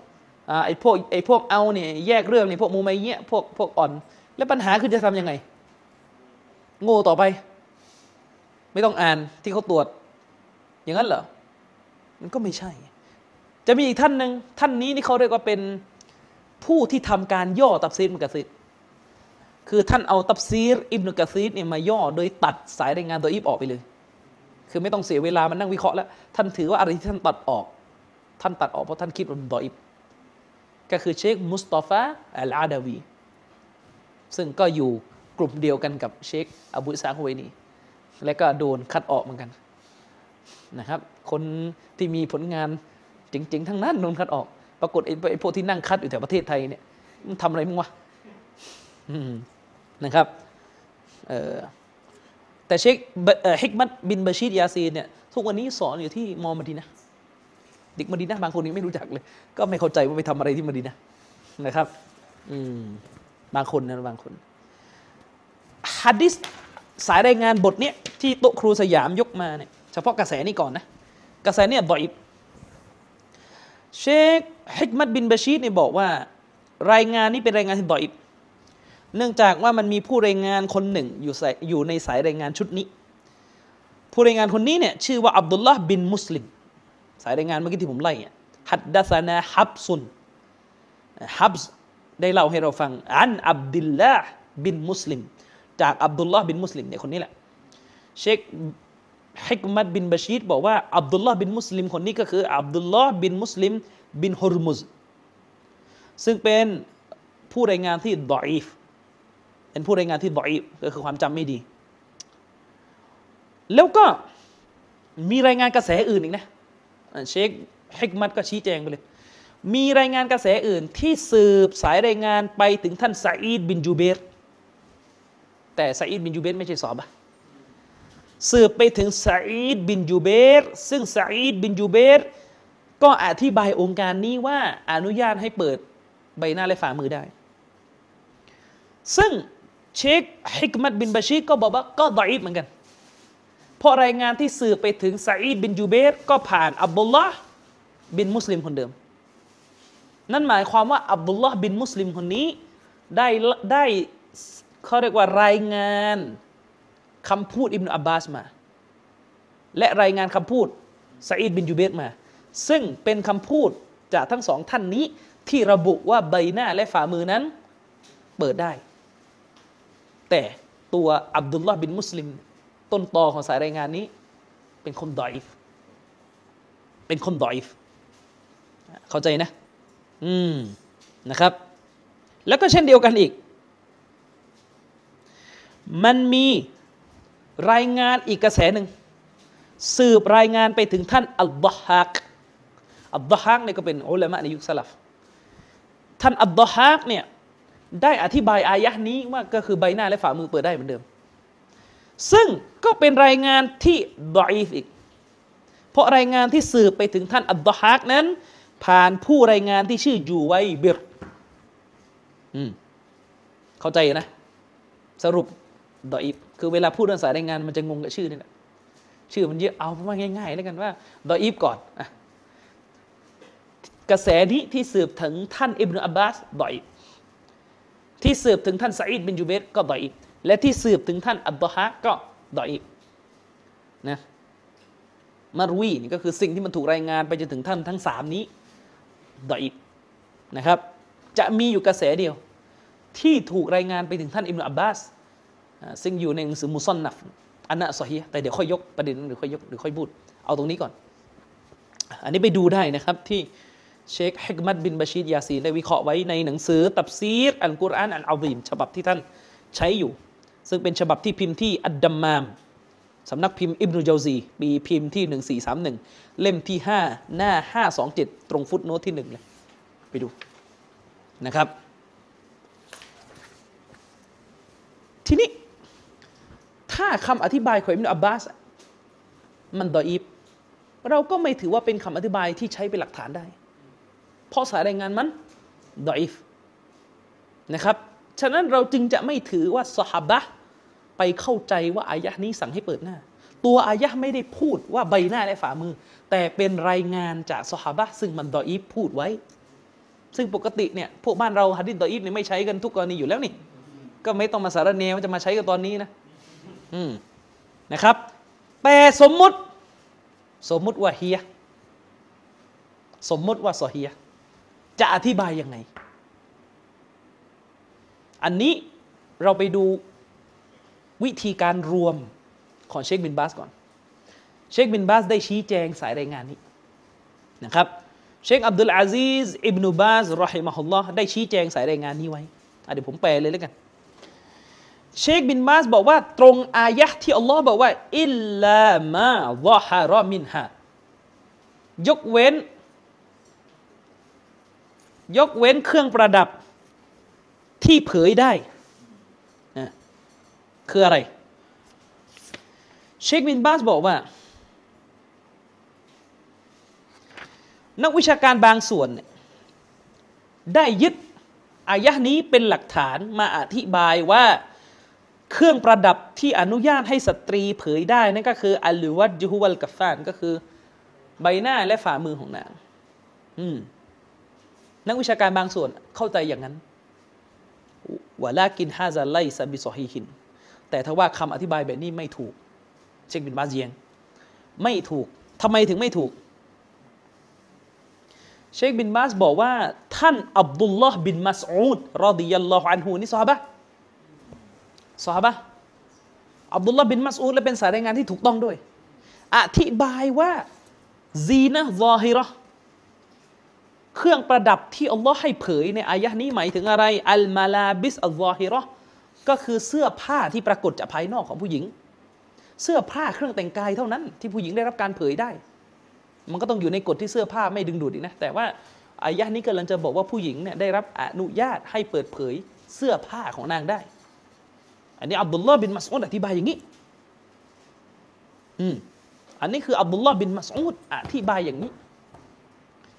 อ่าไอ้พวกไอ้พวกเอาเนี่ยแยกเรื่องเนี่ยพวกมูไมเงี้ยพวกพวกอ่อนแล้วปัญหาคือจะทํำยังไงโง่ต่อไปไม่ต้องอ่านที่เขาตรวจอย่างนั้นเหรอมันก็ไม่ใช่จะมีอีกท่านหนึ่งท่านนี้นี่เขาเรียกว่าเป็นผู้ที่ทำการย่อตัฟซีรอิบนุกะซีรคือท่านเอาตัฟซีรอิบนุกะซีรเนี่ยมาย่อโดยตัดสายรายงานดออีฟออกไปเลยคือไม่ต้องเสียเวลามันนั่งวิเคราะห์แล้วท่านถือว่าอะไรที่ท่านตัดออกท่านตัดออกเพราะท่านคิดว่ามันดออีฟก็คือเชคมุสตอฟาอัลอาดาวีซึ่งก็อยู่กลุ่มเดียวกันกับเชคอบูอิสฮากฮุไวนีและก็โดนคัดออกเหมือนกันนะครับคนที่มีผลงานจริงๆทั้งนั้นโดนคัดออกปรากฏไอ้พวกที่นั่งคัดอยู่แถวประเทศไทยเนี่ยมันทำอะไรมึงวะนะครับแต่เชคฮิกมัตบินบาชีดยาซีนเนี่ยทุกวันนี้สอนอยู่ที่มอมะดีนะห์เด็กมะดีนะห์บางคนยังไม่รู้จักเลยก็ไม่เข้าใจว่าไปทำอะไรที่มะดีนะห์นะครับบางคนนะบางคนหะดีษสายรายงานบทนี้ที่โต๊ะครูสยามยกมาเนี่ยเฉพาะกระแสนี้ก่อนนะกระแสเนี่ยดออิฟเชคฮิกมัตบินบาชีดเนี่ยบอกว่ารายงานนี้เป็นรายงานที่ดออิฟเนื่องจากว่ามันมีผู้รายงานคนหนึ่งอยู่อยู่ในสายรายงานชุดนี้ผู้รายงานคนนี้เนี่ยชื่อว่าอับดุลลาห์บินมุสลิมสายรายงานเมื่อกี้ที่ผมไล่เนี่ยฮัดดะซะนาฮับซุนฮับซ์ได้เล่าให้เราฟังอันอับดุลลาห์บินมุสลิมจากอับดุลลาห์บินมุสลิมเนี่ยคนนี้แหละเชคฮิกมัตบินบาชีดบอกว่าอับดุลลาห์บินมุสลิมคนนี้ก็คืออับดุลลาห์บินมุสลิมบินฮุรมุซซึ่งเป็นผู้รายงานที่ดออีฟเป็นผู้รายงานที่ดออีฟก็คือความจำไม่ดีแล้วก็มีรายงานกระแสอื่นอีกนะเชคฮิกมัตก็ชี้แจงไปเลยมีรายงานกระแสอื่นที่สืบสายรายงานไปถึงท่านซะอีดบินจูเบรแต่ซะอีดบินจูเบรไม่ใช่ซอฮาบะห์สืบไปถึงซะอีดบินจูเบรซึ่งซะอีดบินจูเบรก็อธิบายองค์การนี้ว่าอนุญาตให้เปิดใบหน้าและฝ่ามือได้ซึ่งเชคฮิกมัตบินบาชีดก็บอกว่าก็ดออีฟเหมือนกันเพราะรายงานที่สืบไปถึงซะอีดบินจูเบรก็ผ่านอับดุลลาห์บินมุสลิมคนเดิมนั่นหมายความว่าอับดุลลาห์บินมุสลิมคนนี้ได้ได้เขาเรียกว่ารายงานคำพูดอิบนุอับบาสมาและรายงานคำพูดซะอีดบินจูเบรมาซึ่งเป็นคำพูดจากทั้งสองท่านนี้ ที่ระบุว่าใบหน้าและฝ่ามือนั้นเปิดได้แต่ตัวอับดุลลอฮ์บินมุสลิมต้นตอของสายรายงานนี้เป็นคนดอยฟ์เป็นคนดอยฟ์เข้าใจนะอืมนะครับแล้วก็เช่นเดียวกันอีกมันมีรายงานอีกกระแสหนึ่งสืบรายงานไปถึงท่านอัลฎอฮากอัลฎอฮากเนี่ยก็เป็นอุลามะในยุคสลัฟท่านอัลฎอฮากเนี่ยได้อธิบายอายะห์นี้ว่าก็คือใบหน้าและฝ่ามือเปิดได้เหมือนเดิมซึ่งก็เป็นรายงานที่ดออีฟอีกเพราะรายงานที่สืบไปถึงท่านอัลฎอฮากนั้นผ่านผู้รายงานที่ชื่อยูไวบิรอืมเข้าใจนะสรุปดออีฟคือเวลาพูดเรื่องสายรายงานมันจะงงกับชื่อนี่แหละชื่อมันเยอะเอามาง่ายๆแล้วกันว่าดออีฟก่อนอ่ะกระแสนี้ที่สืบถึงท่านอิบนุอับบาสดออีฟที่สืบถึงท่านซะอีดบินจุบัยรก็ดออีฟและที่สืบถึงท่านอัลฎอฮากก็ดออีฟนะมัรวีนี่ก็คือสิ่งที่มันถูกรายงานไปจนถึงท่านทั้งสามนี้ดออีฟนะครับจะมีอยู่กระแสเดียวที่ถูกรายงานไปถึงท่านอิบนุอับบาสซึ่งอยู่ในหนังสือมุซอนนัฟอันนะซอฮีฮ์แต่เดี๋ยวค่อยยกประเด็นหรือค่อยยกหรือค่อยพูดเอาตรงนี้ก่อนอันนี้ไปดูได้นะครับที่เชคฮิกมัตบินบาชีดยาซีนได้วิเคราะห์ไว้ในหนังสือตัฟซีรอัลกุรอานอัลอาซีมฉบับที่ท่านใช้อยู่ซึ่งเป็นฉบับที่พิมพ์ที่อัดดัมมามสำนักพิมพ์อิบนุญาวซีปีพิมพ์ที่หนึ่งสี่สามหนึ่งเล่มที่ห้าหน้าห้าสองเจ็ดตรงฟุตโนตที่หนึ่งเลยไปดูนะครับทีนี้ถ้าคำอธิบายของอิบนุอับบาสมันดออีฟเราก็ไม่ถือว่าเป็นคำอธิบายที่ใช้เป็นหลักฐานได้เพราะสายรายงานมันดออีฟนะครับฉะนั้นเราจึงจะไม่ถือว่าซอฮาบะห์ไปเข้าใจว่าอายะห์นี้สั่งให้เปิดหน้าตัวอายะห์ไม่ได้พูดว่าใบหน้าและฝ่ามือแต่เป็นรายงานจากซอฮาบะห์ซึ่งมันดออีฟพูดไว้ซึ่งปกติเนี่ยพวกบ้านเราหะดีษดออีฟเนี่ยไม่ใช้กันทุกกรณีอยู่แล้วนี่ก็ไม่ต้องมาสารเนว่าจะมาใช้กันตอนนี้นะอืมนะครับแต่สมมุติสมมุติว่าเฮียสมมุติว่าซอฮีฮ์จะอธิบายยังไงอันนี้เราไปดูวิธีการรวมของเชคบินบาสก่อนเชคบินบาสได้ชี้แจงสายรายงานนี้นะครับเชคอับดุลอาซีซอิบนุบาซรอฮิมะฮุลลอฮ์ได้ชี้แจงสายรายงานนี้ไว้เดี๋ยวผมแปลเลยแล้วกันเชคบินบาสบอกว่าตรงอายะห์ที่อัลลอฮ์บอกว่าอิลลามาฎอฮะรอมินฮายกเว้นยกเว้นเครื่องประดับที่เผยได้นะคืออะไรเชคบินบาสบอกว่านักวิชาการบางส่วนได้ยึดอายะห์นี้เป็นหลักฐานมาอธิบายว่าเครื่องประดับที่อนุญาตให้สตรีเผยได้นั่นก็คืออัลวัจฮุวัลกัฟฟานก็คือใบหน้าและฝ่ามือของนางอืมนักวิชาการบางส่วนเข้าใจอย่างนั้นวะลากินฮาซาไลซะบิซอฮีฮินแต่ถ้าว่าคำอธิบายแบบนี้ไม่ถูกเชคบินบาซเยียงไม่ถูกทำไมถึงไม่ถูกเชคบินบาซบอกว่าท่านอับดุลลอฮ์บินมัสอูดรอฎิยัลลอฮุอันฮุนี่ซอฮาบะห์ซอฮาบะห์อับดุลลอฮ์บินมัสอูดและเป็นสายรายงานที่ถูกต้องด้วยอธิบายว่าซีนะฮ์ซอฮิเราะห์เครื่องประดับที่อัลลอฮ์ให้เผยในอายะห์นี้หมายถึงอะไรอัลมาลาบิสอัลซอฮิเราะห์ก็คือเสื้อผ้าที่ปรากฏจากภายนอกของผู้หญิงเสื้อผ้าเครื่องแต่งกายเท่านั้นที่ผู้หญิงได้รับการเผยได้มันก็ต้องอยู่ในกฎที่เสื้อผ้าไม่ดึงดูดอีกนะแต่ว่าอายะห์นี้กำลังจะบอกว่าผู้หญิงเนี่ยได้รับอนุญาตให้เปิดเผยเสื้อผ้าของนางได้อันนี้อับดุลลอฮ์บินมัสอูดอธิบายอย่างนี้อืมอันนี้คืออับดุลลอฮ์บินมัสอูดอธิบายอย่างนี้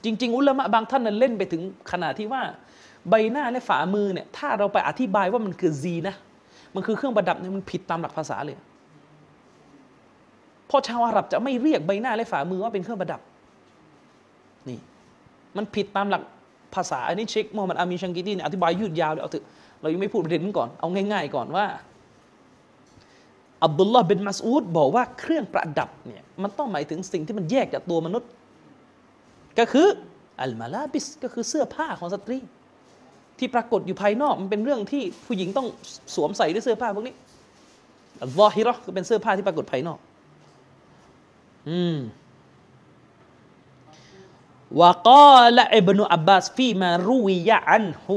จริงๆอุลามะบางท่านนั้นเล่นไปถึงขนาดที่ว่าใบหน้าและฝ่ามือเนี่ยถ้าเราไปอธิบายว่ามันคือซีนะมันคือเครื่องประดับเนี่ยมันผิดตามหลักภาษาเลยเพราะชาวอาหรับจะไม่เรียกใบหน้าและฝ่ามือว่าเป็นเครื่องประดับนี่มันผิดตามหลักภาษาอันนี้เชคมูฮัมหมัดอามีนชังกีตีเนี่ยอธิบายยืดยาวเลยเอาเถอะเรายังไม่พูดประเด็นนั้นก่อนเอาง่ายๆก่อนว่าอับดุลลอฮ์บินมัสอูดบอกว่าเครื่องประดับเนี่ยมันต้องหมายถึงสิ่งที่มันแยกจากตัวมนุษย์ก็คือ อัลมาลาบิสก็คือเสื้อผ้าของสตรีที่ปรากฏอยู่ภายนอกมันเป็นเรื่องที่ผู้หญิงต้องสวมใส่ด้วยเสื้อผ้าพวกนี้อัลซอฮิเราะห์ก็เป็นเสื้อผ้าที่ปรากฏภายนอกอืมวะกอลอิบนุอับบาสฟีมารุวิยะอันฮุ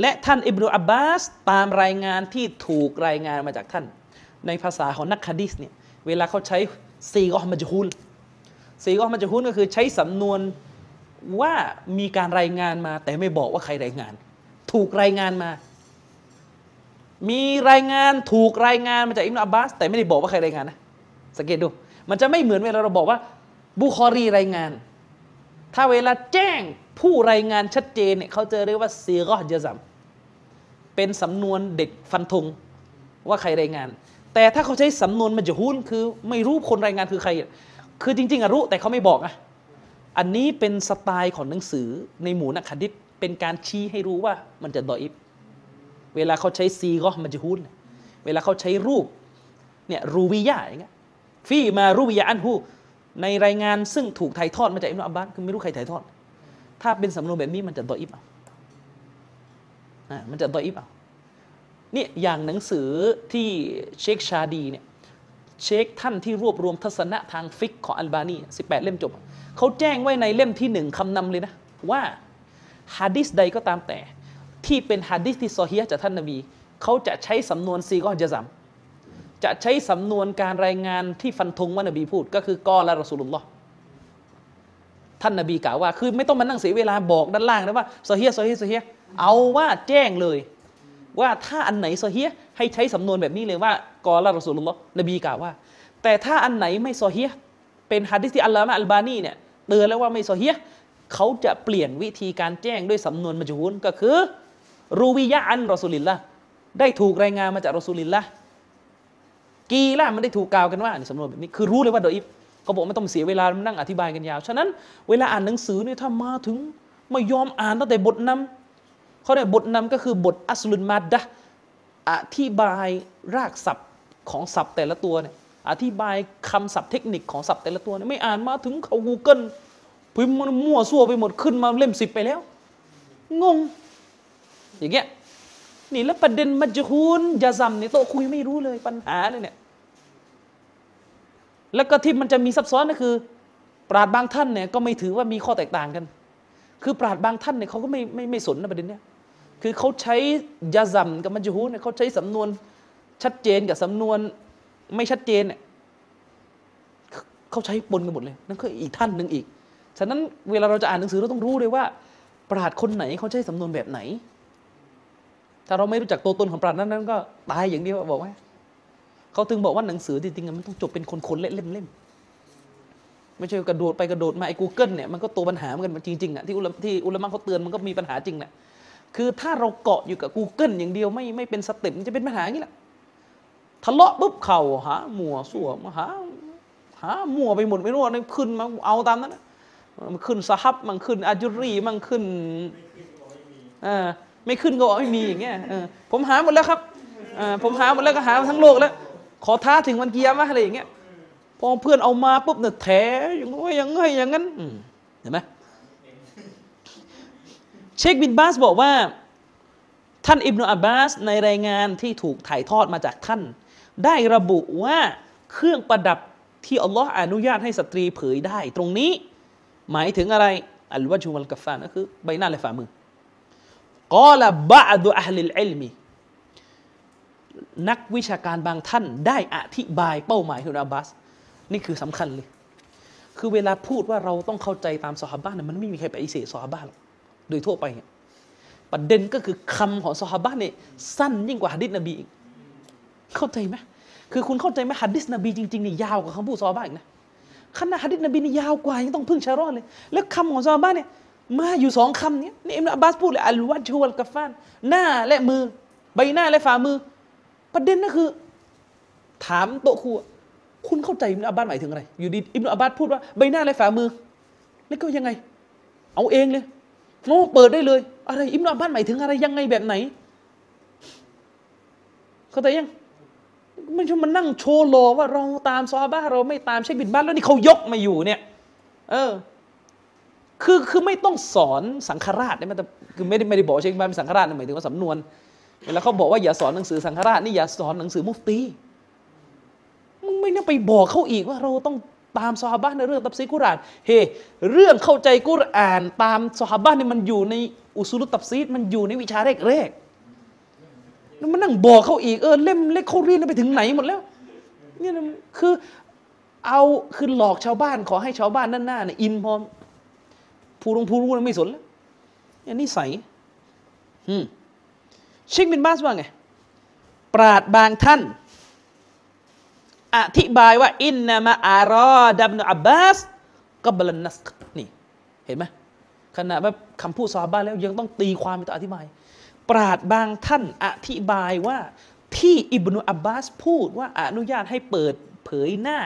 และท่านอิบนุอับบาสตามรายงานที่ถูกรายงานมาจากท่านในภาษาของนักหะดีษเนี่ยเวลาเขาใช้ซีกอห์มัจฮูลซีกอห์มัจฮูลก็คือใช้สำนวนว่ามีการรายงานมาแต่ไม่บอกว่าใครรายงานถูกรายงานมามีรายงานถูกรายงานมาจากอิบนุอับบาสแต่ไม่ได้บอกว่าใครรายงานนะสังเกตดูมันจะไม่เหมือนเวลาเราบอกว่าบุคอรีรายงานถ้าเวลาแจ้งผู้รายงานชัดเจนเนี่ยเขาจะเรียกว่าซีกอห์ญะซัมเป็นสำนวนเด็ดฟันธงว่าใครรายงานแต่ถ้าเขาใช้สำนวนมัจฮูลคือไม่รู้คนรายงานคือใครคือจริงๆอะรู้แต่เขาไม่บอกอะอันนี้เป็นสไตล์ของหนังสือในหมู่นักหะดีษเป็นการชี้ให้รู้ว่ามันจะดออิฟเวลาเขาใช้ซีกอห์มัจฮูลเวลาเขาใช้รูปเนี่ยรูวิยะอย่างเงี้ยฟีมารูวิยะอันฮูในรายงานซึ่งถูกถ่ายทอดมาจากอิบนุอับบาสคือไม่รู้ใครถ่ายทอดถ้าเป็นสำนวนแบบนี้มันจะดออิฟเอานะมันจะดออิฟเอาเนี่ยอย่างหนังสือที่เชคชาดีเนี่ยเชคท่านที่รวบรวมทัศนะทางฟิกของอัลบานีสิบแปดเล่มจบเขาแจ้งไว้ในเล่มที่หนึ่งคำนำเลยนะว่าหะดีษใดก็ตามแต่ที่เป็นหะดีษที่ซอฮีฮ์จากท่านนบีเขาจะใช้สำนวนซีกอห์ญะซัมจะใช้สำนวนการรายงานที่ฟันธงว่านบีพูดก็คือกอละรอซูลุลลอฮ์ท่านนบีกล่าวว่าคือไม่ต้องมานั่งเสียเวลาบอกด้านล่างนะว่าซอฮีฮ์ซอฮีฮ์ซอฮีฮ์เอาว่าแจ้งเลยว่าถ้าอันไหนซอฮีฮ์ให้ใช้สำนวนแบบนี้เลยว่ากอละรอซูลุลลอฮ์นบีกล่าวว่าแต่ถ้าอันไหนไม่ซอฮีฮ์เป็นหะดีษที่อัลลามะห์อัลบานีเนี่ยเตือนแล้วว่าไม่ซอฮีฮ์เขาจะเปลี่ยนวิธีการแจ้งด้วยสำนวนมัจฮูลก็คือรูวิยะอันรอซูลิลลาห์ได้ถูกรายงานมาจากรอซูลิลลาห์กีละมันได้ถูกกล่าวกันว่าในสำนวนแบบนี้คือรู้เลยว่าดออิฟเขาบอกไม่ต้องเสียเวลานั่งอธิบายกันยาวฉะนั้นเวลาอ่านหนังสือเนี่ยถ้ามาถึงไม่ยอมอ่านตั้งแต่บทนำเขาเนี่ยบทนำก็คือบทอัสลุนมัดดะอธิบายรากศัพท์ของศัพท์แต่ละตัวเนี่ยอธิบายคำศัพท์เทคนิคของศัพท์แต่ละตัวเนี่ยไม่อ่านมาถึงเขา Google พิมพ์มันมั่วซั่วไปหมดขึ้นมาเล่มสิบไปแล้วงงอย่างเงี้ยนี่แล้วประเด็นมัจฮูลญะซัมนี่โต๊ะคุยไม่รู้เลยปัญหาเลยเนี่ยแล้วก็ที่มันจะมีซับซ้อนก็คือปราชญ์บางท่านเนี่ยก็ไม่ถือว่ามีข้อแตกต่างกันคือปราชญ์บางท่านเนี่ยเขาก็ไม่ไม่ไม่สนนะประเด็นเนี้ยคือเขาใช้ญะซัมกับมัจฮูลเนี่ยเขาใช้สำนวนชัดเจนกับสำนวนไม่ชัดเจนเนี่ยเขาใช้ปนกันหมดเลยนั่นคืออีกท่านหนึ่งอีกฉะนั้นเวลาเราจะอ่านหนังสือเราต้องรู้เลยว่าปราชญ์คนไหนเขาใช้สำนวนแบบไหนถ้าเราไม่รู้จักตัวตนของปราชญ์นั้นๆก็ตายอย่างเดียวบอกว่าเขาถึงบอกว่าหนังสือจริงๆมันต้องจบเป็นคนๆเล่มๆไม่ใช่กระโดดไปกระโดดมาไอ้ Google เนี่ยมันก็ตัวปัญหาเหมือนกันจริงๆอ่ะที่อุลามะที่อุลามะเขาเตือนมันก็มีปัญหาจริงแหละคือถ้าเราเกาะอยู่กับ Google อย่างเดียวไม่ไม่เป็นสเต็ปมันจะเป็นปัญหาอย่างนี้แหละทะเลาะปุ๊บเข่าหาหมัวสั่วมาหาหาหมัวไปหมดไม่รู้อะไรขึ้นมาเอาตามนั้นมันขึ้นซะฮับมันขึ้นอัจรีมันขึ้นอ่าไม่ขึ้นก็ไม่มีอย่างเงี้ยผมหาหมดแล้วครับผมหาหมดแล้วก็หาทั้งโลกแล้วขอท้าถึงวันกิยามะฮ์อะไรอย่างเงี้ยพอเพื่อนเอามาปุ๊บเนี่ยแถอย่างงี้อย่างงี้อย่างงั้นเห็นไหมเชคบินบาสบอกว่าท่านอิบนุอับบาสในรายงานที่ถูกถ่ายทอดมาจากท่านได้ระบุว่าเครื่องประดับที่อัลลอฮ์อนุญาตให้สตรีเผยได้ตรงนี้หมายถึงอะไรอัลวะจุมัลกัฟฟานก็คือใบหน้าและฝ่ามือกอลบะอฺดุอัฮลิลอิลมีนักวิชาการบางท่านได้อธิบายเป้าหมายของอับบาสนี่คือสำคัญเลยคือเวลาพูดว่าเราต้องเข้าใจตามซอฮาบะห์เนี่ยมันไม่มีใครปฏิเสธซอฮาบะห์หรอกโดยทั่วไปประเด็นก็คือคำของซอฮาบะห์เนี่ยสั้นยิ่งกว่าหะดีษนบีอีกเข้าใจไหมคือคุณเข้าใจไหมหะดีษนบีจริงๆเนี่ยยาวกว่าคำพูดซอฮาบะห์อีกนะขนาดหะดีษนบีนี่ยาวกว่ายังต้องพึ่งชะรอเลยแล้วคำของซอฮาบะห์เนี่ยมาอยู่สองคำนี้นี่อิบนุอับบาสพูดเลยอัลวัจฮุวัลกัฟฟานหน้าและมือใบหน้าและฝ่ามือประเด็นก็คือถามโต๊ะครูคุณเข้าใจอิบนุอับบาสหมายถึงอะไรอยู่ดีอิบนุอับบาสพูดว่าใบหน้าและฝ่ามือนี่ก็ยังไงเอาเองเลยโน้เปิดได้เลยอะไรอิบนุอับบาสหมายถึงอะไรยังไงแบบไหนเข้าใจยังไม่ใช่มันนั่งโชว์โลว่าเราตามซอฮาบะห์เราไม่ตามเชคบินบาสแล้วนี่เขายกมาอยู่เนี่ยเออ คือคือไม่ต้องสอนสังฆราชเนี่ยมันคือไม่ได้ไม่ได้บอกเชคบาเป็นสังฆราชหมายถึงว่าสำนวนเวลาเขาบอกว่าอย่าสอนหนังสือสังฆราชนี่อย่าสอนหนังสือมุฟตีมึงไม่น่าไปบอกเขาอีกว่าเราต้องตามซอฮาบะห์ในเรื่องตัฟซีรกุรอานเฮ hey, เรื่องเข้าใจกุรอานตามซอฮาบะห์เนี่ยมันอยู่ในอุซูลุตัฟซีรมันอยู่ในวิชาแรกๆแล้วมันนั่งบอกเขาอีกเออเล่มเล็กเขาเรียนไปถึงไหนหมดแล้วเนี่ยคือเอาคือหลอกชาวบ้านขอให้ชาวบ้านด้านหน้าเนี่ยอินพร้อมผู้รู้ผู้รู้ไม่สนแล้วอย่างนี้ใสอืมเชคบินบาสว่าไงปราชญ์บางท่านอธิบายว่าอินนามะอารอดับนุอับบาสกับบัลนัสนี่เห็นไหมขณะว่าคำพูดซอฮาบะห์แล้วยังต้องตีความต้องอธิบายปราชญ์บางท่านอธิบายว่าที่อิบนุอับบาสพูดว่าอนุญาตให้เปิดเผยหน้า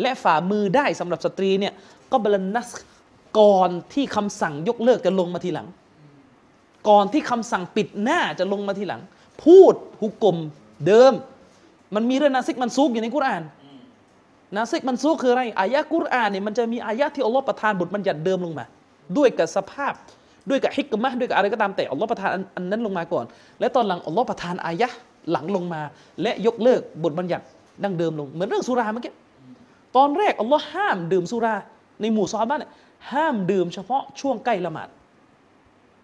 และฝ่ามือได้สำหรับสตรีเนี่ยก็บัลนัสก่อนที่คำสั่งยกเลิกจะลงมาทีหลังก่อนที่คำสั่งปิดหน้าจะลงมาทีหลังพูดหุกกลมเดิมมันมีเรื่องนาซิกมันซุกอยู่ในกุรอานนาซิกมันซุกคืออะไรอายะกุรอานเนี่ยมันจะมีอายะที่อัลลอฮ์ประทานบทบัญญัติเดิมลงมาด้วยกับสภาพด้วยกับฮิกมะห์ด้วยกับอะไรก็ตามแต่อัลลอฮ์ประทานอันนั้นลงมาก่อนและตอนหลังอัลลอฮ์ประทานอายะหลังลงมาและยกเลิกบทบัญญัติดั้งเดิมลงเหมือนเรื่องสุราเมื่อกี้ตอนแรกอัลลอฮ์ห้ามดื่มสุราในหมู่ซอฮาบะห์เนี่ยห้ามดื่มเฉพาะช่วงใกล้ละหมาด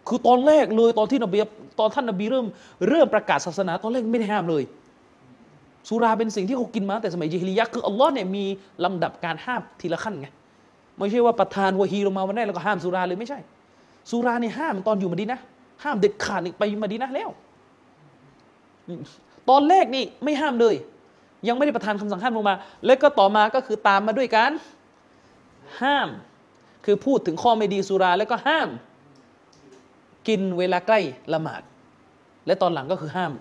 คือตอนแรกเลยตอนที่นบีตอนท่านนบีเริ่มเริ่มประกาศศาสนาตอนแรกไม่ได้ห้ามเลยสุราเป็นสิ่งที่เขากินมาแต่สมัยญะฮิลิยะห์คืออัลลอฮ์เนี่ยมีลำดับการห้ามทีละขั้นไงไม่ใช่ว่าประทานวะฮีลงมาวันแรกแล้วก็ห้ามสุราเลยไม่ใช่สุราเนี่ยห้ามตอนอยู่มะดีนะห์ห้ามเด็ดขาดไปมะดีนะห์แล้วตอนแรกนี่ไม่ห้ามเลยยังไม่ได้ประทานคำสั่งห้ามลงมาแล้วก็ต่อมาก็คือตามมาด้วยการห้ามคือพูดถึงข้อไม่ดีสุราแล้วก็ห้ามกินเวลาใกล้ละหมาดและตอนหลังก็คือห้าม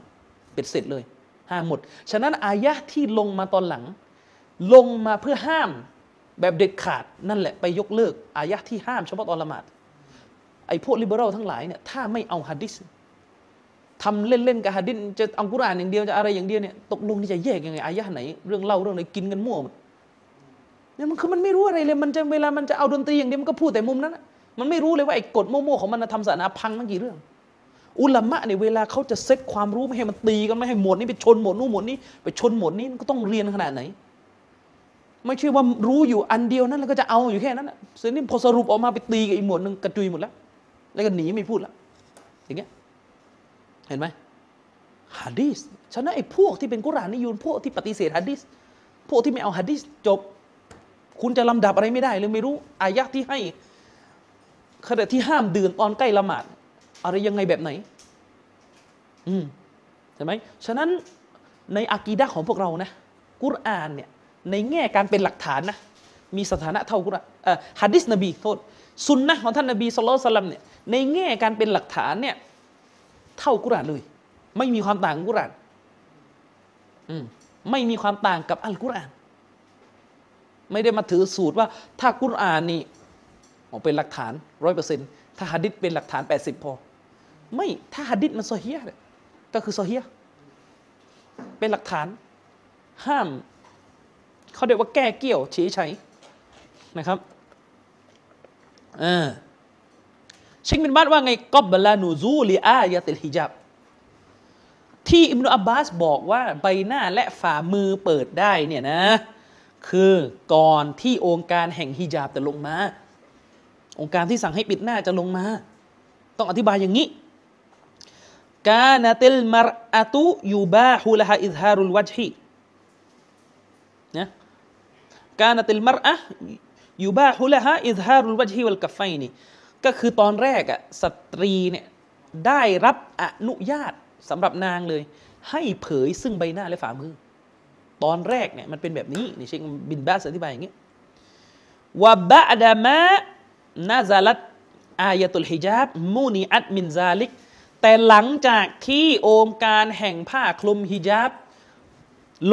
เป็ดเสร็จเลยห้ามหมดฉะนั้นอายะห์ที่ลงมาตอนหลังลงมาเพื่อห้ามแบบเด็ดขาดนั่นแหละไปยกเลิกอายะห์ที่ห้ามเฉพาะตอนละหมาดไอ้พวกลิเบอรัลทั้งหลายเนี่ยถ้าไม่เอาหะดีษทำเล่นๆกับหะดีษจะเอากุรอานอย่างเดียวจะอะไรอย่างเดียวเนี่ยตกลงนี่จะแยกยังไงอายะห์ไหนเรื่องเล่าเรื่องอะไรกินกันมั่วหมดเนี่ยมันคือมันไม่รู้อะไรเลยมันจะเวลามันจะเอาดนตรีอย่างเดียวมันก็พูดแต่มุมนั้นมันไม่รู้เลยว่าไอ้กฎโม่ๆของมันทำศาสนาพังตั้งกี่เรื่องอุลามะเนี่ยเวลาเขาจะเซ็ตความรู้ไม่ให้มันตีกันไม่ให้หมวดนี้ไปชนหมวดนู้นหมวดนี้ไปชนหมวดนี้มันก็ต้องเรียนขนาดไหนไม่ใช่ว่ารู้อยู่อันเดียวนั้นแล้วก็จะเอาอยู่แค่นั้นนะเสร็จนี่พอสรุปออกมาไปตีกับอีกหมวดนึงกระจุยหมดแล้วแล้วก็หนีไม่พูดแล้วอย่างเงี้ยเห็นไหมหะดีษฉะนั้นไอ้พวกที่เป็นกุรอานนี่ยูนพวกที่ปฏิเสธหะดีษพวกที่ไม่เอาหะดีษจบคุณจะลำดับอะไรไม่ได้เลยไม่รู้อายะที่ให้ขณะที่ห้ามดื่มตอนใกล้ละหมาดอะไรยังไงแบบไหนอืมใช่ไหมฉะนั้นในอากีดะห์ของพวกเรานะกุรอานเนี่ยในแง่การเป็นหลักฐานนะมีสถานะเท่ากุรอานเอ่อหะดีษนบีโทษซุนนะห์ของท่านนบีศ็อลลัลลอฮุอะลัยฮิวะซัลลัมเนี่ยในแง่การเป็นหลักฐานเนี่ยเท่ากุรอานเลยไม่มีความต่างกุรอานอืมไม่มีความต่างกับอัลกุรอานไม่ได้มาถือสูตรว่าถ้ากุรอานนี่ออกเป็นหลักฐาน ร้อยเปอร์เซ็นต์ ถ้าหะดีษเป็นหลักฐาน แปดสิบเปอร์เซ็นต์ พอไม่ถ้าหะดีษมันซอฮีฮ์เนี่ยก็คือซอฮีฮ์เป็นหลักฐานห้ามเขาเรียกว่าแก้เกี่ยวเฉยเฉยนะครับเออเชคบินบาซว่าไงกอบลานูซูลิอายะติลฮิญาบที่อิบนุอับบาสบอกว่าใบหน้าและฝ่ามือเปิดได้เนี่ยนะคือก่อนที่องค์การแห่งฮิญาบจะลงมาองค์การที่สั่งให้ปิดหน้าจะลงมาต้องอธิบายอย่างนี้กานะติลมารอะตุยูบาฮุละฮาอิซฮารุลวัจฮินะกานะติลมารอะยูบาฮุละฮาอิซฮารุลวัจฮิวัลกัฟฟัยนีก็คือตอนแรกอ่ะสตรีเนี่ยได้รับอนุญาตสำหรับนางเลยให้เผยซึ่งใบหน้าและฝ่ามือตอนแรกเนี่ยมันเป็นแบบนี้นี่เชคบินบาซอธิบายอย่างนี้วะบะอ์ดะมานาซาลัตอายะตุลฮิญาบมูนีอัตมินซาลิกแต่หลังจากที่องค์การแห่งผ้าคลุมฮิญาบ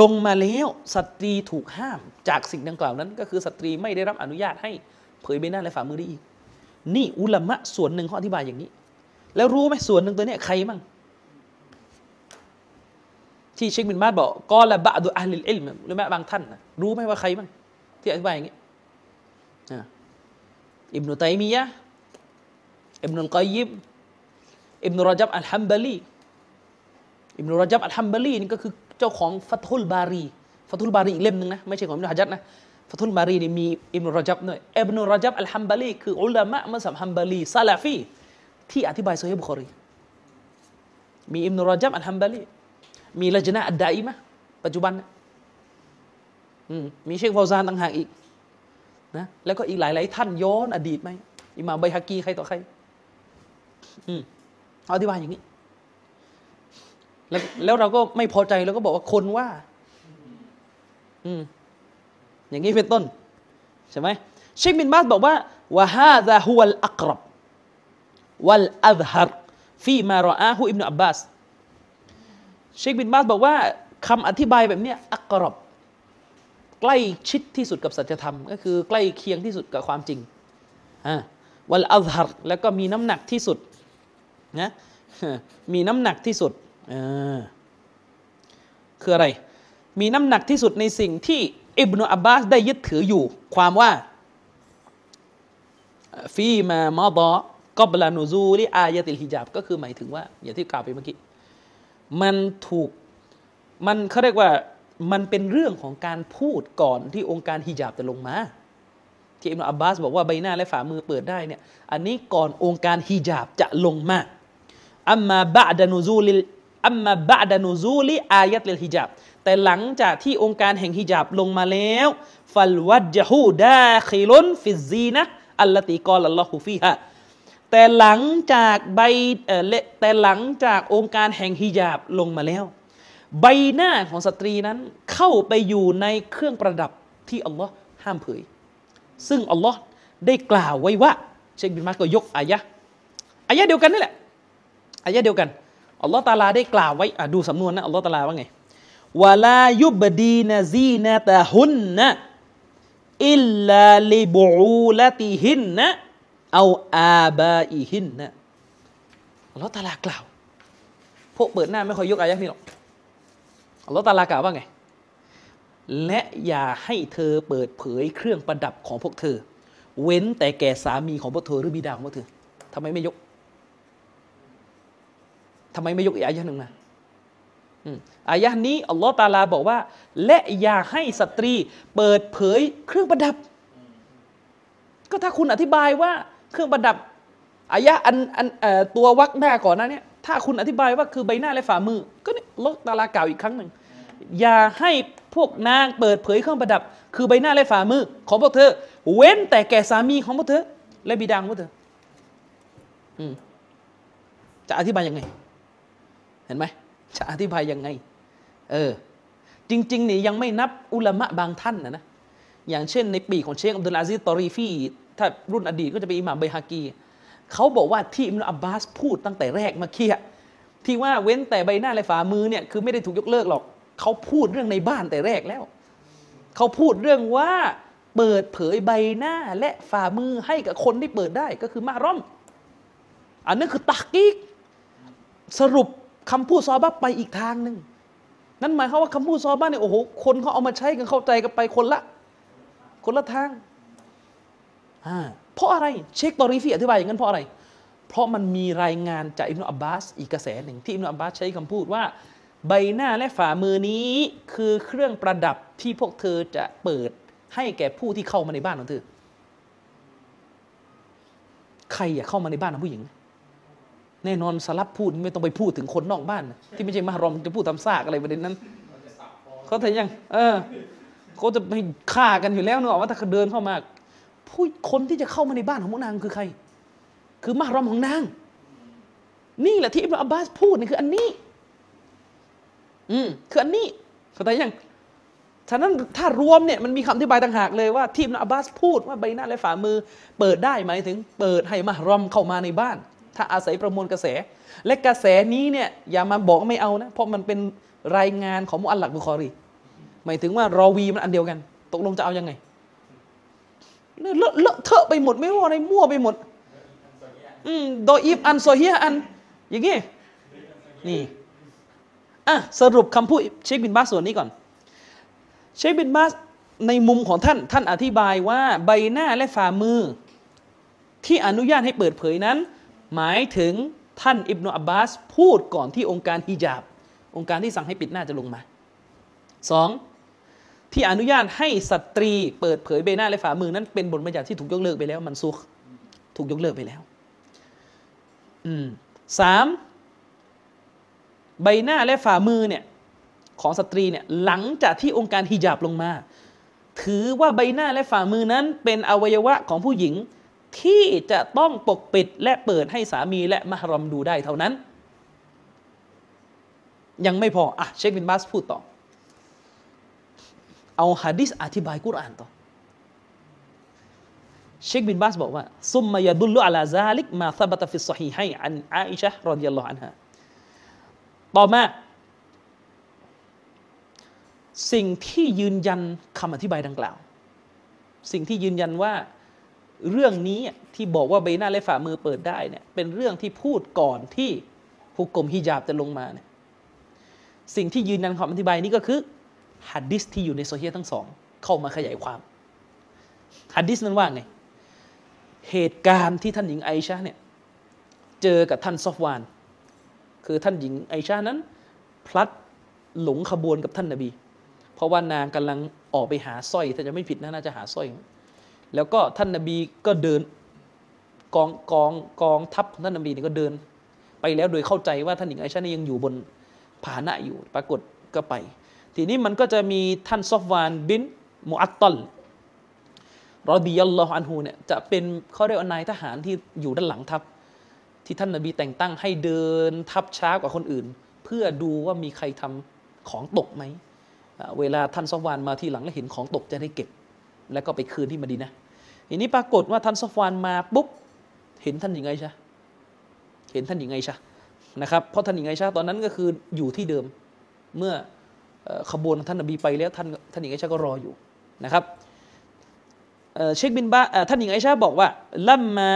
ลงมาแล้วสตรีถูกห้ามจากสิ่งดังกล่าวนั้นก็คือสตรีไม่ได้รับอนุญาตให้เผยใบหน้าและฝ่ามือได้อีกนี่อุลามะส่วนหนึ่งเขาอธิบายอย่างนี้แล้วรู้ไหมส่วนหนึ่งตัวนี้ใครมั่งที่เชคบินบาซบอกกอละบะอ์ดุอะห์ลิลอิลมหรือแม้บางท่านนะรู้ไหมว่าใครมั่งที่อธิบายอย่างนี้ อิบนุตัยมียะห์อิบนุลกอยยิมอิบนุรอญับอัลฮัมบาลีอิบนุรอญับอัลฮัมบาลีนี่ก็คือเจ้าของฟัตุลบารีฟัตุลบารีอีกเล่มนึงนะไม่ใช่ของอิบนุฮะญัรนะฟัตุลบารีนี่มีอิบนุรอญับด้วยอิบนุรอญับอัลฮัมบาลีคืออุลามะมัซฮับฮัมบาลีซะลาฟีที่อธิบายซอฮีฮ์บุคอรีมีอิบนุรอญับอัลฮัมบาลีมีละญนะฮ์อัดดาอิมะห์ปัจจุบันนะอืมมีเชคฟาวซานต่างหากอีกนะแล้วก็อีกหลายๆท่านย้อนอดีตไหมอิหม่ามบัยฮะกีใครต่อใครอืมเอาอธิบายอย่างนี้แล้วแล้วเราก็ไม่พอใจเราก็บอกว่าคนว่าอืมอย่างนี้เป็นต้นใช่ไหมเชคบินบาซบอกว่าวะฮาซาฮุวัลอักรับวัลอัซฮรฟีมารออาฮุอิบนุอับบาสเชคบินบาซบอกว่าคำอธิบายแบบนี้อักรับใกล้ชิดที่สุดกับสัจธรรมก็คือใกล้เคียงที่สุดกับความจริงอ่าวัลอัซฮรแล้วก็มีน้ำหนักที่สุดนะมีน้ำหนักที่สุดอ่าคืออะไรมีน้ำหนักที่สุดในสิ่งที่อิบนุอับบาสได้ยึดถืออยู่ความว่าฟีมามะฎอกอบลานูซูลิอายะติลฮิญาบก็คือหมายถึงว่าอย่างที่กล่าวไปเมื่อกี้มันถูกมันเขาเรียกว่ามันเป็นเรื่องของการพูดก่อนที่องค์การฮิญาบจะลงมาที่อิบนุอับบาสบอกว่าใบหน้าและฝ่ามือเปิดได้เนี่ยอันนี้ก่อนองค์การฮิญาบจะลงมาอัมมาบะดะนูซูลิอัมมาบะดะนูซูลิอายะติลฮิญาบแต่หลังจากที่องค์การแห่งฮิญาบลงมาแล้วฟัลวัจฮูดาคิลุนฟิซซีนะฮ์อัลลตีกอลัลลอฮุฟีฮาแต่หลังจากใบแต่หลังจากองค์การแห่งฮิญาบลงมาแล้วใบหน้าของสตรีนั้นเข้าไปอยู่ในเครื่องประดับที่อัลลอฮ์ห้ามเผยซึ่งอัลลอฮ์ได้กล่าวไว้ว่าเชคบินมาสก็ยกอายะอายะเดียวกันนี่แหละอายะเดียวกันอัลลอฮ์ตะอาลาได้กล่าวไว้อ่ะดูสำนวนนะอัลลอฮ์ตะอาลาว่าไงวะลายุบดีนะซีนะตะฮุนนะอิลลาลิบูอูละติฮินนะเอาอาบาอิฮินนะอัลลอฮ์ตะอาลากล่าวพวกเปิดหน้าไม่ค่อยยกอายะนี้หรอกอัลลอฮ์ตะอาลากล่าวว่าไงและอย่าให้เธอเปิดเผยเครื่องประดับของพวกเธอเว้นแต่แก่สามีของพวกเธอหรือบิดาของพวกเธอทำไมไม่ยกทำไมไม่ยกอีกอายะหนึ่งนะอายะนี้อัลลอฮ์ตะอาลาบอกว่าและอย่าให้สตรีเปิดเผยเครื่องประดับก็ถ้าคุณอธิบายว่าเครื่องประดับอายะอันอันตัววักหน้าก่อนหน้านี้ถ้าคุณอธิบายว่าคือใบหน้าและฝ่ามือก็เนี่ยอัลลอฮ์ตะอาลากล่าวอีกครั้งหนึ่งอย่าให้พวกนางเปิดเผยเครื่องประดับคือใบหน้าและฝ่ามือของพวกเธอเว้นแต่แก่สามีของพวกเธอและบิดาของพวกเธอจะอธิบายยังไงเห็นไหมจะอธิบายยังไงเออจริงๆนี่ยังไม่นับอุลามะบางท่านนะนะอย่างเช่นในปีของเชคอับดุลอาซิซตอรีฟีถ้ารุ่นอดีตก็จะเป็นอิหม่ามบัยฮะกีเขาบอกว่าที่อิบนุอับบาสพูดตั้งแต่แรกเมื่อกี้ที่ว่าเว้นแต่ใบหน้าและฝ่ามือเนี่ยคือไม่ได้ถูกยกเลิกหรอกเขาพูดเรื่องในบ้านแต่แรกแล้วเขาพูดเรื่องว่าเปิดเผยใบหน้าและฝ่ามือให้กับคนที่เปิดได้ก็คือมะฮ์รอมอันนั้นคือตะกีกสรุปคำพูดซอฮาบะห์ไปอีกทางหนึ่งนั่นหมายความว่าคำพูดซอฮาบะห์เนี่ยโอ้โหคนเขาเอามาใช้กันเข้าใจกันไปคนละคนละทางเพราะอะไรเชคตอรีฟีอธิบายอย่างนั้นเพราะอะไรเพราะมันมีรายงานจากอิบนุอับบาสอีกกระแสหนึ่งที่อิบนุอับบาสใช้คำพูดว่าใบหน้าและฝ่ามือนี้คือเครื่องประดับที่พวกเธอจะเปิดให้แก่ผู้ที่เข้ามาในบ้านของเธอใครอยากเข้ามาในบ้านของผู้หญิงแน่นอนสลับพูดไม่ต้องไปพูดถึงคนนอกบ้านที่ไม่ใช่มะฮ์รอมจะพูดทำซากอะไรประเด็นนั้นเขาแต่ยังเออเขาจะไปฆ่ากันอยู่แล้วเนอะว่าถ้าเดินเข้ามาผู้คนที่จะเข้ามาในบ้านของนางคือใครคือมะฮ์รอมของนางนี่แหละที่อิบนุอับบาสพูดนี่คืออันนี้อืมคืออันนี้เขาแต่ยังฉะนั้นถ้ารวมเนี่ยมันมีคำอธิบายต่างหากเลยว่าที่อิบนุอับบาสพูดว่าใบหน้าและฝ่ามือเปิดได้หมายถึงเปิดให้มะฮ์รอมเข้ามาในบ้านถ้าอาศัยประมวลกระแสและกระแสนี้เนี่ยอย่ามาบอกไม่เอานะเพราะมันเป็นรายงานของมุอัลลักบุคอรีหมายถึงว่ารอวีมันอันเดียวกันตกลงจะเอายังไงเลอะเลอะเทอะไปหมดไม่ว่าอะไรมั่วไปหมดอืมดออีฟอันซอฮีฮ์อันอย่างงี้นี่อ่ะสรุปคำพูดเชคบินบาสส่วนนี้ก่อนเชคบินบาสในมุมของท่านท่านอธิบายว่าใบหน้าและฝ่ามือ ที่อนุญาตให้เปิดเผยนั้นหมายถึงท่านอิบนุอับบาสพูดก่อนที่องค์การฮิญาบองค์การที่สั่งให้ปิดหน้าจะลงมา สอง ที่อนุญาตให้สตรีเปิดเผยใบหน้าและฝ่ามือนั้นเป็นบทบัญญัติที่ถูกยกเลิกไปแล้วมันซุกถูกยกเลิกไปแล้วอืม สาม ใบหน้าและฝ่ามือเนี่ยของสตรีเนี่ยหลังจากที่องค์การฮิญาบลงมาถือว่าใบหน้าและฝ่ามือนั้นเป็นอวัยวะของผู้หญิงที่จะต้องปกปิดและเปิดให้สามีและมะฮรัมดูได้เท่านั้นยังไม่พออ่ะเชคบินบาสพูดต่อเอาหะดีษอธิบายกุรอานต่อเชคบินบาสบอกว่าซุมมะยะดุลลุอะลาซาลิกมาซะบะตะฟิศศอฮีฮัยอันอาอิชะฮ์รอฎิยัลลอฮุอันฮาต่อมาสิ่งที่ยืนยันคำอธิบายดังกล่าวสิ่งที่ยืนยันว่าเรื่องนี้ที่บอกว่าใบหน้าและฝ่ามือเปิดได้เนี่ยเป็นเรื่องที่พูดก่อนที่ฮุกกมฮิญาบจะลงมาเนี่ยสิ่งที่ยืนยันคำอธิบายนี้ก็คือหะดีษที่อยู่ในโซเฮียทั้งสองเข้ามาขยายความหะดีษนั้นว่าไงเหตุการณ์ที่ท่านหญิงไอชะเนี่ยเจอกับท่านซอฟวานคือท่านหญิงไอชะนั้นพลัดหลงขบวนกับท่านนบีเพราะว่านางกำลังออกไปหาสร้อยถ้าจะไม่ผิดน่าจะหาสร้อยแล้วก็ท่านนบีก็เดินกองกองกองทัพของท่านนบีนี่ก็เดินไปแล้วโดยเข้าใจว่าท่านหญิงไอชะนี่ยังอยู่บนผาหนะอยู่ปรากฏก็ไปทีนี้มันก็จะมีท่านซอฟวานบินมุอัตตัลรอฎิยัลลอฮุอันฮุเนี่ยจะเป็นเขาเรียกว่านายทหารที่อยู่ด้านหลังทัพที่ท่านนบีแต่งตั้งให้เดินทัพช้ากว่าคนอื่นเพื่อดูว่ามีใครทำของตกไหมเวลาท่านซอฟวานมาทีหลังแล้วเห็นของตกจะได้เก็บแล้วก็ไปคืนที่มะดีนะห์ทีนี้ปรากฏว่าท่านซอฟวานมาปุ๊บเห็นท่านหญิงไอชะเห็นท่านหญิงไอชะนะครับเพราะท่านหญิงไอชะตอนนั้นก็คืออยู่ที่เดิมเมื่อขบวนท่านนบีไปแล้วท่านท่านหญิงไอชะก็รออยู่นะครับเชคบินบะท่านหญิงไอชะบอกว่าลัมมา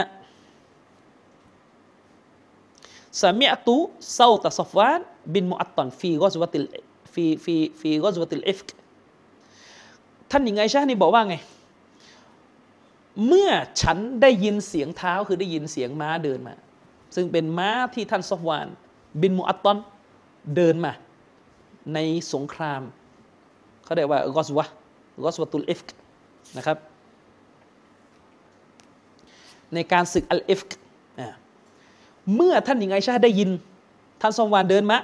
ซะมิอะตุซอตะซอฟวานบินมุอัตตันฟีกอซวะติลฟีฟีฟีกอซวะติลอิฟกท่านหญิงไอชะนี่บอกว่าไงเมื่อฉันได้ยินเสียงเท้าคือได้ยินเสียงม้าเดินมาซึ่งเป็นม้าที่ท่านซอฟวานบินมุอัตตันเดินมาในสงครามเขาเรียกว่ากอซวะกอซวะตุลอิฟกนะครับในการศึกอัลอิฟกเมื่อท่านหญิงไอชะได้ยินท่านซอฟวานเดินมา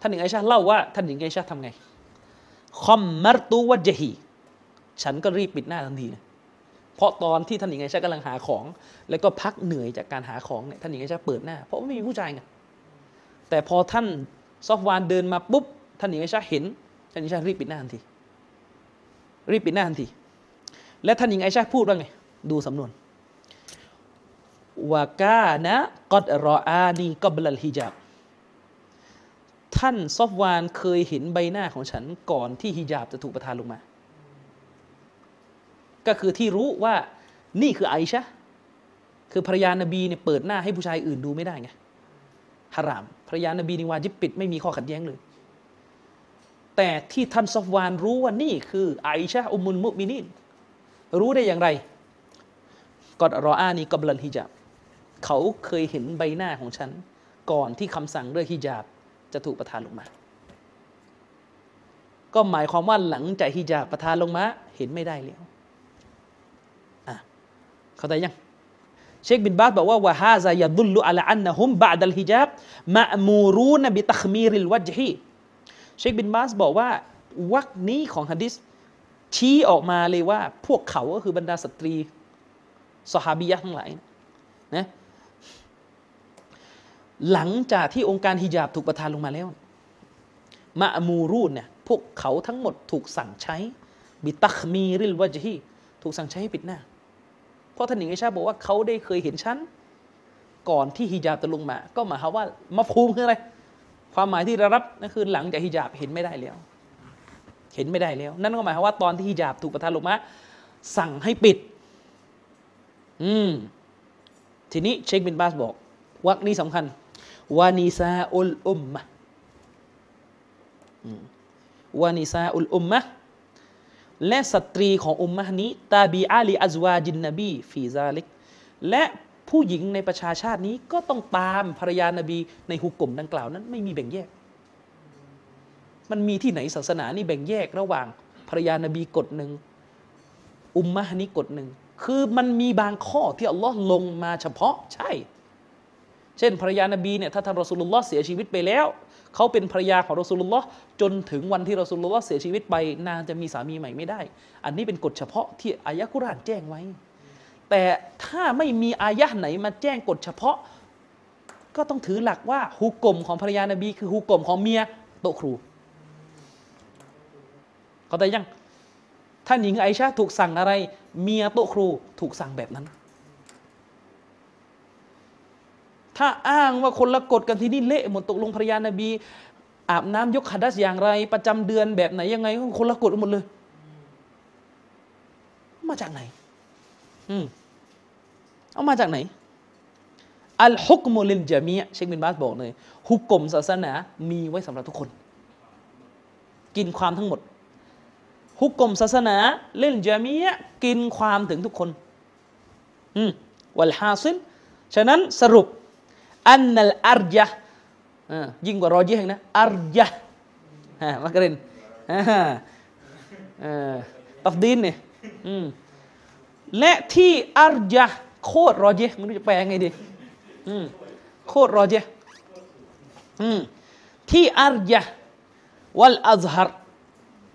ท่านหญิงไอชะเล่าว่าท่านหญิงไอชะทำไงคอมมัรตุวะจฮีฉันก็รีบปิดหน้าทันทีนะเพราะตอนที่ท่านหญิงไอชะกำลังหาของแล้วก็พักเหนื่อยจากการหาของเนี่ยท่านหญิงไอชะเปิดหน้าเพราะไม่มีผู้ชายไงแต่พอท่านซอฟวานเดินมาปุ๊บท่านหญิงไอชะเห็นท่านหญิงไอชะรีบปิดหน้าทันทีรีบปิดหน้าทันทีและท่านหญิงไอชะพูดว่าไงดูสำนวนวากานะกอดรออานีกอบลัลฮิญาบท่านซอฟวานเคยเห็นใบหน้าของฉันก่อนที่ฮิญาบจะถูกประทานลงมาก็คือที่รู้ว่านี่คือไอชะคือภรรยานบีเนี่ยเปิดหน้าให้ผู้ชายอื่นดูไม่ได้ไงฮารามภรรยานบีนี่วาญิบปิดไม่มีข้อขัดแย้งเลยแต่ที่ท่านซอฟวานรู้ว่านี่คือไอชะอุมมุลมุมินีนรู้ได้อย่างไรกอดรออานีกอบลัลฮิญาบเขาเคยเห็นใบหน้าของฉันก่อนที่คำสั่งเรื่องฮิญาบจะถูกประทานลงมาก็หมายความว่าหลังจากฮิญาบประทานลงมาเห็นไม่ได้แล้วอ่ะเข้าใจยังเชคบินบาสบอกว่าวะฮาซายะดุลลุอะลาอันนะฮุมบะดัลฮิญาบมะมูรูนะบิตัคมีริลวัจฮีเชคบินบาสบอกว่าวรรคนี้ของหะดีษชี้ออกมาเลยว่าพวกเขาก็คือบรรดาสตรีซอฮาบียะห์ทั้งหลายนะหลังจากที่องค์การฮิญาบถูกประทานลงมาแล้วมะมูรูนเนี่ยพวกเขาทั้งหมดถูกสั่งใช้บิตัคมีริลวัจฮีถูกสั่งใช้ให้ปิดหน้าเพราะท่านหญิงไอชะบอกว่าเขาได้เคยเห็นฉันก่อนที่ฮิญาบจะลงมาก็หมายความว่ามัฟฮูมคืออะไรความหมายที่ได้รับนั่นคือหลังจากฮิญาบเห็นไม่ได้แล้วเห็นไม่ได้แล้วนั่นก็หมายความว่าตอนที่ฮิญาบถูกประทานลงมาสั่งให้ปิดอืมทีนี้เชคบินบาสบอกวรรคนี้สำคัญวานิซาอุลอุมมะวานิซาอุลอุมมะและสตรีของอุมมะนี้ตาบีอาลีอัซวาจินนบีฟีซาลิกและ ผู้หญิงในประชาชาตินี้ก็ต้องตามภรรยานบีในฮุกกลมดังกล่าวนั้นไม่มีแบ่งแยกมันมีที่ไหนศาสนานี่แบ่งแยกระหว่างภรรยานบีกฎหนึ่งอุมมะฮ์นี้กฎหนึ่งคือมันมีบางข้อที่อัลลอฮ์ลงมาเฉพาะใช่เช่นภรรยานบีเนี่ยถ้าท่านรอซูลุลลอฮ์เสียชีวิตไปแล้วเขาเป็นภรรยาของรอซูลุลลอฮ์จนถึงวันที่รอซูลุลลอฮ์เสียชีวิตไปนางจะมีสามีใหม่ไม่ได้อันนี้เป็นกฎเฉพาะที่อายะห์กุรอานแจ้งไว้แต่ถ้าไม่มีอายะห์ไหนมาแจ้งกฎเฉพาะก็ต้องถือหลักว่าฮุกกลมของภรรยานบีคือฮุกกลมของเมียโตครูเขาได้ยังท่านหญิงไอชาถูกสั่งอะไรเมียโตครูถูกสั่งแบบนั้นถ้าอ้างว่าคนละกฎกันที่นี่เละหมดตกลงภรรยานบีอาบน้ำยกหัดัสอย่างไรประจำเดือนแบบไหนยังไงคนละกฎหมดเลยมาจากไหนอืมเอามาจากไหนอัลฮุกมุลิลญะมีอ์เชคบินบาสบอกเลยฮุกกลมศาสนามีไว้สำหรับทุกคนกินความทั้งหมดฮุกกลมศาสนาเล่นญะมีอ์กินความถึงทุกคนอืมวัลฮาซิลฉะนั้นสรุปอันนัลอาร์ยะยิ่งกว่ารอญิฮ์นะอาร์ยะมากรินตัฟดีนเนี่ยและที่อาร์ยะโคตรรอญิฮ์ไม่รู้จะแปลไงดีโคตรรอญิฮ์ที่อาร์ยะวัลอัซฮร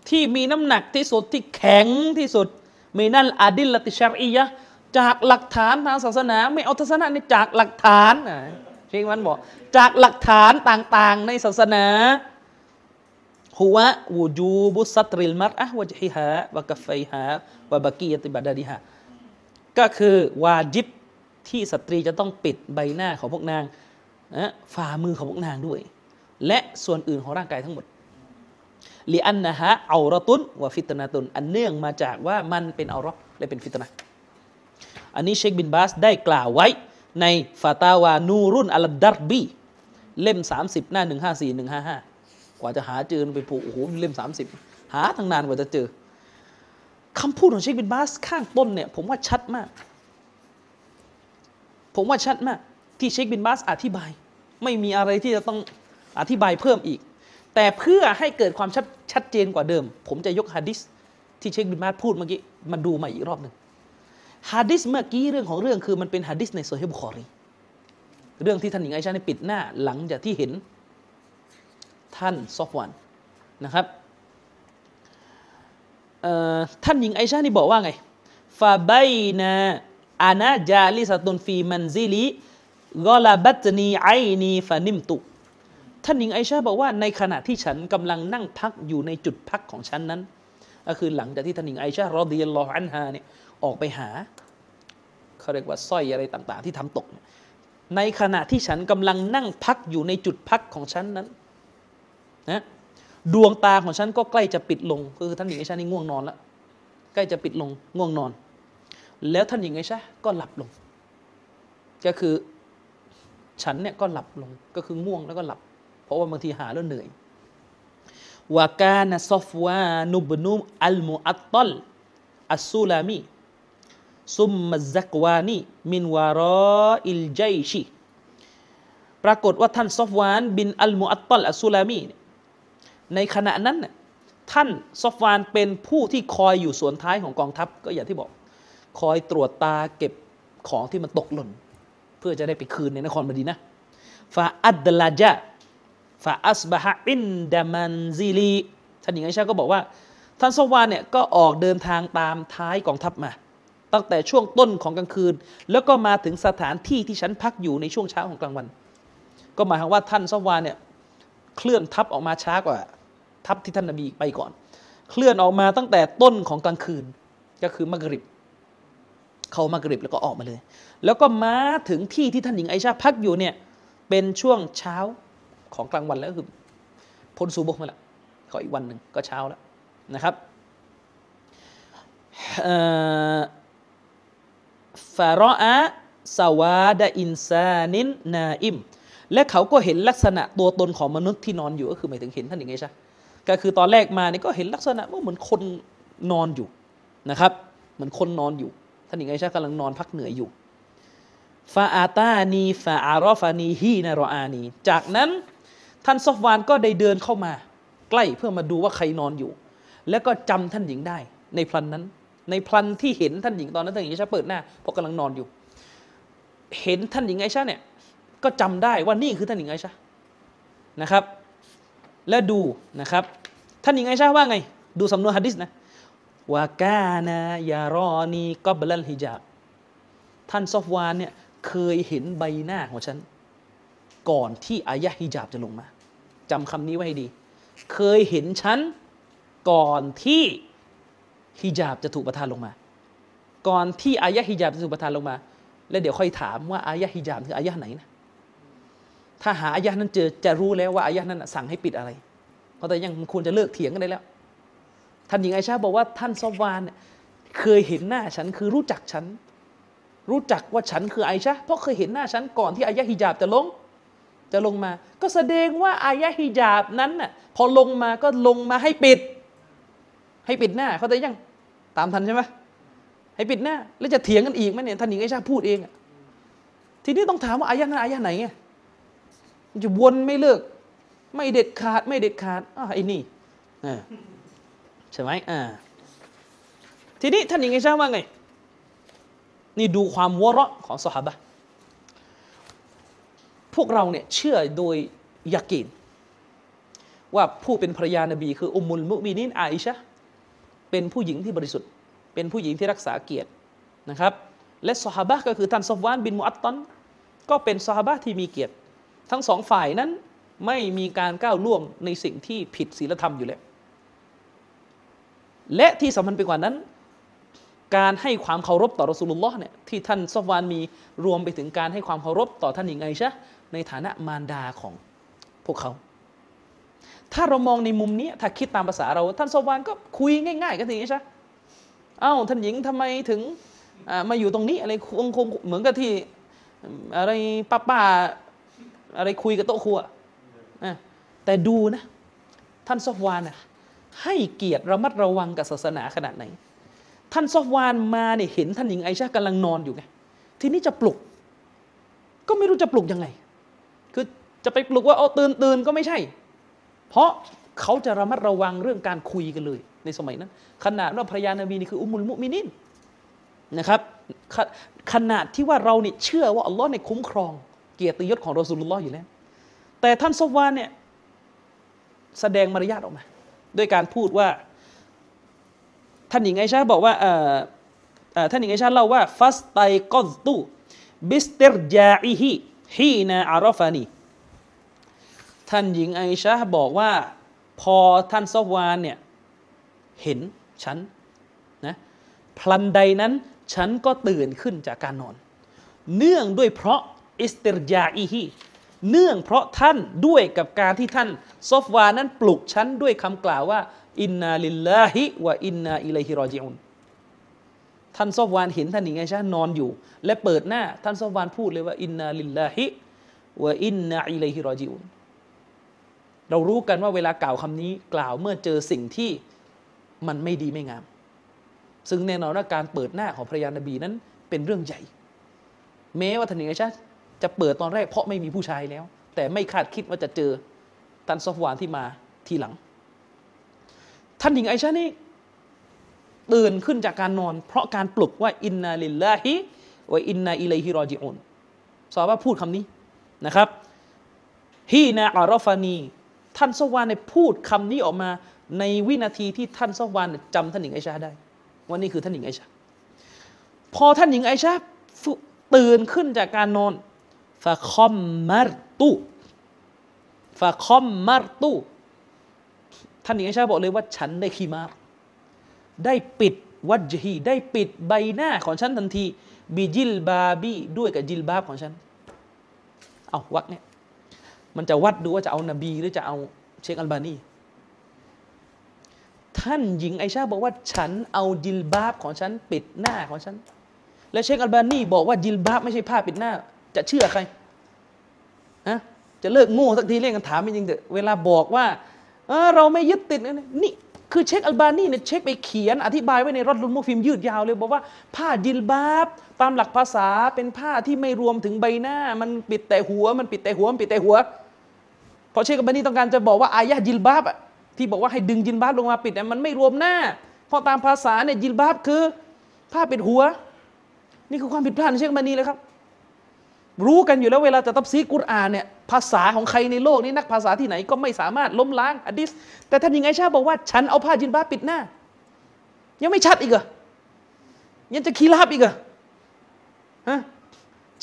ที่มีน้ำหนักที่สุดที่แข็งที่สุดมีนั่นอาดิลละติชารียะจากหลักฐานทางศาสนาไม่เอาทัศนะในจากหลักฐานนะเชคมันบอกจากหลักฐานต่างๆในศาสนาฮุวะวูจูบุสตริลมัรอะฮ์วะจฮิฮะวะกัฟไฟฮะวะบะกียะติบะดาดิฮะก็คือวาญิบที่สตรีจะต้องปิดใบหน้าของพวกนางนะฝ่ามือของพวกนางด้วยและส่วนอื่นของร่างกายทั้งหมดลิอันนะฮะเอาเราะตุนวะฟิตนะตุนอันเนื่องมาจากว่ามันเป็นเอาเราะและเป็นฟิตนะห์อันนี้เชคบินบาสได้กล่าวไว้ในฟาตาวานูรุนอัลดัรบีเล่มสามสิบหน้าหนึ่งห้าสี่ หนึ่งห้าห้ากว่าจะหาเจอไปผูกโอ้โหเล่มสามสิบหาตั้งนานกว่าจะเจอคำพูดของเชคบินบาสข้างต้นเนี่ยผมว่าชัดมากผมว่าชัดมากที่เชคบินบาสอธิบายไม่มีอะไรที่จะต้องอธิบายเพิ่มอีกแต่เพื่อให้เกิดความชัดชัดเจนกว่าเดิมผมจะยกหะดีษที่เชคบินบาสพูดเมื่อกี้มาดูใหม่อีกรอบหนึ่งหะดีษเมื่อกี้เรื่องของเรื่องคือมันเป็นหะดีษในโซฮีฮ์บุคอรีเรื่องที่ท่านหญิงไอชาได้ปิดหน้าหลังจากที่เห็นท่านซอฟวานนะครับท่านหญิงไอชานี่บอกว่าไงฟาไบนาอานาจาลิซาตุนฟีมันซิลิกอลาบัตนีไอนีฟานิมตุท่านหญิงไอชาบอกว่าในขณะที่ฉันกำลังนั่งพักอยู่ในจุดพักของฉันนั้นก็คือหลังจากที่ท่านหญิงไอชารอฎิยัลลอฮุอันฮาเนี่ยออกไปหาเขาเรียกว่าสร้อยอะไรต่างๆที่ทำตกในขณะที่ฉันกำลังนั่งพักอยู่ในจุดพักของฉันนั้นนะดวงตาของฉันก็ใกล้จะปิดลงคือท่านหญิงไอชานี่ง่วงนอนแล้วใกล้จะปิดลงง่วงนอนแล้วท่านหญิงไอชาก็หลับลงก็คือฉันเนี่ยก็หลับลงก็คือง่วงแล้วก็หลับเพราะว่าบางทีหาแล้วเหนื่อยวากานะซอฟวานุบนุอัลมุอัตตัลอัสซูลามีซุมมัซักวานีมินวารออิลไจชีปรากฏว่าท่านซอฟวานบินอัลมุอัตตัลอัสซูลามีในขณะนั้นท่านซอฟวานเป็นผู้ที่คอยอยู่ส่วนท้ายของกองทัพก็อย่างที่บอกคอยตรวจตาเก็บของที่มันตกหล่นเพื่อจะได้ไปคืนในนครมะดีนะห์ฟาอัดลาจาฟาอัสบะฮะอินดะมันซิลีท่านหญิงไอชาก็บอกว่าท่านซอฟวานเนี่ยก็ออกเดินทางตามท้ายกองทัพมาตั้งแต่ช่วงต้นของกลางคืนแล้วก็มาถึงสถานที่ที่ฉันพักอยู่ในช่วงเช้าของกลางวันก็หมายความว่าท่านซอฟวานเนี่ยเคลื่อนทัพออกมาช้ากว่าทัพที่ท่านนบีไปก่อนเคลื่อนออกมาตั้งแต่ต้นของกลางคืนก็คือมักริบเข้ามักริบแล้วก็ออกมาเลยแล้วก็มาถึงที่ที่ท่านหญิงไอชาพักอยู่เนี่ยเป็นช่วงเช้าของกลางวันแล้วคือพ้นซูบุฮ์มาแล้วก็อีกวันหนึ่งก็เช้าแล้วนะครับฟาโรอะสวาดอินซานินนาอิมและเขาก็เห็นลักษณะตัวตนของมนุษย์ที่นอนอยู่ก็คือหมายถึงเห็นท่านหญิงไอชาก็คือตอนแรกมานี่ก็เห็นลักษณะว่าเหมือนคนนอนอยู่นะครับเหมือนคนนอนอยู่ท่านหญิงไอชากำลังนอนพักเหนื่อยอยู่ ฟาอาตานีฟาอารอฟานีฮีนารออานีจากนั้นท่านซอฟวานก็ได้เดินเข้ามาใกล้เพื่อมาดูว่าใครนอนอยู่แล้วก็จำท่านหญิงได้ในพลันนั้นในพลันที่เห็นท่านหญิงตอนนั้นท่านหญิงไอชาเปิดหน้าเพราะกำลังนอนอยู่เห็นท่านหญิงไอชาเนี่ยก็จำได้ว่านี่คือท่านหญิงไอชานะครับและดูนะครับท่านหญิงไอชาว่าไงดูสำนวนหะดีษนะวากานายารอนีก็บลัลฮิญาบท่านซอฟวานเนี่ยเคยเห็นใบหน้าของฉันก่อนที่อายะฮิญาบจะลงมาจำคำนี้ไว้ให้ดีเคยเห็นฉันก่อนที่ฮิญาบจะถูกประทานลงมาก่อนที่อายะฮิญาบจะถูกประทานลงมาแล้วเดี๋ยวค่อยถามว่าอายะฮิญาบคืออายะไหนนะถ้าหาอายะนั้นเจอจะรู้แล้วว่าอายะนั้นสั่งให้ปิดอะไรเพราะแต่ยังควรจะเลิกเถียงกันได้แล้วท่านหญิงไอชาบอกว่าท่านซอฟวานเคยเห็นหน้าฉันคือรู้จักฉันรู้จักว่าฉันคือไอชาเพราะเคยเห็นหน้าฉันก่อนที่อายะฮิญาบจะลงจะลงมาก็แสดงว่าอายะฮิญาบนั้นน่ะพอลงมาก็ลงมาให้ปิดให้ปิดหน้าเขาแต่ยังตามทันใช่ไหมให้ปิดหน้าแล้วจะเถียงกันอีกไหมเนี่ยท่านหญิงไอชาพูดเองทีนี้ต้องถามว่าอายะนั้นอายะไหนไงจะวนไม่เลิกไม่เด็ดขาดไม่เด็ดขาดอ๋อไอ้นี่ใช่ไหมอ่าทีนี้ท่านหญิงไอชาว่าไงนี่ดูความวะเราะของซอฮาบะห์พวกเราเนี่ยเชื่อโดยยะกีนว่าผู้เป็นภรรยานบีคืออุมมุลมุมินีนอาอิชะห์เป็นผู้หญิงที่บริสุทธิ์เป็นผู้หญิงที่รักษาเกียรตินะครับและซอฮาบะห์ก็คือท่านซอฟวานบินมุอัตตันก็เป็นซอฮาบะห์ที่มีเกียรติทั้งสองฝ่ายนั้นไม่มีการก้าวล่วงในสิ่งที่ผิดศีลธรรมอยู่แล้วและที่สำคัญไปกว่านั้นการให้ความเคารพต่อรอซูลุลลอฮ์เนี่ยที่ท่านซอฟวานมีรวมไปถึงการให้ความเคารพต่อท่านหญิงไอชะห์ในฐานะมารดาของพวกเขาถ้าเรามองในมุมนี้ถ้าคิดตามภาษาเราท่านซอฟวานก็คุยง่ายๆกับท่านหญิงไอชะห์เอ้าท่านหญิงทำไมถึงมาอยู่ตรงนี้อะไรคงเหมือนกับที่อะไรป้าๆอะไรคุยกับโต๊ะครัวแต่ดูนะท่านซอฟวานให้เกียรติระมัดระวังกับศาสนาขนาดไหนท่านซอฟวานมาเนี่ยเห็นท่านหญิงไอชะห์กำลังนอนอยู่ไงทีนี้จะปลุกก็ไม่รู้จะปลุกยังไงคือจะไปปลุกว่าเอาตื่นตื่นก็ไม่ใช่เพราะเขาจะระมัดระวังเรื่องการคุยกันเลยในสมัยนั้นขนาดว่าภรรยานบีนี่คืออุมมุลมุมินีนนะครับขนาดที่ว่าเราเนี่ยเชื่อว่าอัลลอฮ์เนี่ยคุ้มครองเกียรติยศของรอซูลุลลอฮ์อยู่แล้วแต่ท่านซอฟวานเนี่ยแสดงมารยาทออกมาด้วยการพูดว่าท่านหญิงไอชาบอกว่าท่านหญิงไอชาเล่าว่าฟัสไตกอตุบิสติรจาอิฮิฮีนาอารอฟานีท่านหญิงไอชาบอกว่าพอท่านซอฟวานเนี่ยเห็นฉันนะพลันใดนั้นฉันก็ตื่นขึ้นจากการนอนเนื่องด้วยเพราะอิสติรจาอิฮิเนื่องเพราะท่านด้วยกับการที่ท่านซอฟวานนั้นปลุกฉันด้วยคำกล่าวว่าอินนาลิลลาฮิวะอินนาอิลัยฮิรอญิอูนท่านซอฟวานเห็นท่านหญิงไอชะห์นอนอยู่และเปิดหน้าท่านซอฟวานพูดเลยว่าอินนาลิลลาฮิวะอินนาอิลัยฮิรอญิอูนเรารู้กันว่าเวลากล่าวคำนี้กล่าวเมื่อเจอสิ่งที่มันไม่ดีไม่งามซึ่งแน่นอนว่าการเปิดหน้าของภรรยานบีนั้นเป็นเรื่องใหญ่แม้ว่าท่านหญิงไอชะห์จะเปิดตอนแรกเพราะไม่มีผู้ชายแล้วแต่ไม่คาดคิดว่าจะเจอท่านซอฟวานที่มาทีหลังท่านหญิงไอชะห์นี่ตื่นขึ้นจากการนอนเพราะการปลุกว่าอินนาลิลลาฮิวะอินนาอิลัยฮิรอญิอูนซอฮาบะห์พูดคำนี้นะครับฮีนาอารอฟานีท่านซอฟวานเนี่ยพูดคำนี้ออกมาในวินาทีที่ท่านซอฟวานจำท่านหญิงไอชะห์ได้ว่านี่คือท่านหญิงไอชะห์พอท่านหญิงไอชะห์ตื่นขึ้นจากการนอนฟะคอมมัรตุฟะคอมมัรตุท่านหญิงไอชาบอกเลยว่าฉันได้ขีมาได้ปิดวัจฮีได้ปิดใบหน้าของฉันทันทีบิจิลบาบีด้วยกับจิลบาบของฉันเอาวักเนี่ยมันจะวัดดูว่าจะเอานบีหรือจะเอาเชคอัลบานีท่านหญิงไอชาบอกว่าฉันเอาจิลบาบของฉันปิดหน้าของฉันและเชคอัลบานีบอกว่าจิลบาบไม่ใช่ผ้าปิดหน้าจะเชื่อใครนะจะเลิกโง่สักทีเรื่องกันถามจริงๆเถอะเวลาบอกว่าเราไม่ยึดติดนี่ คือเชคอัลบานีเนี่ยเชคไปเขียนอธิบายไว้ในรอดลุลมุฟิมยืดยาวเลยบอกว่าผ้าจิลบาบตามหลักภาษาเป็นผ้าที่ไม่รวมถึงใบหน้ามันปิดแต่หัวมันปิดแต่หัวมันปิดแต่หัวเพราะเชคอัลบานีต้องการจะบอกว่าอายะจิลบาบที่บอกว่าให้ดึงจิลบาบลงมาปิดเนี่ยมันไม่รวมหน้าเพราะตามภาษาเนี่ยจิลบาบคือผ้าปิดหัวนี่คือความผิดพลาดของเชคอัลบานีเลยครับรู้กันอยู่แล้วเวลาจะตัฟซีรกุรอานเนี่ยภาษาของใครในโลกนี้นักภาษาที่ไหนก็ไม่สามารถล้มล้างหะดีษแต่ท่านยังไงชาบอกว่าฉันเอาผ้าจิลบาบปิดหน้ายังไม่ชัดอีกเหรอยังจะคีราบอีกเหรอฮะ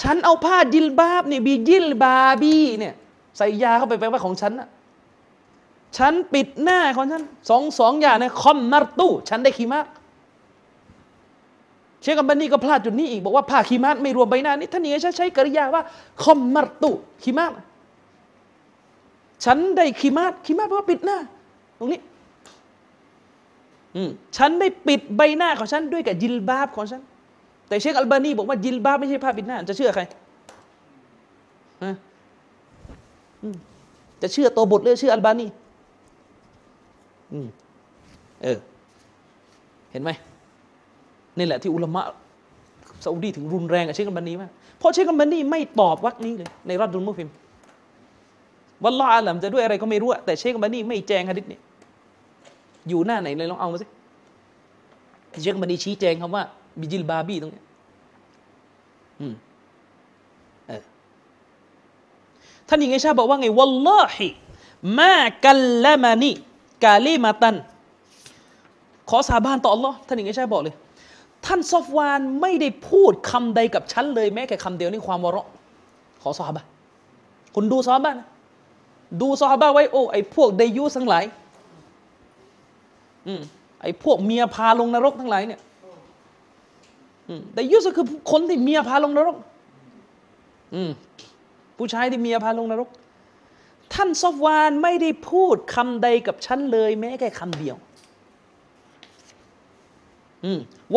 ฉันเอาผ้าจิลบาบเนี่ยบีจิลบาบีเนี่ยใส่ยาเข้าไปแปลว่าของฉันนะฉันปิดหน้าของฉันสองสองอย่างเนี่ยคอมนัรตู้ฉันได้คีมากเชคอัลบานีก็พลาดจุดนี้อีกบอกว่าผ้าคีมาตไม่รวมใบหน้านี่ท่านยังไงใช้กริยาว่าคอมมัตตุคีมาตฉันได้คีมาตคีมาตแปลว่าปิดหน้าตรงนี้ฉันได้ปิดใบหน้าของฉันด้วยกับจิลบาบของฉันแต่เชคอัลบานีบอกว่าจิลบาบไม่ใช่ผ้าปิดหน้าจะเชื่อใครจะเชื่อตัวบทหรือเชื่ออัลบานีเออเห็นไหมนี่แหละที่อุลามะซาอุดีถึงรุนแรงกับเชคอัลบานีมากเพราะเชคอัลบานีไม่ตอบวรรคนี้เลยในรอดุลมุฟิมวัลลอฮุอาลัมจะด้วยอะไรก็ไม่รู้แต่เชคอัลบานีไม่แจงหะดีษนี้อยู่หน้าไหนเลยลองเอามาสิเชคอัลบานีชี้แจงคำว่าบิจิลบาบีตรงนี้อืมเออท่านหญิงไอชาบอกว่าไงวัลลอฮิมากัลละมานีกาลิมาตันขอสาบานต่ออัลลอฮ์ท่านหญิงไอชาบอกเลยท่านซอฟวานไม่ได้พูดคำใดกับฉันเลยแม้แค่คำเดียวนี่ความวะเราะห์ของซอฮาบะห์คุณดูซอฮาบะห์นะดูซอฮาบะห์ไว้โอ้ไอ้พวกไดยูสทั้งหลายอืมไอ้พวกเมียพาลงนรกทั้งหลายเนี่ยอืมไดยูสก็คือคนที่เมียพาลงนรกอืมผู้ชายที่เมียพาลงนรกท่านซอฟวานไม่ได้พูดคำใดกับฉันเลยแม้แค่คำเดียว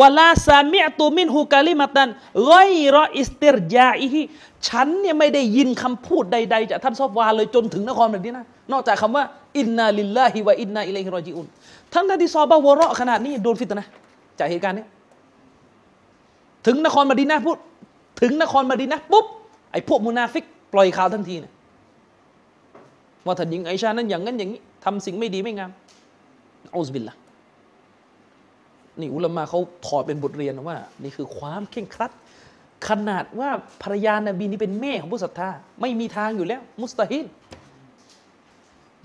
วะลาซามิอตุมินฮุกาลิมะตันฆอยรออิสติรญาอิฮิฉันเนี่ยไม่ได้ยินคำพูดใดๆจากท่านซอฟวานเลยจนถึงนครแบบนี้นะนอกจากคำว่าอินนาลิลลาฮิวะอินนาอิลัยฮิรอญิอูนทั้งท่านที่ซอบะวะเราะขนาดนี้โดนฟิตนะห์จากเหตุการณ์นี้ถึงนครมะดีนะห์พูดถึงนครมะดีนะห์ปุ๊บไอ้พวกมุนาฟิกปล่อยข่าวทันทีนะว่าท่านหญิงไอชานั้นอย่างนั้นอย่างนี้ทำสิ่งไม่ดีไม่งามอูซบิลละห์นี่อุลามะเขาถอดเป็นบทเรียนว่านี่คือความเคร่งครัดขนาดว่าภรรยานบีนี่เป็นแม่ของผู้ศรัทธาไม่มีทางอยู่แล้วมุสตาฮิล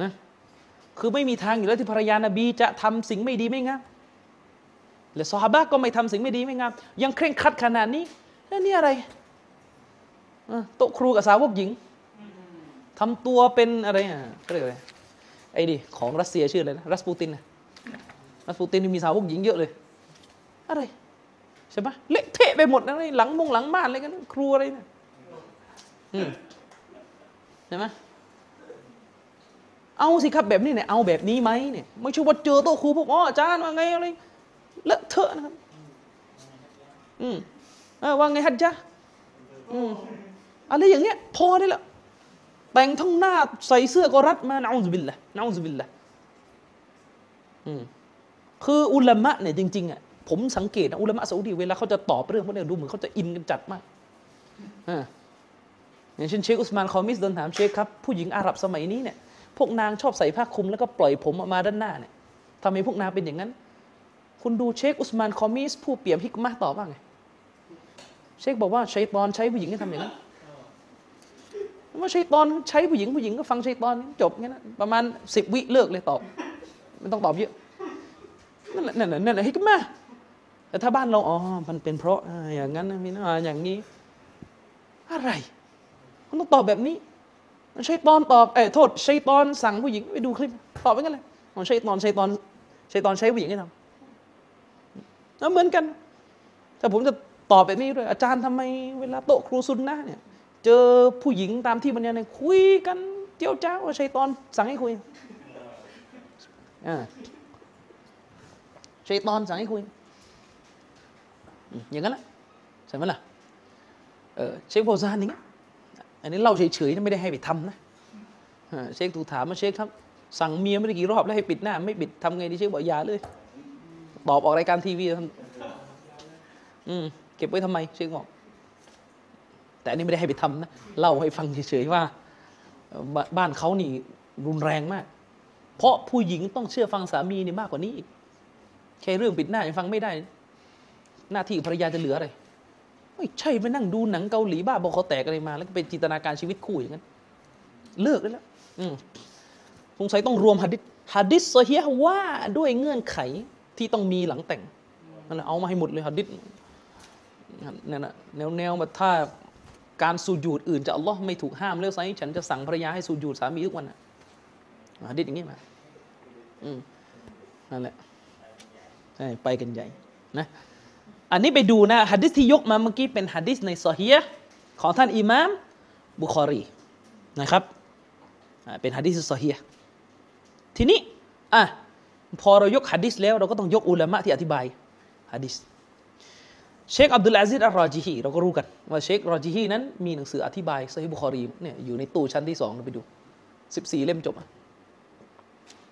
นะคือไม่มีทางอยู่แล้วที่ภรรยานบีจะทำสิ่งไม่ดีไม่งามและซอฮาบะห์ก็ไม่ทำสิ่งไม่ดีไม่งามยังเคร่งครัดขนาดนี้แล้วนี่อะไรโต๊ะครูกับสาวกหญิงทำตัวเป็นอะไรอ่ะเรียกอะไรไอ้ดิของรัสเซียชื่ออะไรนะรัสปูตินนะรัสปูตินมีสาวพวกหญิงเยอะเลยอะไรใช่ปะเละเทะไปหมดนะหลังมงหลังบ้านอะไรกันครัวอะไรเนี่ยใช่ไหมเอาสิครับแบบนี้เนี่ยเอาแบบนี้ไหมเนี่ยไม่ใช่ว่าเจอโต๊ะครูพวกอ๋ออาจารย์ว่าไงอะไรเลอะเทอะนะครับอืมว่าไงฮัจญะอืมอะไรอย่างเงี้ยพอได้แล้วแต่งทั้งหน้าใส่เสื้อก็รัดมานะอูซบิลละนะอูซบิลละอืมคืออุลามะเนี่ยจริงๆอ่ะผมสังเกตนะอุลามะซาอุดีเวลาเขาจะตอบเรื่องพวกนี้ดูเหมือนเขาจะอินกันจัดมากอ่าอย่างเช่นเชคอุสมานคอมิสโดนถามเชคครับผู้หญิงอาหรับสมัยนี้เนี่ยพวกนางชอบใส่ผ้าคลุมแล้วก็ปล่อยผมออกมาด้านหน้าเนี่ยทำไมพวกนางเป็นอย่างนั้นคุณดูเชคอุสมานคอมิสผู้เปี่ยมฮิกมะห์ตอบว่าไงเชคบอกว่าชัยฏอนใช้ผู้หญิงให้ทำอย่างนั้นว่าชัยฏอนใช้ผู้หญิงผู้หญิงก็ฟังชัยฏอนจบงั้นนะประมาณสิบวิเลิกเลยตอบไม่ต้องตอบเยอะนั่นแหละนั่นแหละนั่นแหละฮิกมะห์แต่ถ้าบ้านเราอ๋อมันเป็นเพราะอย่างนั้นมีนะอย่างนี้อะไรมันต้องตอบแบบนี้ชัยฏอนตอบเอ้ยโทษชัยฏอนสั่งผู้หญิงไปดูคลิปตอบไปงั้นเลยอ๋อชัยฏอนชัยฏอนชัยฏอนใช้ผู้หญิงให้ทำแล้วเหมือนกันแต่ผมจะตอบแบบนี้ด้วยอาจารย์ทำไมเวลาโต๊ะครูซุนนะเนี่ยเจอผู้หญิงตามที่บรรยายเนี่ยคุยกันเจียวจ้าวว่าชัยฏอนสั่งให้คุยอ่าชัยฏอนสั่งให้คุยอย่างนั้นแหละใช่ไหมล่ะเออเชคโบซานอย่างเงี้ยอันนี้เล่าเฉยๆนะไม่ได้ให้ไปทำนะเชคถูกถามมาเชคครับ สั่งเมียไม่ได้กี่รอบแล้วให้ปิดหน้าไม่ปิดทำไงดิเชคบอกอย่าเลยตอบออกรายการทีวีอืมเก็บไว้ทำไมเชคบอกแต่อันนี้ไม่ได้ให้ไปทำนะเล่าให้ฟังเฉยๆว่าบ้านเขานี่รุนแรงมากเพราะผู้หญิงต้องเชื่อฟังสามีนี่มากกว่านี้อีกแค่เรื่องปิดหน้ายังฟังไม่ได้หน้าที่ภรรยาจะเหลืออะไรไม่ใช่ไปนั่งดูหนังเกาหลีบ้าบอเขาแตกอะไรมาแล้วก็เป็นจินตนาการชีวิตคู่อย่างนั้นเลิกได้แล้วสงสัยต้องรวมหะดิษหะดิษซอฮีฮ์ว่าด้วยเงื่อนไขที่ต้องมีหลังแต่งนั่นแหละเอามาให้หมดเลยหะดิษนั่นน่ะแนวๆมาถ้าการสุญูดอื่นจะอัลลอฮ์ไม่ถูกห้ามแล้วไซฉันจะสั่งภรรยาให้สุญูดสามีทุกวันนะหะดิษอย่างนี้มาอืมนั่นแหละใช่ไปกันใหญ่นะอันนี้ไปดูนะหะดิษที่ยกมาเมื่อกี้เป็นหะดิษในซอฮีฮ์ของท่านอิหม่ามบุคอรีนะครับเป็นหะดิษซอฮีฮ์ทีนี้อ่ะพอเรายกหะดิษแล้วเราก็ต้องยกอุลามะที่อธิบายหะดิษเชคอับดุลอาซิซอัลรอจิฮีเราก็รู้กันว่าเชครอจิฮีนั้นมีหนังสืออธิบายซอฮีฮ์บุคอรีเนี่ยอยู่ในตู้ชั้นที่สองเราไปดูสิบสี่เล่มจบ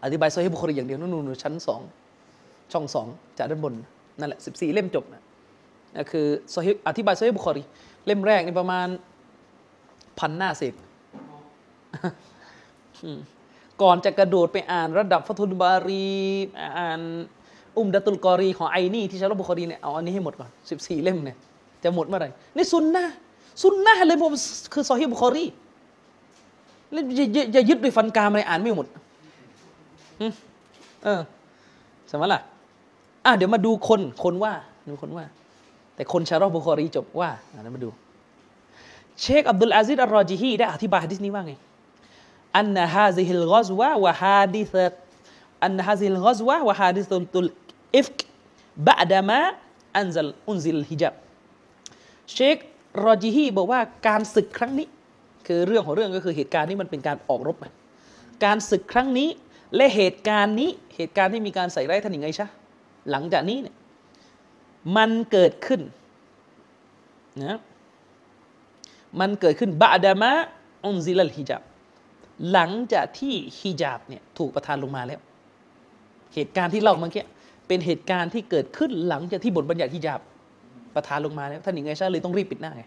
อธิบายซอฮีฮ์บุคอรีอย่างเดียวนู่นๆชั้นสองช่องสองจากด้านบนนั่นแหละสิบสี่เล่มจบนะนั่นคือซอฮีฮ์อธิบายซอฮีฮ์บุคอรีเล่มแรกนี่ประมาณพันหน้าเศษก่อนจะกระโดดไปอ่านระดับฟัตุลบารีอ่านอุมดะตุลกอรีของไอนี่ที่ชาลบุคอรีเนี่ยเอาอันนี้ให้หมดก่อนสิบสี่เล่มเนี่ยจะหมดเมื่อไหร่นี่ซุนนะซุนนะเลยผมคือซอฮีฮ์บุคอรีแล้วจะยึดด้วยฟันกรามอะไรอ่านไม่หมดเออใช่ไหมล่ะอ่ะเดี๋ยวมาดูคนคนว่าดูคนว่าแต่คนชาลบุคอรีจบว่าอ่ะเดี๋ยวมาดูเชคอับดุลอาซิซอัลรอจิฮีได้อธิบายหะดีษนี้ว่าไงอันนะฮะซิฮิลกอซวะวะฮะดิษะอันนะฮะซิฮิลกอซวะวะฮะดิษะตุลอิฟกบะดะมะอันซัลอุนซิลฮิญาบเชครอจิฮีบอกว่าการศึกครั้งนี้คือเรื่องของเรื่องก็คือเหตุการณ์นี้มันเป็นการออกรบการศึกครั้งนี้และเหตุการณ์นี้เหตุการณ์ที่มีการใส่ร้ายท่านหญิงไอชะห์หลังจากนี้เนี่ยมันเกิดขึ้นนะมันเกิดขึ้นบะดะมะอุนซิลฮิญาบหลังจากที่ฮิญาบเนี่ยถูกประทานลงมาแล้วเหตุการณ์ที่เล่าเมื่อกี้เป็นเหตุการณ์ที่เกิดขึ้นหลังจากที่บทบัญญัติฮิญาบประทานลงมาแล้วท่านหญิงไอชะห์เลยต้องรีบปิดหน้าไง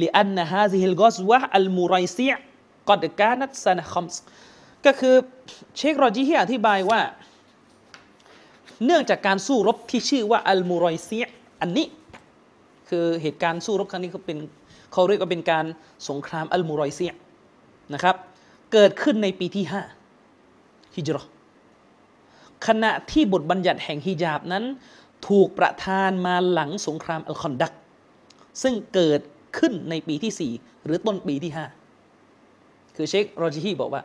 ลิอันนะฮาซิฮิลกอซวะอัลมูไรซีอะห์กอดกานัตซะนะคอมส์ก็คือเชครอจิฮีอธิบายว่าเนื่องจากการสู้รบที่ชื่อว่าอัลมูไรซีอะห์อันนี้คือเหตุการณ์สู้รบครั้งนี้เขาเป็นเขาเรียกว่าเป็นการสงครามอัลมูไรซีอะห์นะครับเกิดขึ้นในปีที่ห้าฮิจเราะห์ขณะที่บทบัญญัติแห่งฮิญาบนั้นถูกประทานมาหลังสงครามอัลคอนดักซึ่งเกิดขึ้นในปีที่สี่หรือต้นปีที่ห้าคือเชครอจิฮีบอกว่า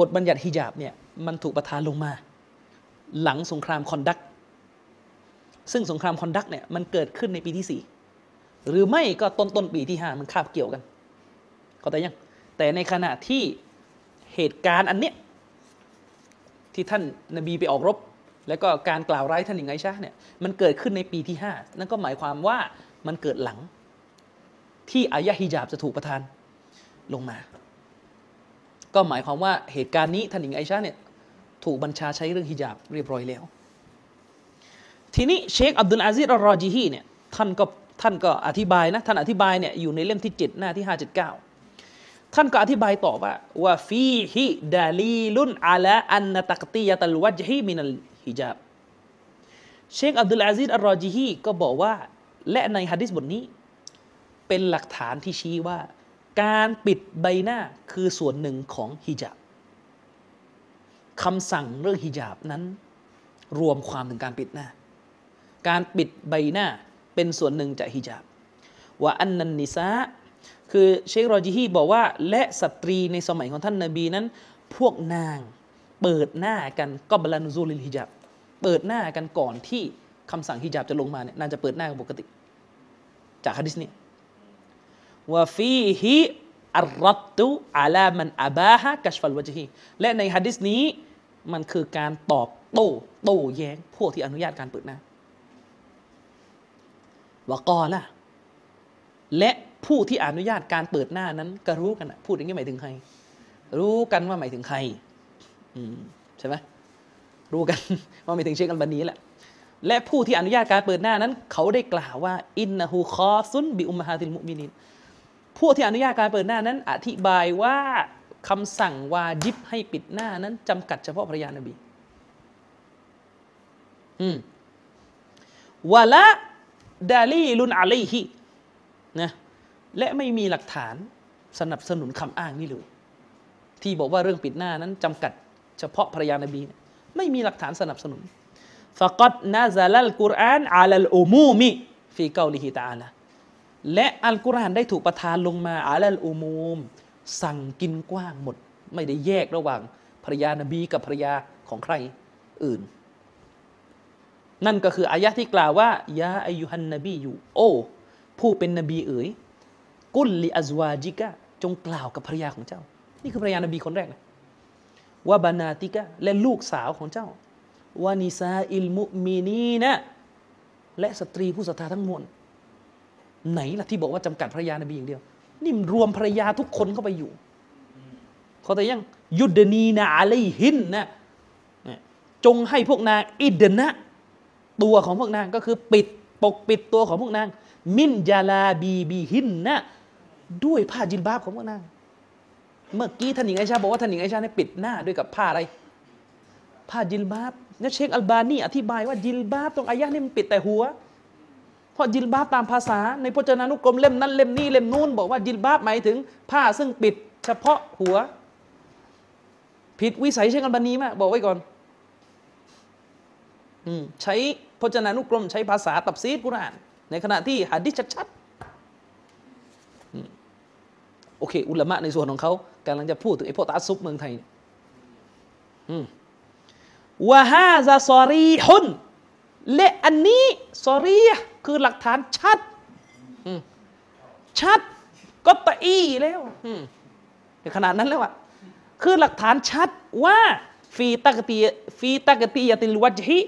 บทบัญญัติฮิญาบเนี่ยมันถูกประทานลงมาหลังสงครามคอนดักซึ่งสงครามคอนดักเนี่ยมันเกิดขึ้นในปีที่สี่หรือไม่ก็ต้นต้นปีที่ห้ามันคาบเกี่ยวกันเข้าใจยังแต่ในขณะที่เหตุการณ์อันเนี้ยที่ท่านนบีไปออกรบแล้วก็การกล่าวร้ายท่านหญิงไอชะห์เนี่ยมันเกิดขึ้นในปีที่ห้านั่นก็หมายความว่ามันเกิดหลังที่อายะห์ฮิญาบจะถูกประทานลงมาก็หมายความว่าเหตุการณ์นี้ท่านหญิงไอชะห์เนี่ยถูกบัญชาใช้เรื่องฮิญาบเรียบร้อยแล้วทีนี้เชคอับดุลอาซิซอัลรอจิฮีเนี่ยท่านก็ท่านก็อธิบายนะท่านอธิบายเนี่ยอยู่ในเล่มที่เจ็ดหน้าที่ห้าร้อยเจ็ดสิบเก้าท่านก็อธิบายต่อว่าว่าฟีฮิดาลีลุนอาลาอันนะตักตียะตัลวัจฮีมินัลฮิญาบเชคอับดุลอาซิซอัลรอจิฮีก็บอกว่าและในหะดีษบทนี้เป็นหลักฐานที่ชี้ว่าการปิดใบหน้าคือส่วนหนึ่งของฮิญาบคำสั่งเรื่องฮิญาบนั้นรวมความถึงการปิดหน้าการปิดใบหน้าเป็นส่วนหนึ่งจากฮิญาบว่าอันนันนิซาคือเชครอจิฮีบอกว่าและสตรีในสมัยของท่านนบีนั้นพวกนางเปิดหน้ากันก็บะลานุซูลิลฮิญาบเปิดหน้ากันก่อนที่คำสั่งฮิญาบจะลงมาเนี่ยนางจะเปิดหน้ากันปกติจากหะดีษนี้ว่าฟีฮิอัรรัดตุอะลามันอะบาฮะกัชฟัลวะจฮีและในหะดีษนี้มันคือการตอบโต้โต้แย้งพวกที่อนุญาตการเปิดหน้าวะกอละและผู้ที่อนุญาตการเปิดหน้านั้นก็รู้กันนะพูดอย่างนี้หมายถึงใคร รู้กันว่าหมายถึงใครใช่ไหมรู้กันว่าหมายถึงเชคอัลบานีแหละและผู้ที่อนุญาตการเปิดหน้านั้นเขาได้กล่าวว่าอินนะฮูคอซุนบิอุมฮาติลมุมินินผู้ที่อนุญาตการเปิดหน้านั้นอธิบายว่าคำสั่งวาญิบให้ปิดหน้านั้นจำกัดเฉพาะภรรยานบีอืมวะละดาลีลุนอะลัยฮินะและไม่มีหลักฐานสนับสนุนคำอ้างนี้เลยที่บอกว่าเรื่องปิดหน้านั้นจำกัดเฉพาะภรรยานบีไม่มีหลักฐานสนับสนุนฟะกอดนะซะลัลกุรอานอะลัลอุมูมิฟีกอลิฮิตะอาลาและอัลกุรอานได้ถูกประทานลงมาอะลัลอุมูมสั่งกินกว้างหมดไม่ได้แยกระหว่างภรรยานบีกับภรรยาของใครอื่นนั่นก็คืออายะที่กล่าวว่ายาอายุฮันนบีอยู่โอ้ผู้เป็นนบีเอ๋ยกุลลิอัซวาจิกะจงกล่าวกับภรรยาของเจ้านี่คือภรรยานบีคนแรกนะวะบานาติกะและลูกสาวของเจ้าวานิซาอิลมุมินีนะและสตรีผู้ศรัทธาทั้งมวลไหนล่ะที่บอกว่าจำกัดภรรยานบีอย่างเดียวนี่รวมภรรยาทุกคนเข้าไปอยู่เขาแต่ยังยุดนีนะอะลัยฮินนะจงให้พวกนางอิดนะตัวของพวกนางก็คือปิดปกปิดตัวของพวกนางมินยาลาบีบีหินนะด้วยผ้าจิลบาบของพวกนางเมื่อกี้ท่านหญิงไอชาบอกว่าท่านหญิงไอชาเนี่ยปิดหน้าด้วยกับผ้าอะไรผ้าจิลบาบเนี่ยเชคอัลบานีอธิบายว่าจิลบาบตรงอายะห์นี่มันปิดแต่หัวเพราะจิลบาบตามภาษาในพจนานุกรมเล่มนั้นเล่มนี้เล่มนู้นบอกว่าจิลบาบหมายถึงผ้าซึ่งปิดเฉพาะหัวผิดวิสัยเชคอัลบานีมากบอกไว้ก่อนอืมใช้พจนานุกรมใช้ภาษาตับซีดกุรอานในขณะที่หะดีษชัดๆโอเคอุลามะในส่วนของเขากำลังจะพูดถึงไอ้พวกตะอัสซุบเมืองไทยวะฮาซาซอรีฮุนและอันนี้ซอรีห์คือหลักฐานชัดชัดก็ตะอีแล้วในขนาดนั้นแล้วอ่ะคือหลักฐานชัดว่าฟีตักตีฟีตักตียะติลวัจฮิ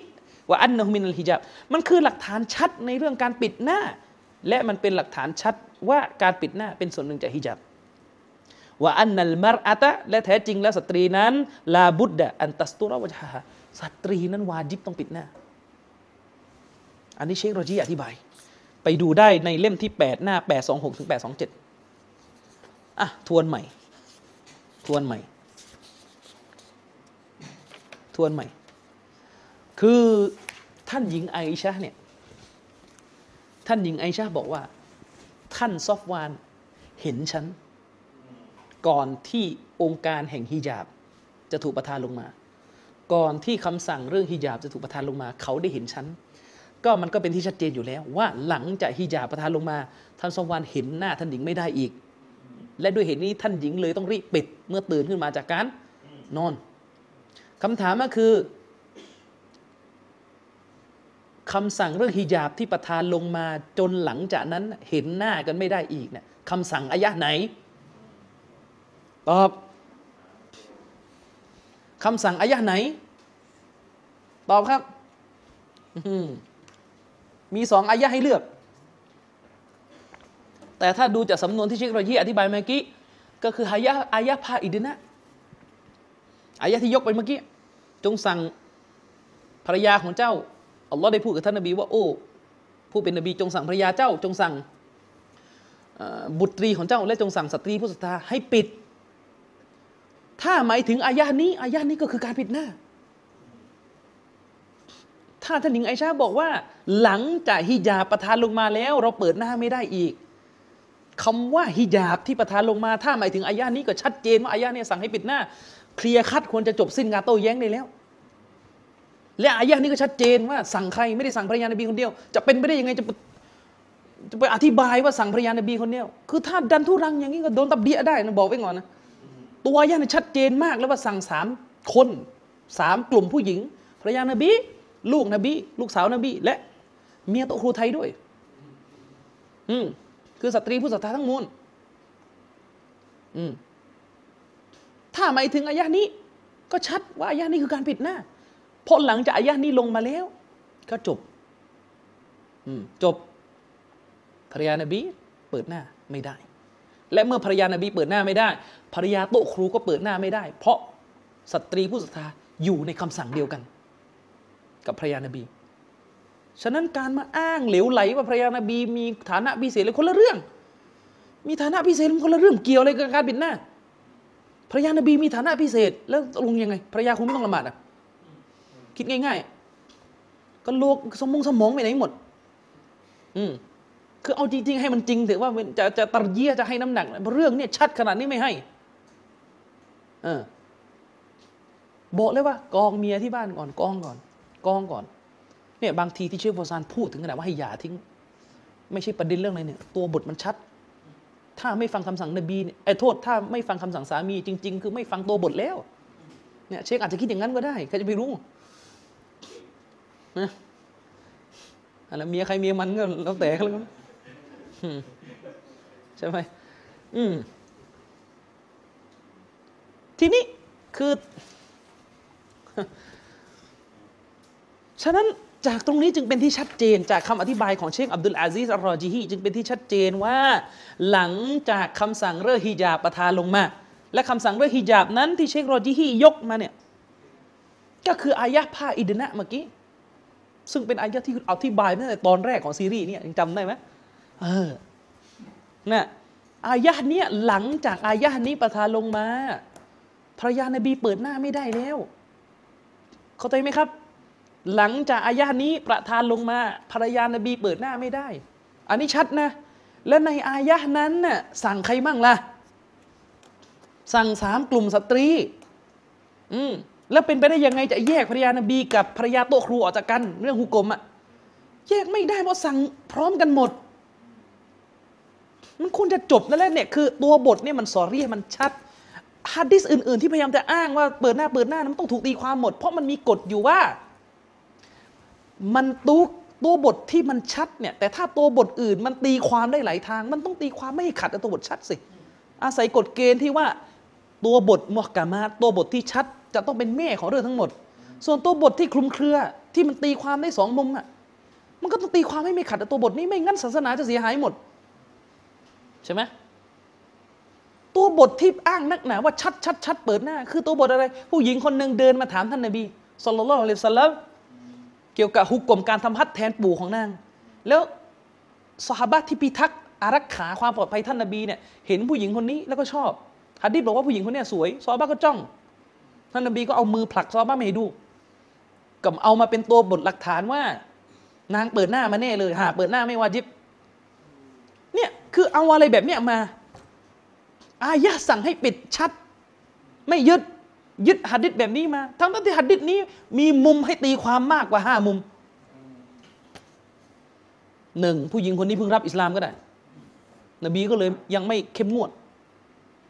ว่าอันนะฮุมินัลฮิญาบมันคือหลักฐานชัดในเรื่องการปิดหน้าและมันเป็นหลักฐานชัดว่าการปิดหน้าเป็นส่วนหนึ่งจากฮิญาบว่าอันนัลมารอะตะและแท้จริงแล้วสตรีนั้นลาบุดดะอันตัสตุรวะจฮะสตรีนั้นวาญิบต้องปิดหน้าอันนี้เชคโรจีอธิบายไปดูได้ในเล่มที่แปดหน้าแปดสองหกถึงแปดสองเจ็ดอ่ะทวนใหม่ทวนใหม่ทวนใหม่คือท่านหญิงไอชะเนี่ยท่านหญิงไอชะบอกว่าท่านซอฟวานเห็นฉันก่อนที่องค์การแห่งฮิญาบจะถูกประทานลงมาก่อนที่คำสั่งเรื่องฮิญาบจะถูกประทานลงมาเขาได้เห็นฉันก็มันก็เป็นที่ชัดเจนอยู่แล้วว่าหลังจากฮิญาบประทานลงมาท่านซอฟวานเห็นหน้าท่านหญิงไม่ได้อีกและด้วยเหตุนี้ท่านหญิงเลยต้องรีบปิดเมื่อตื่นขึ้นมาจากการนอนคำถามก็คือคำสั่งเรื่องฮิญาบที่ประทานลงมาจนหลังจากนั้นเห็นหน้ากันไม่ได้อีกเนี่ยคำสั่งอายะไหนตอบคำสั่งอายะไหนตอบครับมีสองอายะให้เลือกแต่ถ้าดูจากสำนวนที่เชครอยีอธิบายเมื่อกี้ก็คืออายะอายะพาอิดนะอายะที่ยกไปเมื่อกี้จงสั่งภรรยาของเจ้าอัลลอฮ์ได้พูดกับท่านนบีว่าโอ้ผู้เป็นนบีจงสั่งภรรยาเจ้าจงสั่งบุตรีของเจ้าและจงสั่งสตรีผู้ศรัทธาให้ปิดถ้าหมายถึงอายะนี้อายะนี้ก็คือการปิดหน้าถ้าท่านหญิงไอชาบอกว่าหลังจากฮิญาบประทานลงมาแล้วเราเปิดหน้าไม่ได้อีกคำว่าฮิญาบที่ประทานลงมาถ้าหมายถึงอายะนี้ก็ชัดเจนว่าอายะนี้สั่งให้ปิดหน้าเคลียร์คัดควรจะจบสิ้นการโต้แย้งได้แล้วและอายะนี้ก็ชัดเจนว่าสั่งใครไม่ได้สั่งภรรยานบีคนเดียวจะเป็นไปได้ยังไงจะจะไปอธิบายว่าสั่งภรรยานบีคนเดียวคือถ้าดันทุรังอย่างนี้ก็โดนตับเดียได้นะบอกไว้ก่อนนะตัวอายะนี่ชัดเจนมากแล้วว่าสั่งสามคนสามกลุ่มผู้หญิงภรรยานบีลูกนบีลูกสาวนบีและเมียโตครูไทยด้วยอืมคือสตรีผู้ศรัทธาทั้งมวลอืมถ้าหมายถึงอายะนี้ก็ชัดว่าอายะนี้คือการปิดหน้าพอหลังจากอายะนี้ลงมาแล้วก็จบจบภรรยานบีเปิดหน้าไม่ได้ และเมื่อภรรยานบีเปิดหน้าไม่ได้ภรรยาโต๊ะครูก็เปิดหน้าไม่ได้เพราะสตรีผู้ศรัทธาอยู่ในคำสั่งเดียวกันกับภรรยานบีฉะนั้นการมาอ้างเหลวไหลว่าภรรยานบีมีฐานะพิเศษเลยคนละเรื่องมีฐานะพิเศษคนละเรื่องเกี่ยวอะไรกับการปิดหน้าภรรยานบีมีฐานะพิเศษแล้วลงยังไงภรรยาคุณไม่ต้องละหมาดอ่ะคิดง่ายๆก็โลกสมองสมองไปไหนหมดอืมคือเอาจริงๆให้มันจริงเถอะว่าจะจะตะเยียจะให้น้ำหนักเรื่องเนี่ยชัดขนาดนี้ไม่ให้เออบอกเลยว่ากองเมียที่บ้านก่อนกองก่อนกองก่อนเนี่ยบางทีที่เชฟฟอซานพูดถึงขนาดว่าให้หย่าทิ้งไม่ใช่ประเด็นเรื่องอะไรเนี่ยตัวบทมันชัดถ้าไม่ฟังคำสั่งนบีไอ้โทษถ้าไม่ฟังคำสั่งสามีจริงๆคือไม่ฟังตัวบทแล้วเนี่ยเชคอาจจะคิดอย่างนั้นก็ได้ใครจะไปรู้นะอะไรเมียใครเมียมันก็แล้วแต่แล้วกันใช่ไหมอืมทีนี้คือฉะนั้นจากตรงนี้จึงเป็นที่ชัดเจนจากคำอธิบายของเชคอับดุลอาซีซอัลรอญิฮีจึงเป็นที่ชัดเจนว่าหลังจากคำสั่งเรื่องฮิญาบประทานลงมาและคำสั่งเรื่องฮิญาบนั้นที่เชครอญิฮียกมาเนี่ยก็คืออายะห์ผ้าอิดนะเมื่อกี้ซึ่งเป็นอายะห์ที่อธิบายตั้งแต่ตอนแรกของซีรีส์เนี่ยยังจำได้ไหมเออนะอายะห์นี้หลังจากอายะห์นี้ประทานลงมาภรรยานบีเปิดหน้าไม่ได้แล้วเข้าใจไหมครับหลังจากอายะห์นี้ประทานลงมาภรรยานบีเปิดหน้าไม่ได้อันนี้ชัดนะและในอายะห์นั้นน่ะสั่งใครบ้างล่ะสั่งสามกลุ่มสตรีอืมแล้วเป็นไปได้ยังไงจะแยกภรรยานบีกับภรรยาโต๊ะครูออกจากกันเรื่องฮุกกลมอะแยกไม่ได้เพราะสั่งพร้อมกันหมดมันควรจะจบแล้วแหละเนี่ยคือตัวบทเนี่ยมันสอรี่มันชัดหะดีษอื่นๆที่พยายามจะอ้างว่าเปิดหน้าเปิดหน้ามันต้องถูกตีความหมดเพราะมันมีกฎอยู่ว่ามันตัวตัวบทที่มันชัดเนี่ยแต่ถ้าตัวบทอื่นมันตีความได้หลายทางมันต้องตีความไม่ให้ขัดกับตัวบทชัดสิอาศัยกฎเกณฑ์ที่ว่าตัวบทมุฮกะมาตตัวบทที่ชัดจะต้องเป็นแม่ของเรื่องทั้งหมดส่วนตัวบทที่คลุมเครือที่มันตีความได้สองมุมอ่ะมันก็ต้องตีความให้ไม่ขัดกับตัวบทนี้ไม่งั้นศาสนาจะเสียหายหมดใช่ไหมตัวบทที่อ้างนักหนาว่าชัดชัดชัดเปิดหน้าคือตัวบทอะไรผู้หญิงคนหนึ่งเดินมาถามท่านนบีศ็อลลัลลอฮุอะลัยฮิวะซัลลัมเกี่ยวกับฮุกกลมการทำฮัจญ์แทนปู่ของนางแล้วซอฮาบะห์ที่พิทักษ์อารักขาความปลอดภัยท่านนบีเนี่ยเห็นผู้หญิงคนนี้แล้วก็ชอบหะดีษบอกว่าผู้หญิงคนนี้สวยซอฮาบะห์ก็จ้องท่านนบีก็เอามือผลักซอฮาบะห์ไม่ให้ดูกับเอามาเป็นตัวบทหลักฐานว่านางเปิดหน้ามาแน่เลยหาเปิดหน้าไม่วาญิบเนี่ยคือเอาอะไรแบบเนี้ยมาอายะห์สั่งให้ปิดชัดไม่ยึดยึดหะดีษแบบนี้มาทั้งที่หะดีษนี้มีมุมให้ตีความมากกว่าห้ามุมหนึ่งผู้หญิงคนนี้เพิ่งรับอิสลามก็ได้นบีก็เลยยังไม่เข้มงวด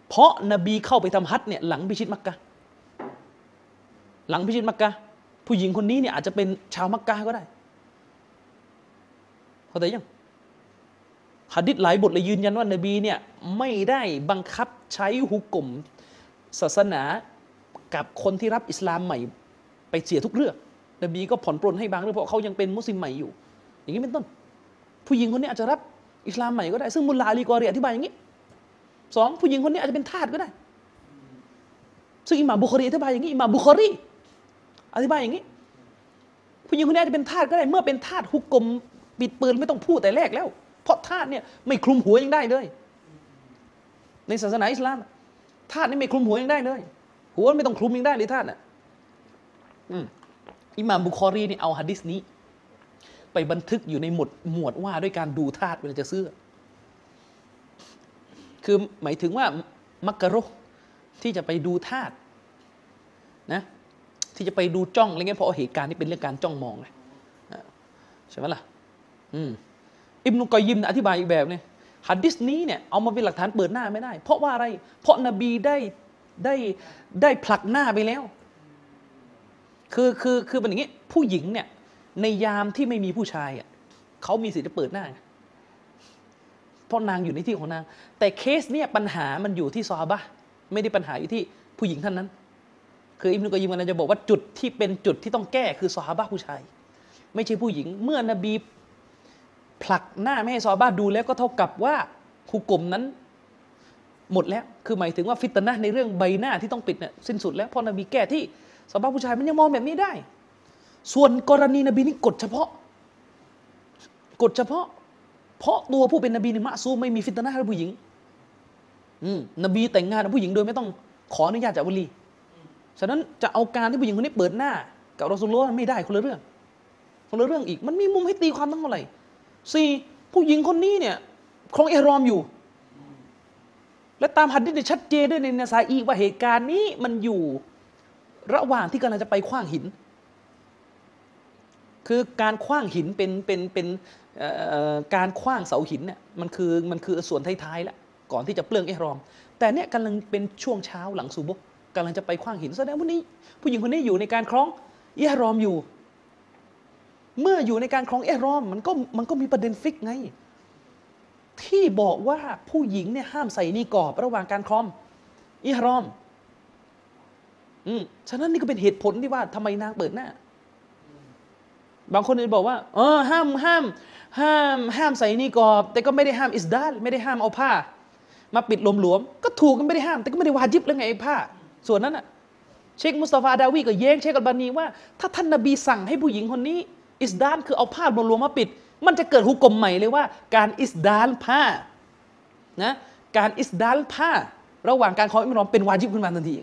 เพราะนบีเข้าไปทำฮัจญ์เนี่ยหลังพิชิตมักกะห์หลังพิชิตมักกะห์ผู้หญิงคนนี้เนี่ยอาจจะเป็นชาวมักกะห์ก็ได้เข้าใจยังหะดีษหลายบทเลยยืนยันว่านบีเนี่ยไม่ได้บังคับใช้ฮุกกลมศาสนากับคนที่รับอิสลามใหม่ไปเสียทุกเรื่องนบีก็ผ่อนปรนให้บางเรื่องเพราะเขายังเป็นมุสลิมใหม่อยู่อย่างนี้เป็นต้นผู้หญิงคนนี้อาจจะรับอิสลามใหม่ก็ได้ซึ่งมุลลา อาลีกอรีอธิบายอย่างนี้สองผู้หญิงคนนี้อาจจะเป็นทาสก็ได้ซึ่งอิหม่ามบุคอรีอธิบายอย่างนี้อิหม่ามบุคอรีอธิบายอย่างนี้ผู้หญิงคนนี้อาจจะเป็นทาสก็ได้เมื่อเป็นทาสฮุกกลมปิดเปิดไม่ต้องพูดแต่แรกแล้วเพราะทาสเนี่ยไม่คลุมหัวยังได้เลยในศาสนาอิสลามทาสนี่ไม่คลุมหัวยังได้เลยหัวไม่ต้องคลุมยังได้เลยท่านอ่ะอิหม่ามบุคอรีนี่เอาหะดีษนี้ไปบันทึกอยู่ในหมวดหมวดว่าด้วยการดูทาสเวลาจะซื้อคือหมายถึงว่ามักกะรุฮ์ที่จะไปดูทาสนะที่จะไปดูจ้องอะไรเงี้ยเพราะเหตุการณ์นี้เป็นเรื่องการจ้องมองนะใช่ไหมล่ะอิบนุกอยยิมอธิบายอีกแบบเนี่ยหะดีษนี้เนี่ยเอามาเป็นหลักฐานเปิดหน้าไม่ได้เพราะว่าอะไรเพราะนบีได้ได้ได้ผลักหน้าไปแล้วคือคือคือเป็นอย่างนี้ผู้หญิงเนี่ยในยามที่ไม่มีผู้ชายอ่ะเขามีสิทธิ์จะเปิดหน้าเพราะนางอยู่ในที่ของนางแต่เคสเนี่ยปัญหามันอยู่ที่ซอฮาบะห์ไม่ได้ปัญหาอยู่ที่ผู้หญิงท่านนั้นคืออิบนุกอยยิมจะบอกว่าจุดที่เป็นจุดที่ต้องแก้คือซอฮาบะห์ผู้ชายไม่ใช่ผู้หญิงเมื่อนบีผลักหน้าไม่ให้ซอฮาบะห์ดูแล้วก็เท่ากับว่าฮุกกลมนั้น หมดแล้วคือหมายถึงว่าฟิตนะในเรื่องใบหน้าที่ต้องปิดเนี่ยสิ้นสุดแล้วเพราะนบีแก้ที่สำหรับผู้ชายมันยังมองแบบนี้ได้ส่วนกรณีนบีนี่กฎเฉพาะกฎเฉพาะเพราะตัวผู้เป็นนบีนี่มะซูมไม่มีฟิตนะห์ผู้หญิงอืมนบีแต่งงานกับผู้หญิงโดยไม่ต้องขออนุญาตจากวลีฉะนั้นจะเอาการที่ผู้หญิงคนนี้เปิดหน้ากับรอซูลุลลอฮ์ไม่ได้คนละเรื่องคนละเรื่องอีกมันมีมุมให้ตีความทั้งหมดเลยสี่ผู้หญิงคนนี้เนี่ยครองเอรอมอยู่และตามหะดีษเนี่ยชัดเจนด้วยในนะซาอีว่าเหตุการณ์นี้มันอยู่ระหว่างที่กำลังจะไปขว้างหินคือการขว้างหินเป็นเป็นเป็นการขว้างเสาหินเนี่ยมันคือมันคือส่วนท้ายๆแล้วก่อนที่จะเปลื้องอิหรอมแต่เนี่ยกำลังเป็นช่วงเช้าหลังซุบฮ์กำลังจะไปขว้างหินแสดงว่านี้ผู้หญิงคนนี้อยู่ในการคล้องอิหรอมอยู่เมื่ออยู่ในการคล้องอิหรอมมันก็มันก็มีประเด็นฟิกไงที่บอกว่าผู้หญิงเนี่ยห้ามใส่นิกอบระหว่างการคล้องอิหรอมอืมฉะนั้นนี่ก็เป็นเหตุผลที่ว่าทำไมนางเปิดหน้าบางคนจะบอกว่าเออห้ามห้ามห้ามห้ามใส่นิกอบแต่ก็ไม่ได้ห้ามอิสดาลไม่ได้ห้ามเอาผ้ามาปิดหลวมๆก็ถูกก็ไม่ได้ห้ามแต่ก็ไม่ได้วาญิบแล้วไงไอ้ผ้าส่วนนั้นน่ะเชคมุสตาฟาดาวีก็แย้งเชคอัลบานีว่าถ้าท่านนบีสั่งให้ผู้หญิงคนนี้อิสดาลคือเอาผ้าหลวมๆมาปิดมันจะเกิดหุกกลมใหม่เลยว่าการอิสดาลผ้านะการอิสดาลผ้าระหว่างการคออิมรอมเป็นวาญิบขึ้นมาทันที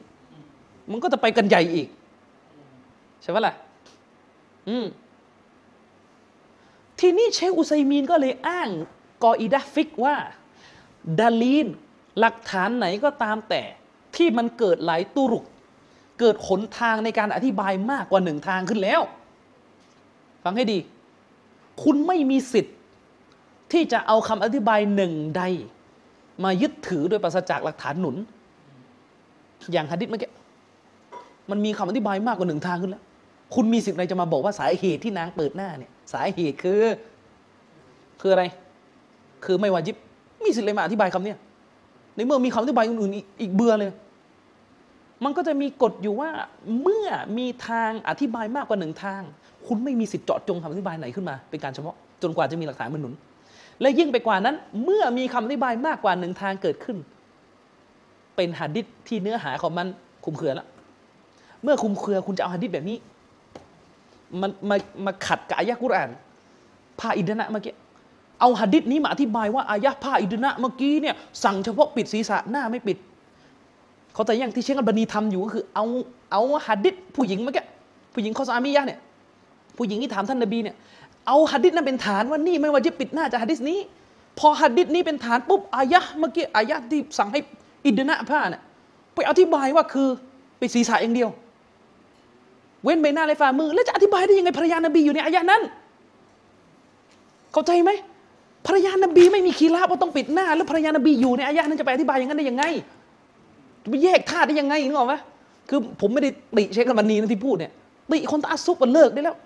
มันก็จะไปกันใหญ่อีกใช่ปะล่ะอืมทีนี้เชคอุซัยมีนก็เลยอ้างกออิดะห์ฟิกว่าดาลีนหลักฐานไหนก็ตามแต่ที่มันเกิดหลายตุรุกเกิดหนทางในการอธิบายมากกว่าหนึ่งทางขึ้นแล้วฟังให้ดีคุณไม่มีสิทธิ์ที่จะเอาคำอธิบายหนึ่งใดมายึดถือโดยปราศจากหลักฐานหนุนอย่างหะดีษเมื่อกี้มันมีคำอธิบายมากกว่าหนึ่งทางขึ้นแล้วคุณมีสิทธิ์อะไรจะมาบอกว่าสาเหตุที่นางเปิดหน้าเนี่ยสาเหตุคือคืออะไรคือไม่วาญิบมีสิทธิ์เลยมาอธิบายคำนี้ในเมื่อมีคำอธิบายอื่นๆอีกเบื่อเลยมันก็จะมีกฎอยู่ว่าเมื่อมีทางอธิบายมากกว่าหนึ่งทางคุณไม่มีสิทธิ์เจาะจงคำอธิบายไหนขึ้นมาเป็นการเฉพาะจนกว่าจะมีหลักฐานมาหนุนและยิ่งไปกว่านั้นเมื่อมีคำอธิบายมากกว่าหนึ่งทางเกิดขึ้นเป็นหะดีษที่เนื้อหาของมันคลุมเครือแล้วเมื่อคลุมเครือคุณจะเอาหะดีษแบบนี้มันมามาขัดกับอายะห์กุรอานพาอิดนะเมื่อกี้เอาหะดีษนี้มาอธิบายว่าอายะห์ผ้าอิดนะเมื่อกี้เนี่ยสั่งเฉพาะปิดศีรษะหน้าไม่ปิดเขาแต่อย่างที่เชคอัลบานีทำอยู่ก็คือเอาเอาหะดีษผู้หญิงเมื่อกี้ผู้หญิงคอซามียะเนี่ยผู้หญิงที่ถามท่านนบีเนี่ยเอาหะดีษนั้นเป็นฐานว่านี่ไม่ว่าจะปิดหน้าจะหะดีษนี้พอหะดีษนี้เป็นฐานปุ๊บอายะห์เมื่อกี้อายะห์ที่สั่งให้อิดนะผ้าเนี่ยไปอธิบายว่าคือปิดศีรษะอย่างเดียวเว้นใบหน้าและฝ่ามือแล้วจะอธิบายได้ยังไงภรรยานบีอยู่ในอายะห์นั้นเข้าใจไหมภรรยานบีไม่มีคีราบว่าต้องปิดหน้าแล้วภรรยานบีอยู่ในอายะห์นั้นจะไปอธิบายอย่างนั้นได้ยังไงจะไปแยกธาตุได้ยังไงนึกออกไหมคือผมไม่ได้ติเชคอัลบานีนะที่พูดเนี่ยติคนตะอัสซุบมันเลิกได้แล้ว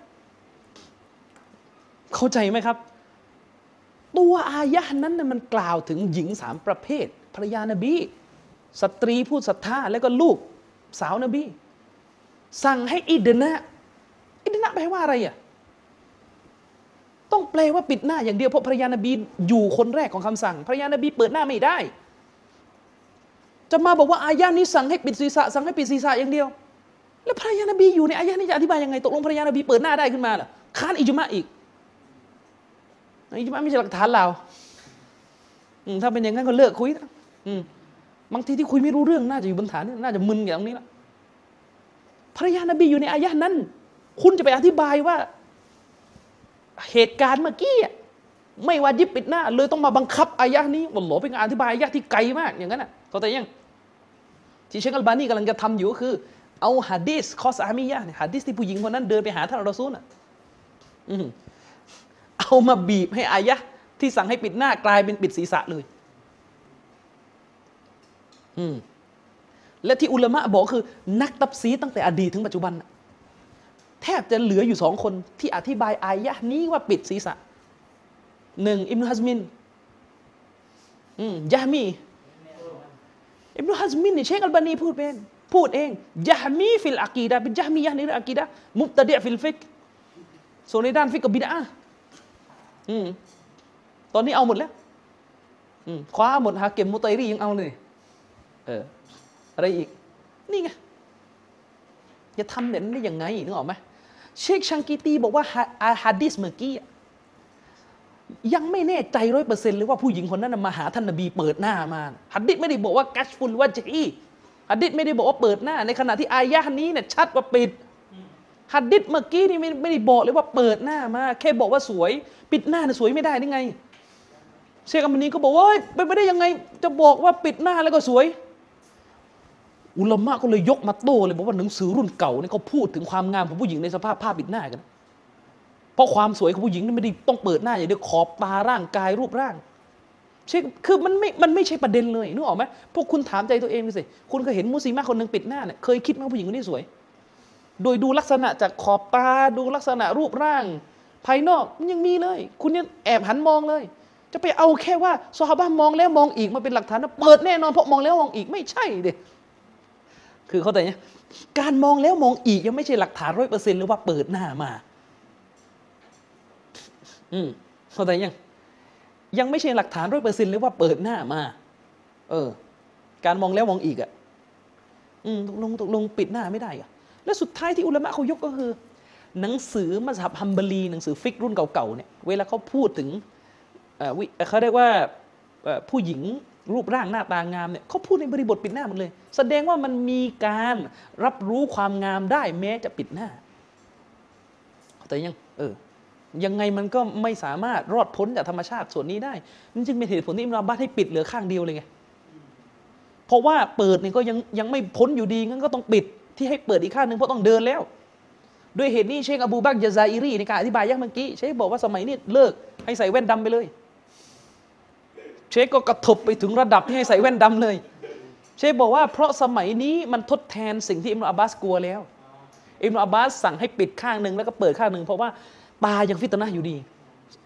เข้าใจไหมครับตัวอายะห์นั้นน่ะมันกล่าวถึงหญิงสามประเภทภรรยานบีสตรีผู้ศรัทธาแล้วก็ลูกสาวนบีสั่งให้อิดนะอิดนะแปลว่าอะไรอ่ะต้องแปลว่าปิดหน้าอย่างเดียวเพราะภรรยานบีอยู่คนแรกของคำสั่งภรรยานบีเปิดหน้าไม่ได้จะมาบอกว่าอายะนี้สั่งให้ปิดศีรษะสั่งให้ปิดศีรษะอย่างเดียวแล้วภรรยานบีอยู่ในอายะนี้จะอธิบายยังไงตกลงภรรยานบีเปิดหน้าได้ขึ้นมาเหรอค้านอิจมะอีกอิจมะไม่ใช่หลักฐานเราถ้าเป็นอย่างนั้นก็เลิกคุยนะบางทีที่คุยไม่รู้เรื่องน่าจะอยู่บนฐานน่าจะมึนอย่างตรงนี้ละภรรยานบีอยู่ในอายะนั้นคุณจะไปอธิบายว่าเหตุการณ์เมื่อกี้ไม่วาญิบปิดหน้าเลยต้องมาบังคับอายะนี้วัลลอฮ์เป็นการอธิบายอายะที่ไกลมากอย่างนั้นน่ะเข้าใจยังที่เชคอัลบานีกำลังจะทำอยู่ก็คือเอาหะดีษคอซามียะห์เนี่ยหะดีษที่ผู้หญิงคนนั้นเดินไปหาท่านรอซูลน่ะเอามาบีบให้อายะที่สั่งให้ปิดหน้ากลายเป็นปิดศีรษะเลยอืมและที่อุลามะบอกคือนักตัฟซีรตั้งแต่อดีตถึงปัจจุบันแทบจะเหลืออยู่สองคนที่อธิบายอายะห์นี้ว่าปิดศีรษะหนึ่งอิบนุฮัซมินยะฮ์มีอิบนุฮัซมินเนี่ยเชคอัลบานีพูดเป็นพูดเองยะฮ์มีฟิลอะกีดะห์เป็นยะฮ์มียะห์ในเรื่องอะกีดะห์มุบตะดิอ์ฟิลฟิกห์ส่วนในด้านฟิกห์กับบิดอะห์ตอนนี้เอาหมดแล้วคว้าหมดฮาเก็มมุตัยรียังเอาเลย เอออะไรอีกนี่ไงจะทำแบบนี้ได้ยังไงนึกออกไหมเชคชังกีตีบอกว่าฮะดิษเมื่อกี้ยังไม่แน่ใจร้อยเปอร์เซ็นต์เลยว่าผู้หญิงคนนั้นมาหาท่านนบีเปิดหน้ามาฮะดิษไม่ได้บอกว่ากัชฟุลวะจีฮะดิษไม่ได้บอกว่าเปิดหน้าในขณะที่อายะห์นี้เนี่ยชัดว่าปิดฮะดิษเมื่อกี้นี่ไม่ไม่ได้บอกเลยว่าเปิดหน้ามาแค่บอกว่าสวยปิดหน้าเนี่ยสวยไม่ได้ได้ไงเชคอัมมานีก็บอกว่าเป็นไปได้ยังไงจะบอกว่าปิดหน้าแล้วก็สวยอุลามะก็เลยยกมาโต้เลยบอกว่าหนังสือรุ่นเก่าเนี่ยเขาพูดถึงความงามของผู้หญิงในสภาพผ้าปิดหน้ากันเพราะความสวยของผู้หญิงนี่ไม่ได้ต้องเปิดหน้าอย่างเดียวขอบตาร่างกายรูปร่างใช่คือมันไม่มันไม่ใช่ประเด็นเลยนึกออกไหมพวกคุณถามใจตัวเองดูสิคุณเคยเห็นมุสลิมะคนหนึ่งปิดหน้าเนี่ยเคยคิดไหมผู้หญิงคนนี้สวยโดยดูลักษณะจากขอบตาดูลักษณะรูปร่างภายนอกมันยังมีเลยคุณเนี่ยแอบหันมองเลยจะไปเอาแค่ว่าซอฮาบะห์มองแล้วมองอีกมาเป็นหลักฐานว่าเปิดแน่นอนเพราะมองแล้วมองอีกไม่ใช่ดิคือเขาแต่เนี่ยการมองแล้วมองอีกยังไม่ใช่หลักฐานร้อยเปอร์เซ็นต์หรือว่าเปิดหน้ามาอืมเขาแต่ยังยังไม่ใช่หลักฐานร้อยเปอร์เซ็นต์หรือว่าเปิดหน้ามาเออการมองแล้วมองอีกอ่ะอืมตกลงตกลงปิดหน้าไม่ได้อ่ะและสุดท้ายที่อุลามะเขายกก็คือหนังสือมัซฮับฮัมบลีหนังสือฟิกรุ่นเก่าๆเนี่ยเวลาเขาพูดถึงเขาเรียกว่าผู้หญิงรูปร่างหน้าตางามเนี่ยเขาพูดในบริบทปิดหน้าหมดเลยแสดงว่ามันมีการรับรู้ความงามได้แม้จะปิดหน้าแต่ยังเออยังไงมันก็ไม่สามารถรอดพ้นจากธรรมชาติส่วนนี้ได้นี่จึงเป็นเหตุผลที่อิมามบัตให้ปิดเหลือข้างเดียวเลยไงเพราะว่าเปิดเนี่ยก็ยังยังไม่พ้นอยู่ดีงั้นก็ต้องปิดที่ให้เปิดอีกข้างหนึ่งเพราะต้องเดินแล้วด้วยเหตุนี้เชคอบูบักรยะซาอิรีในการอธิบายยักษ์เมื่อกี้เชคบอกว่าสมัยนี้เลิกให้ใส่แว่นดำไปเลยเชคก็กระทบไปถึงระดับที่ให้ใส่แว่นดำเลยเชคบอกว่าเพราะสมัยนี้มันทดแทนสิ่งที่อิบนุอับบาสกลัวแล้วอิบนุอับบาสสั่งให้ปิดข้างหนึ่งแล้วก็เปิดข้างหนึ่งเพราะว่าตายังฟิตนะห์อยู่ดี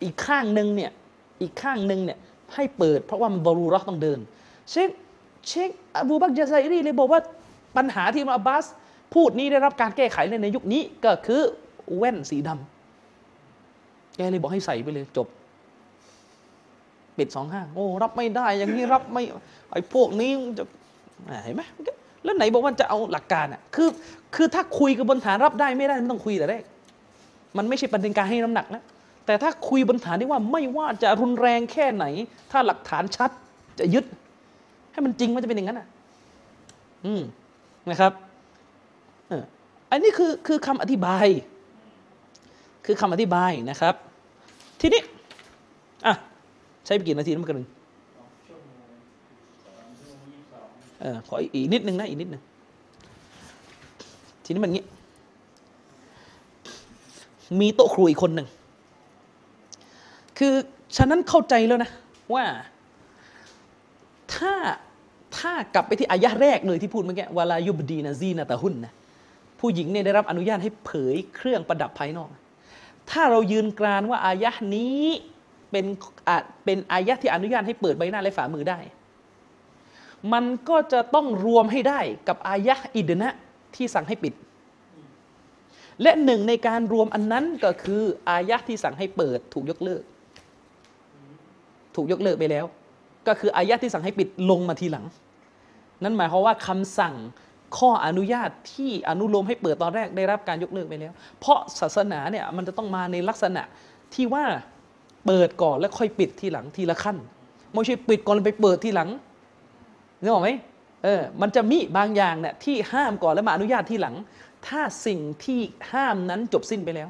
อีกข้างหนึ่งเนี่ยอีกข้างหนึ่งเนี่ยให้เปิดเพราะว่ามันดะรูเราะห์ต้องเดินเชคเชคอบูบักรยะซาอิรีเลยบอกว่าปัญหาที่อิบนุอับบาสพูดนี้ได้รับการแก้ไขในในยุคนี้ก็คือแว่นสีดำแกเลยบอกให้ใส่ไปเลยจบปิดสองห้างโอ้รับไม่ได้อย่างนี้รับไม่ไอ้พวกนี้จะเห็นไหมแล้วไหนบอกว่าจะเอาหลักการอ่ะคือคือถ้าคุยกับบนฐานรับได้ไม่ได้ไม่ต้องคุยแต่แรกมันไม่ใช่ประเด็นการให้น้ำหนักนะแต่ถ้าคุยบนฐานที่ว่าไม่ว่าจะรุนแรงแค่ไหนถ้าหลักฐานชัดจะยึดให้มันจริงมันจะเป็นอย่างนั้นอ่ะอืมนะครับอันนี้คือคือคำอธิบายคือคำอธิบายนะครับทีนี้อ่ะใช้ไปกี่นาทีนั่นกันหนึ่งเออขออีกนิดนึงนะอีกนิดนึงทีนี้มันงี้มีโต๊ะครูอีกคนหนึ่งคือฉะนั้นเข้าใจแล้วนะว่าถ้าถ้ากลับไปที่อายะห์แรกเลยที่พูดเมื่อกี้วะลายุบดีนะซีนะตะหุนนะผู้หญิงเนี่ยได้รับอนุญาตให้เผยเครื่องประดับภายนอกถ้าเรายืนกรานว่าอายะห์นี้เป็นอาจเป็นอายะห์ที่อนุญาตให้เปิดใบหน้าและฝ่ามือได้มันก็จะต้องรวมให้ได้กับอายะห์อิดนะที่สั่งให้ปิดและหนึ่งในการรวมอันนั้นก็คืออายะห์ที่สั่งให้เปิดถูกยกเลิกถูกยกเลิกไปแล้วก็คืออายะห์ที่สั่งให้ปิดลงมาทีหลังนั่นหมายความว่าคำสั่งข้ออนุญาตที่อนุโลมให้เปิดตอนแรกได้รับการยกเลิกไปแล้วเพราะศาสนาเนี่ยมันจะต้องมาในลักษณะที่ว่าเปิดก่อนแล้วค่อยปิดทีหลังทีละขั้นไม่ใช่ปิดก่อนแล้วไปเปิดทีหลังนึกออกไหมเออมันจะมีบางอย่างเนี่ยที่ห้ามก่อนแล้วมาอนุญาตทีหลังถ้าสิ่งที่ห้ามนั้นจบสิ้นไปแล้ว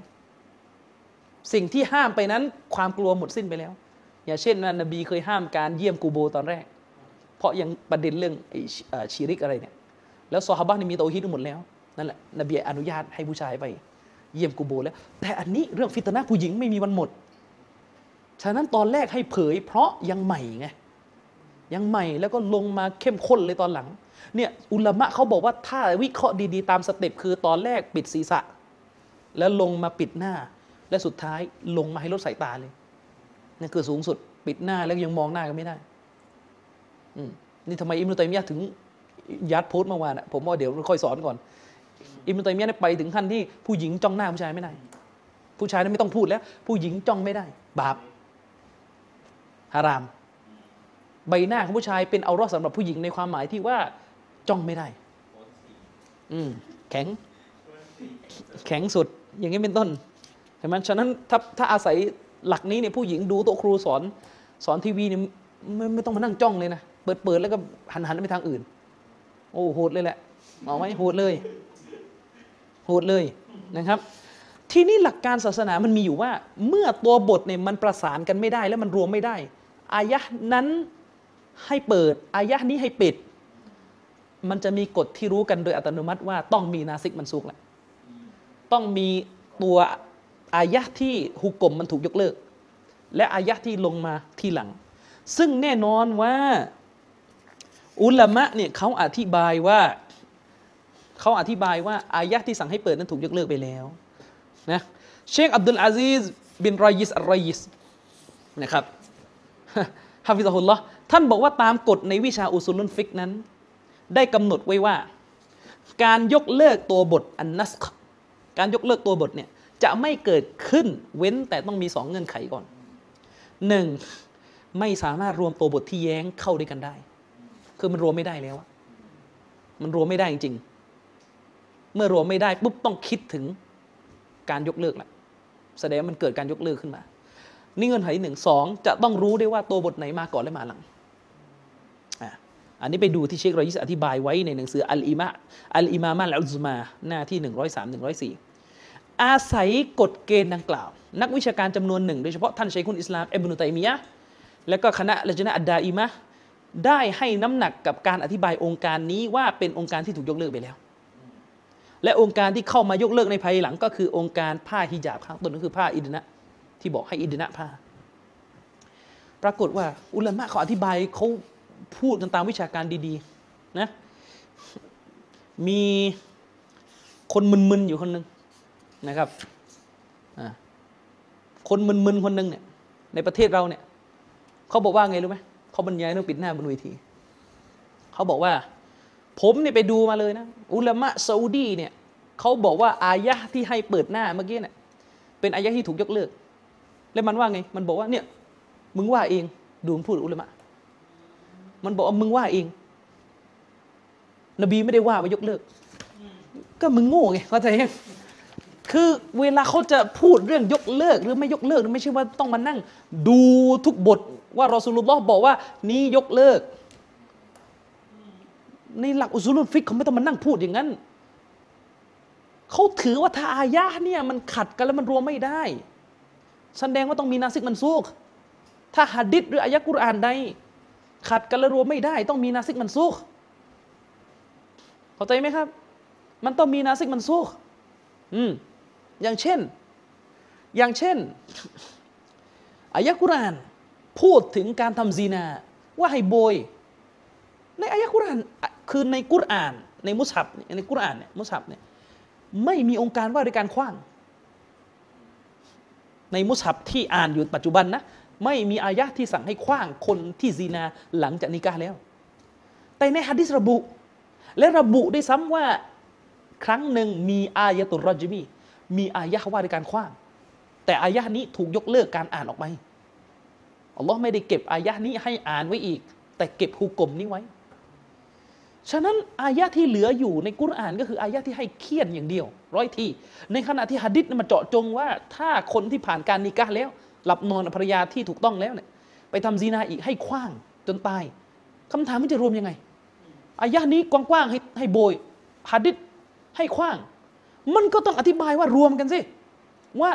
สิ่งที่ห้ามไปนั้นความกลัวหมดสิ้นไปแล้วอย่างเช่นนบีเคยห้ามการเยี่ยมกูโบตอนแรกเพราะยังประเด็นเรื่องชิริกอะไรเนี่ยแล้วซอฮาบะห์นี่มีเตาฮีดหมดแล้วนั่นแหละนบีอนุญาตให้ผู้ชายไปเยี่ยมกูโบแล้วแต่อันนี้เรื่องฟิตนะห์ผู้หญิงไม่มีวันหมดฉะนั้นตอนแรกให้เผยเพราะยังใหม่ไงยังใหม่แล้วก็ลงมาเข้มข้นเลยตอนหลังเนี่ยอุลามะเขาบอกว่าถ้าวิเคราะห์ดีๆตามสเต็ปคือตอนแรกปิดศีรษะแล้วลงมาปิดหน้าและสุดท้ายลงมาให้ลดสายตาเลยนั่นคือสูงสุดปิดหน้าแล้วยังมองหน้ากันไม่ได้อืมนี่ทำไมอิบนุตัยมียะห์ถึงยัดโพสต์เมื่อวานอะผมว่าเดี๋ยวค่อยสอนก่อนอิบนุตัยมียะห์เนี่ยไปถึงขั้นที่ผู้หญิงจ้องหน้าผู้ชายไม่ได้ผู้ชายเนี่ยไม่ต้องพูดแล้วผู้หญิงจ้องไม่ได้บาปฮาราม ใบหน้าของผู้ชายเป็นเอารอดสำหรับผู้หญิงในความหมายที่ว่าจ้องไม่ได้อืมแข็งแข็งสุดอย่างนี้เป็นต้นใช่ไหมฉะนั้นถ้าถ้าอาศัยหลักนี้เนี่ยผู้หญิงดูโต๊ะครูสอนสอนทีวีเนี่ยไม่ไม่ต้องมานั่งจ้องเลยนะเปิดเปิดแล้วก็หันหันไปทางอื่นโอ้โหดเลยแหละเอาไหมโหดเลยโหดเลยนะครับทีนี้หลักการศาสนามันมีอยู่ว่าเมื่อตัวบทเนี่ยมันประสานกันไม่ได้แล้วมันรวมไม่ได้อายะห์นั้นให้เปิดอายะห์นี้ให้ปิดมันจะมีกฎที่รู้กันโดยอัตโนมัติว่าต้องมีนาซิกมันซุกแหละต้องมีตัวอายะห์ที่หุกกลมมันถูกยกเลิกและอายะห์ที่ลงมาที่หลังซึ่งแน่นอนว่าอุลามะเนี่ยเขาอธิบายว่าเขาอธิบายว่าอายะห์ที่สั่งให้เปิดนั้นถูกยกเลิกไปแล้วนะเชคอับดุลอาซีซบินรอยิสอัลรอยิสนะครับฮะฟิซะฮุลลอฮ์ท่านบอกว่าตามกฎในวิชาอุซูลุลฟิกห์นั้นได้กำหนดไว้ว่าการยกเลิกตัวบทอันนัสขการยกเลิกตัวบทเนี่ยจะไม่เกิดขึ้นเว้นแต่ต้องมีสองเงื่อนไขก่อน หนึ่ง. ไม่สามารถรวมตัวบทที่แย้งเข้าด้วยกันได้คือมันรวมไม่ได้แล้วมันรวมไม่ได้จริงๆเมื่อรวมไม่ได้ปุ๊บต้องคิดถึงการยกเลิกแหละแสดงว่ามันเกิดการยกเลิกขึ้นมานี่เงื่อนไขหนึ่งสองจะต้องรู้ได้ว่าตัวบทไหนมาก่อนและมาหลังอันนี้ไปดูที่เชครอยิสอธิบายไว้ในหนังสืออัลอิมะอัลอิมามะอัลอุซมาหน้าที่ หนึ่งร้อยสาม หนึ่งร้อยสี่ อาศัยกฎเกณฑ์ดังกล่าวนักวิชาการจำนวนหนึ่งโดยเฉพาะท่านชัยคุลอิสลามอิบนุตัยมียะห์และก็คณะละญะนะอัดดาอิมะห์ได้ให้น้ำหนักกับการอธิบายองค์การนี้ว่าเป็นองค์การที่ถูกยกเลิกไปแล้วและองค์การที่เข้ามายกเลิกในภายหลังก็คือองค์การผ้าฮิญาบข้างต้นก็คือผ้าอิดนะที่บอกให้อิดนะผ้าปรากฏว่าอุลามะเขาอธิบายเขาพูดกันตามวิชาการดีๆนะมีคนมึนๆอยู่คนนึงนะครับคนมึนๆคนนึงเนี่ยในประเทศเราเนี่ยเขาบอกว่าไงรู้ไหมเขาบรรยายเรื่องปิดหน้าบนเวทีเขาบอกว่าผมเนี่ยไปดูมาเลยนะอุลามะซาอุดีเนี่ยเขาบอกว่าอายะห์ที่ให้เปิดหน้าเมื่อกี้เนี่ยเป็นอายะห์ที่ถูกยกเลิกแล้วมันว่าไงมันบอกว่าเนี่ยมึงว่าเองดูมันพูดอุลามะมันบอกว่ามึงว่าเองนบีไม่ได้ว่าว่ายกเลิกก็มึงโง่ไงเข้าใจยังคือเวลาเขาจะพูดเรื่องยกเลิกหรือไม่ยกเลิกไม่ใช่ว่าต้องมานั่งดูทุกบทว่ารอซูลุลลอฮ์บอกว่านี้ยกเลิกในหลักอุซูลุลฟิกห์เขาไม่ต้องมานั่งพูดอย่างนั้นเขาถือว่าถ้าอายะห์เนี่ยมันขัดกันแล้วมันรวมไม่ได้แสดงว่าต้องมีนาซิกมันซุกถ้าหะดีษหรืออายะห์กุรอานใดขัดกันและรวมไม่ได้ต้องมีนาซิกมันซุกเข้าใจไหมครับมันต้องมีนาซิกมันซุกอืมอย่างเช่นอย่างเช่นอายะห์กุรอานพูดถึงการทำซีนาว่าให้โบยในอายะห์กุรอานคือในกุรอานในมุสฮับในกุรอานเนี่ยมุสฮับเนี่ยไม่มีองค์การว่าด้วยการขว้างในมุสฮับที่อ่านอยู่ปัจจุบันนะไม่มีอายะห์ที่สั่งให้ขว้างคนที่ซีนาหลังจากนิกาแล้วแต่ในหะดีษระบุและระบุได้ซ้ำว่าครั้งหนึ่งมีอายะตุรรอจมีมีอายะห์ว่าด้วยการขว้างแต่อายะห์นี้ถูกยกเลิกการอ่านออกไปอัลลอฮ์ไม่ได้เก็บอายะห์นี้ให้อ่านไว้อีกแต่เก็บหุกมนี้ไว้ฉะนั้นอายะห์ที่เหลืออยู่ในกุรอานก็คืออายะห์ที่ให้เคี่ยนอย่างเดียวร้อยทีในขณะที่หะดีษมันเจาะจงว่าถ้าคนที่ผ่านการนิกาแล้วหลับนอนภรรยาที่ถูกต้องแล้วเนี่ยไปทำซีนาอีกให้ขว้างจนตายคำถามมันจะรวมยังไงอายะห์นี้กว้างๆให้ให้โบยหะดีษให้ขว้างมันก็ต้องอธิบายว่ารวมกันสิว่า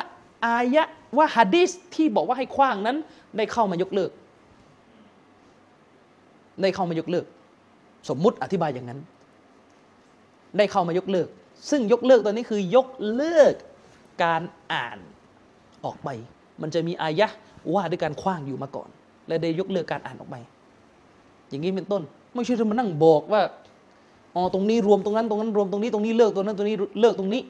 อายะห์ว่าหะดีษที่บอกว่าให้ขว้างนั้นได้เข้ามายกเลิกได้เข้ามายกเลิกสมมุติอธิบายอย่างนั้นได้เข้ามายกเลิกซึ่งยกเลิกตอนนี้คือยกเลิกการอ่านออกไปมันจะมีอายะห์ว่าด้วยการขว้างอยู่มาก่อนและได้ยกเลิกการอ่านออกไปอย่างนี้เป็นต้นไม่ใช่จะมานั่งบอกว่าอ๋อตรงนี้รวมตรงนั้นตรงนั้นรวมตรงนี้ตรงนี้เลิกตรงนั้นตรงนี้เลิกตรงนี้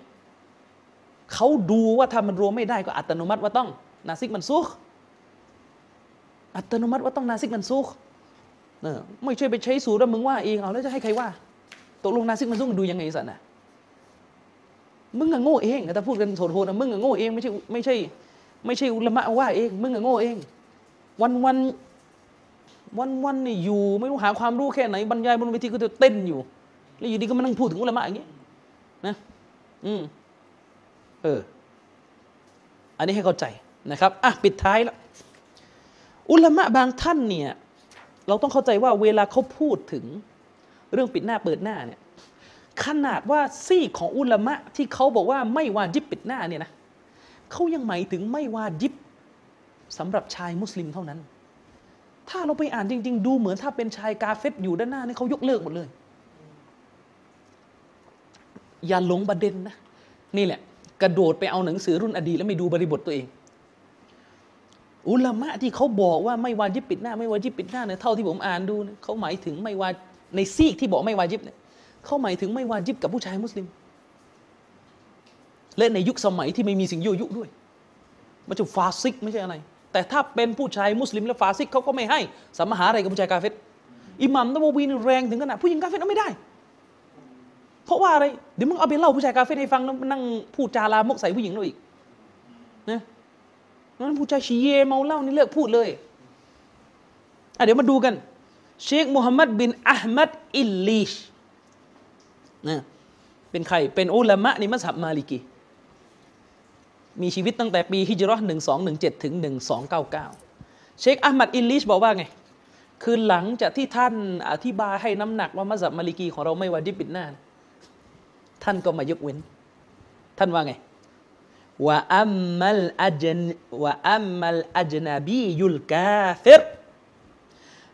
เขาดูว่าถ้ามันรวมไม่ได้ก็อัตโนมัติว่าต้องนาซิกมันซุกอัตโนมัติว่าต้องนาซิกมันซุกเออไม่ใช่ไปใช้สูตรว่ามึงว่าเองเอาแล้วจะให้ใครว่าตกลงนาซิกมันซุกมันดูยังไงสัตว์น่ะมึงก็โง่เองถ้าพูดกันโทษๆนะมึงก็โง่เองไม่ใช่ไม่ใช่ไม่ใช่อุลามะว่าเองมึงก็โง่เองวัน วันๆนี่อยู่ไม่รู้หาความรู้แค่ไหนบรรยายบนเวทีก็จะเต้นอยู่แล้วอยู่ดีก็มานั่งพูดถึงอุลามะอย่างเงี้ยนะอืมเอออันนี้ให้เข้าใจนะครับอ่ะปิดท้ายละอุลามะบางท่านเนี่ยเราต้องเข้าใจว่าเวลาเขาพูดถึงเรื่องปิดหน้าเปิดหน้าเนี่ยขนาดว่าซี่ของอุลามะที่เขาบอกว่าไม่วาญิบปิดหน้าเนี่ยนะเขายังหมายถึงไม่วาญิบสำหรับชายมุสลิมเท่านั้นถ้าเราไปอ่านจริงๆดูเหมือนถ้าเป็นชายกาเฟรอยู่ด้านหน้านี่เขายกเลิกหมดเลยอย่าหลงประเด็นนะนี่แหละกระโดดไปเอาหนังสือรุ่นอดีตแล้วไม่ดูบริบทตัวเองอุลามะที่เขาบอกว่าไม่วาญิบปิดหน้าไม่วาญิบปิดหน้าเนี่ยเท่าที่ผมอ่านดูนะเขาหมายถึงไม่วาในซีกที่บอกไม่วาญิบเนี่ยเขาหมายถึงไม่วาญิบกับผู้ชายมุสลิมและในยุคสมัยที่ไม่มีสิ่งยั่วยุด้วยไม่ใช่ฟาซิกไม่ใช่อะไรแต่ถ้าเป็นผู้ชายมุสลิมและฟาซิกเขาก็ไม่ให้สัมมหาอะไรกับผู้ชายกาเฟรอิหม่ามตะบวีนแรงถึงขนาดผู้หญิงกาเฟรเอาไม่ได้เพราะว่าอะไรเดี๋ยวมึงเอาไปเล่าผู้ชายกาเฟรให้ฟังแล้วนั่งพูดจาลามกใส่ผู้หญิงเราอีกนะงั้นผู้ชายชีเยเมาเหล้านี่เลิกพูดเลยอ่ะเดี๋ยวมาดูกันเชคมูฮัมหมัดบินอะห์มัดอิลลิชนะเป็นใครเป็นอุลามะในมัซฮับมาลิกีมีชีวิตตั้งแต่ปีฮิจเราะห์หนึ่งสองหนึ่งเจ็ดถึงหนึ่งสองเก้าเก้าเชคอะห์มัดอิลลิชบอกว่าไงคือหลังจากที่ท่านอธิบายให้น้ำหนักว่ามัซฮับมาลิกีของเราไม่วาญิบปิดหน้าท่านก็มายกเว้นท่านว่าไงว่าอัมมัลอัจนว่าอัมมัลอัจนาบียุลกาเฟร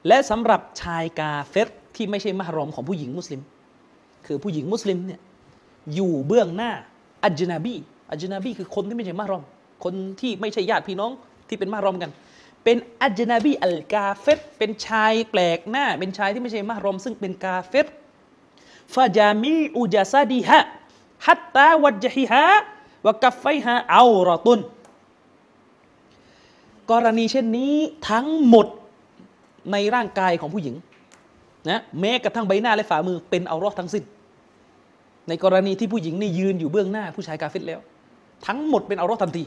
และสำหรับชายกาเฟรที่ไม่ใช่มหรอมของผู้หญิงมุสลิมคือผู้หญิงมุสลิมเนี่ยอยู่เบื้องหน้าอัจนาบีอัจนาบีคือคนที่ไม่ใช่มหรอมคนที่ไม่ใช่ญาติพี่น้องที่เป็นมหรอมกันเป็นอัจนาบีอัลกาเฟรเป็นชายแปลกหน้าเป็นชายที่ไม่ใช่มหรอมซึ่งเป็นกาเฟรฟาจามีอุจซาดิฮะฮัตตาวัจฮิฮะวกัฟไฟฮาเอารอตุนกรณีเช่นนี้ทั้งหมดในร่างกายของผู้หญิงนะแม้กระทั่งใบหน้าและฝ่ามือเป็นเอารอทั้งสิ้นในกรณีที่ผู้หญิงนี่ยืนอยู่เบื้องหน้าผู้ชายกาเฟรแล้วทั้งหมดเป็นเอารอทันที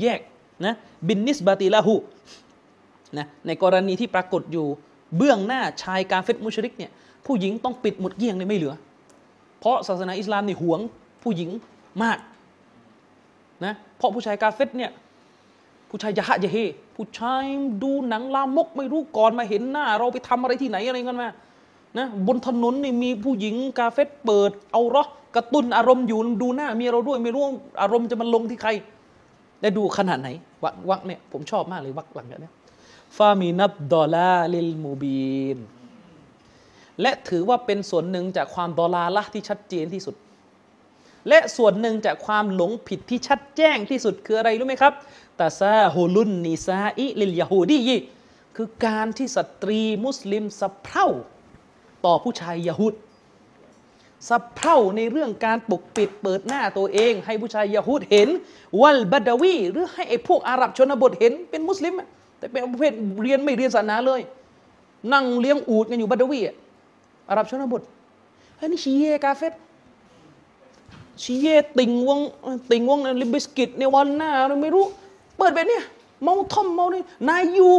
แยกนะบินนิสบาติละหูนะในกรณีที่ปรากฏอยู่เบื้องหน้าชายกาเฟรมุชริกเนี่ยผู้หญิงต้องปิดหมดเกี้ยงเลยไม่เหลือเพราะศาสนาอิสลามนี่หวงผู้หญิงมากนะเพราะผู้ชายกาเฟรเนี่ยผู้ชายยะฮะยะเฮผู้ชายดูหนังลามกไม่รู้ก่อนมาเห็นหน้าเราไปทำอะไรที่ไหนอะไรกันมานะบนถนนนี่มีผู้หญิงกาเฟรเปิดเอาเราะกระตุ้นอารมณ์อยู่ดูหน้าเมียเราด้วยไม่รู้อารมณ์จะมันลงที่ใครได้ดูขนาดไหนวักวักเนี่ยผมชอบมากเลยวักหลังเนี่ยฟามีนับดอลาลิลมูบีนและถือว่าเป็นส่วนหนึ่งจากความดอลาละที่ชัดเจนที่สุดและส่วนหนึ่งจากความหลงผิดที่ชัดแจ้งที่สุดคืออะไรรู้ไหมครับตาซาฮุลุนนิซาอิลิลยะฮูดีคือการที่สตรีมุสลิมสะเพร่าต่อผู้ชายยะฮูดสะเพร่าในเรื่องการปกปิดเปิดหน้าตัวเองให้ผู้ชายยะฮูดเห็นวัลบะดาวีหรือให้ไอ้พวกอาหรับชนบทเห็นเป็นมุสลิมแต่เป็นประเภทเรียนไม่เรียนศาสนาเลยนั่งเลี้ยงอูฐกันอยู่บะดาวีอาหรับชนบทเฮ้ยนี่ชีเยกาเฟรชีเยติงวงติงวงลิบิสกิตในวันหน้าเราไม่รู้เปิดแบบนี้เมาท่อมเมานี่นายอยู่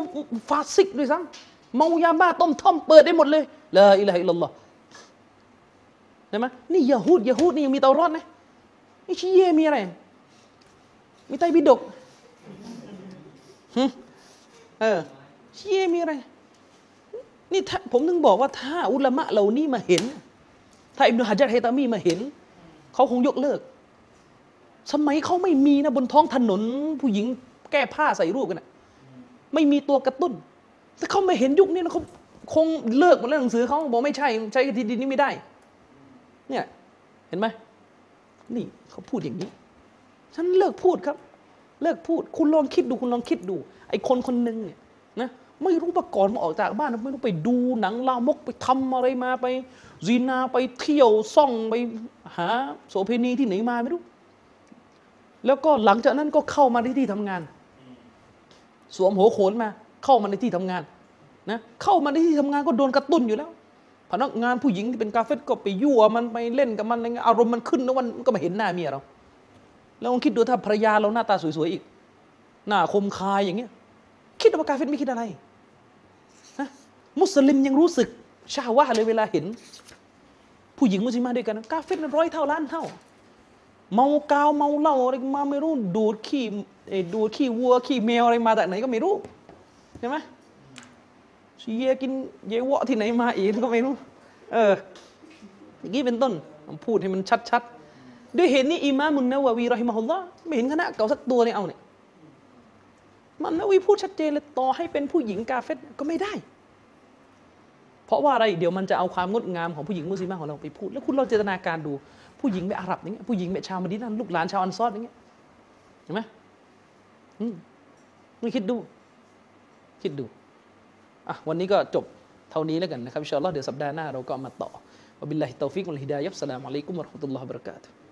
ฟาสิกด้วยซ้ำเมายาบ้าต้มท่อมเปิดได้หมดเลยลาอิลาฮะอิลลัลลอฮ์เห็นไหมนี่ยะฮูดยะฮูดนี่ยังมีเตารอดนะนี่ชีเยมีอะไรมีไตรปิฎกเออชีเยมีอะไรนี่ผมถึงบอกว่าถ้าอุลามะเหล่านี้มาเห็นถ้าอิบนุฮะญัร ไฮตามีมาเห็นเขาคงยกเลิกสมัยเขาไม่มีนะบนท้องถนนผู้หญิงแก้ผ้าใส่รูปกันนะไม่มีตัวกระตุ้นแต่เขาไม่เห็นยุคนี้นะเขาคงเลิกหมดแล้วหนังสือเขาบอกไม่ใช่ใช้ทีดีนี้ไม่ได้เนี่ยเห็นไหมนี่เขาพูดอย่างนี้ฉันเลิกพูดครับเลิกพูดคุณลองคิดดูคุณลองคิดดูไอ้คนคนหนึ่งเนี่ยนะไม่รู้ว่าก่อนมาออกจากบ้านไม่รู้ไปดูหนังลามกไปทำอะไรมาไปซีนาไปเที่ยวซ่องไปหาโสเภณีที่ไหนมาไม่รู้แล้วก็หลังจากนั้นก็เข้ามาในที่ทำงานสวมหัวโขนมาเข้ามาในที่ทำงานนะเข้ามาในที่ทำงานก็โดนกระตุ้นอยู่แล้วพนักงานผู้หญิงที่เป็นกาเฟรก็ไปยั่วมันไปเล่นกับมันอะไรเงี้ยอารมณ์มันขึ้นแล้วมันก็มาเห็นหน้าเมียเราแล้วลองคิดดูถ้าภรรยาเราหน้าตาสวยๆอีกหน้าคมคายอย่างเงี้ยคิดว่ากาเฟรไม่คิดอะไรนะ มุสลิมยังรู้สึกชะฮวะฮ์เลยเวลาเห็นผู้หญิงมุสลิมะด้วยกันกาเฟรนั้นร้อยเท่าล้านเท่าเมากาวเมาเหล้าอะไรมาไม่รู้ดูดขี้ดูดขี้วัวขี้แมวอะไรมาจากไหนก็ไม่รู้ใช่ไหมเยกินเยวะที่ไหนมาอีกก็ไม่รู้เอออย่างนี้เป็นต้นผมพูดให้มันชัดๆด้วยเหตุนี้อิมามนะวะวีเราะฮิมะฮุลลอฮ์ไม่เห็นคณะเก่าสักตัวเนี่ยเอาเนี่ยมันนะวีพูดชัดเจนเลยต่อให้เป็นผู้หญิงกาเฟรก็ไม่ได้เพราะว่าอะไรเดี๋ยวมันจะเอาความงดงามของผู้หญิงมุสลิมะของเราไปพูดแล้วคุณลองจินตนาการดูผู้หญิงแบบอาหรับอย่างเงี้ยผู้หญิงแบบชาวมะดีนะห์ลูกหลานชาวอันซอรอย่างเงี้ยเห็นไหมอืมนี่คิดดูคิดดูอ่ะวันนี้ก็จบเท่านี้แล้วกันนะครับอินชาอัลลอฮ์เดี๋ยวสัปดาห์หน้าเราก็มาต่อวะบิลลาฮิตตอฟิกวัลฮิดายะฮ์อัสสลามุอะลัยกุมวะเราะห์มะตุลลอฮิวะบะเราะกาตุฮ์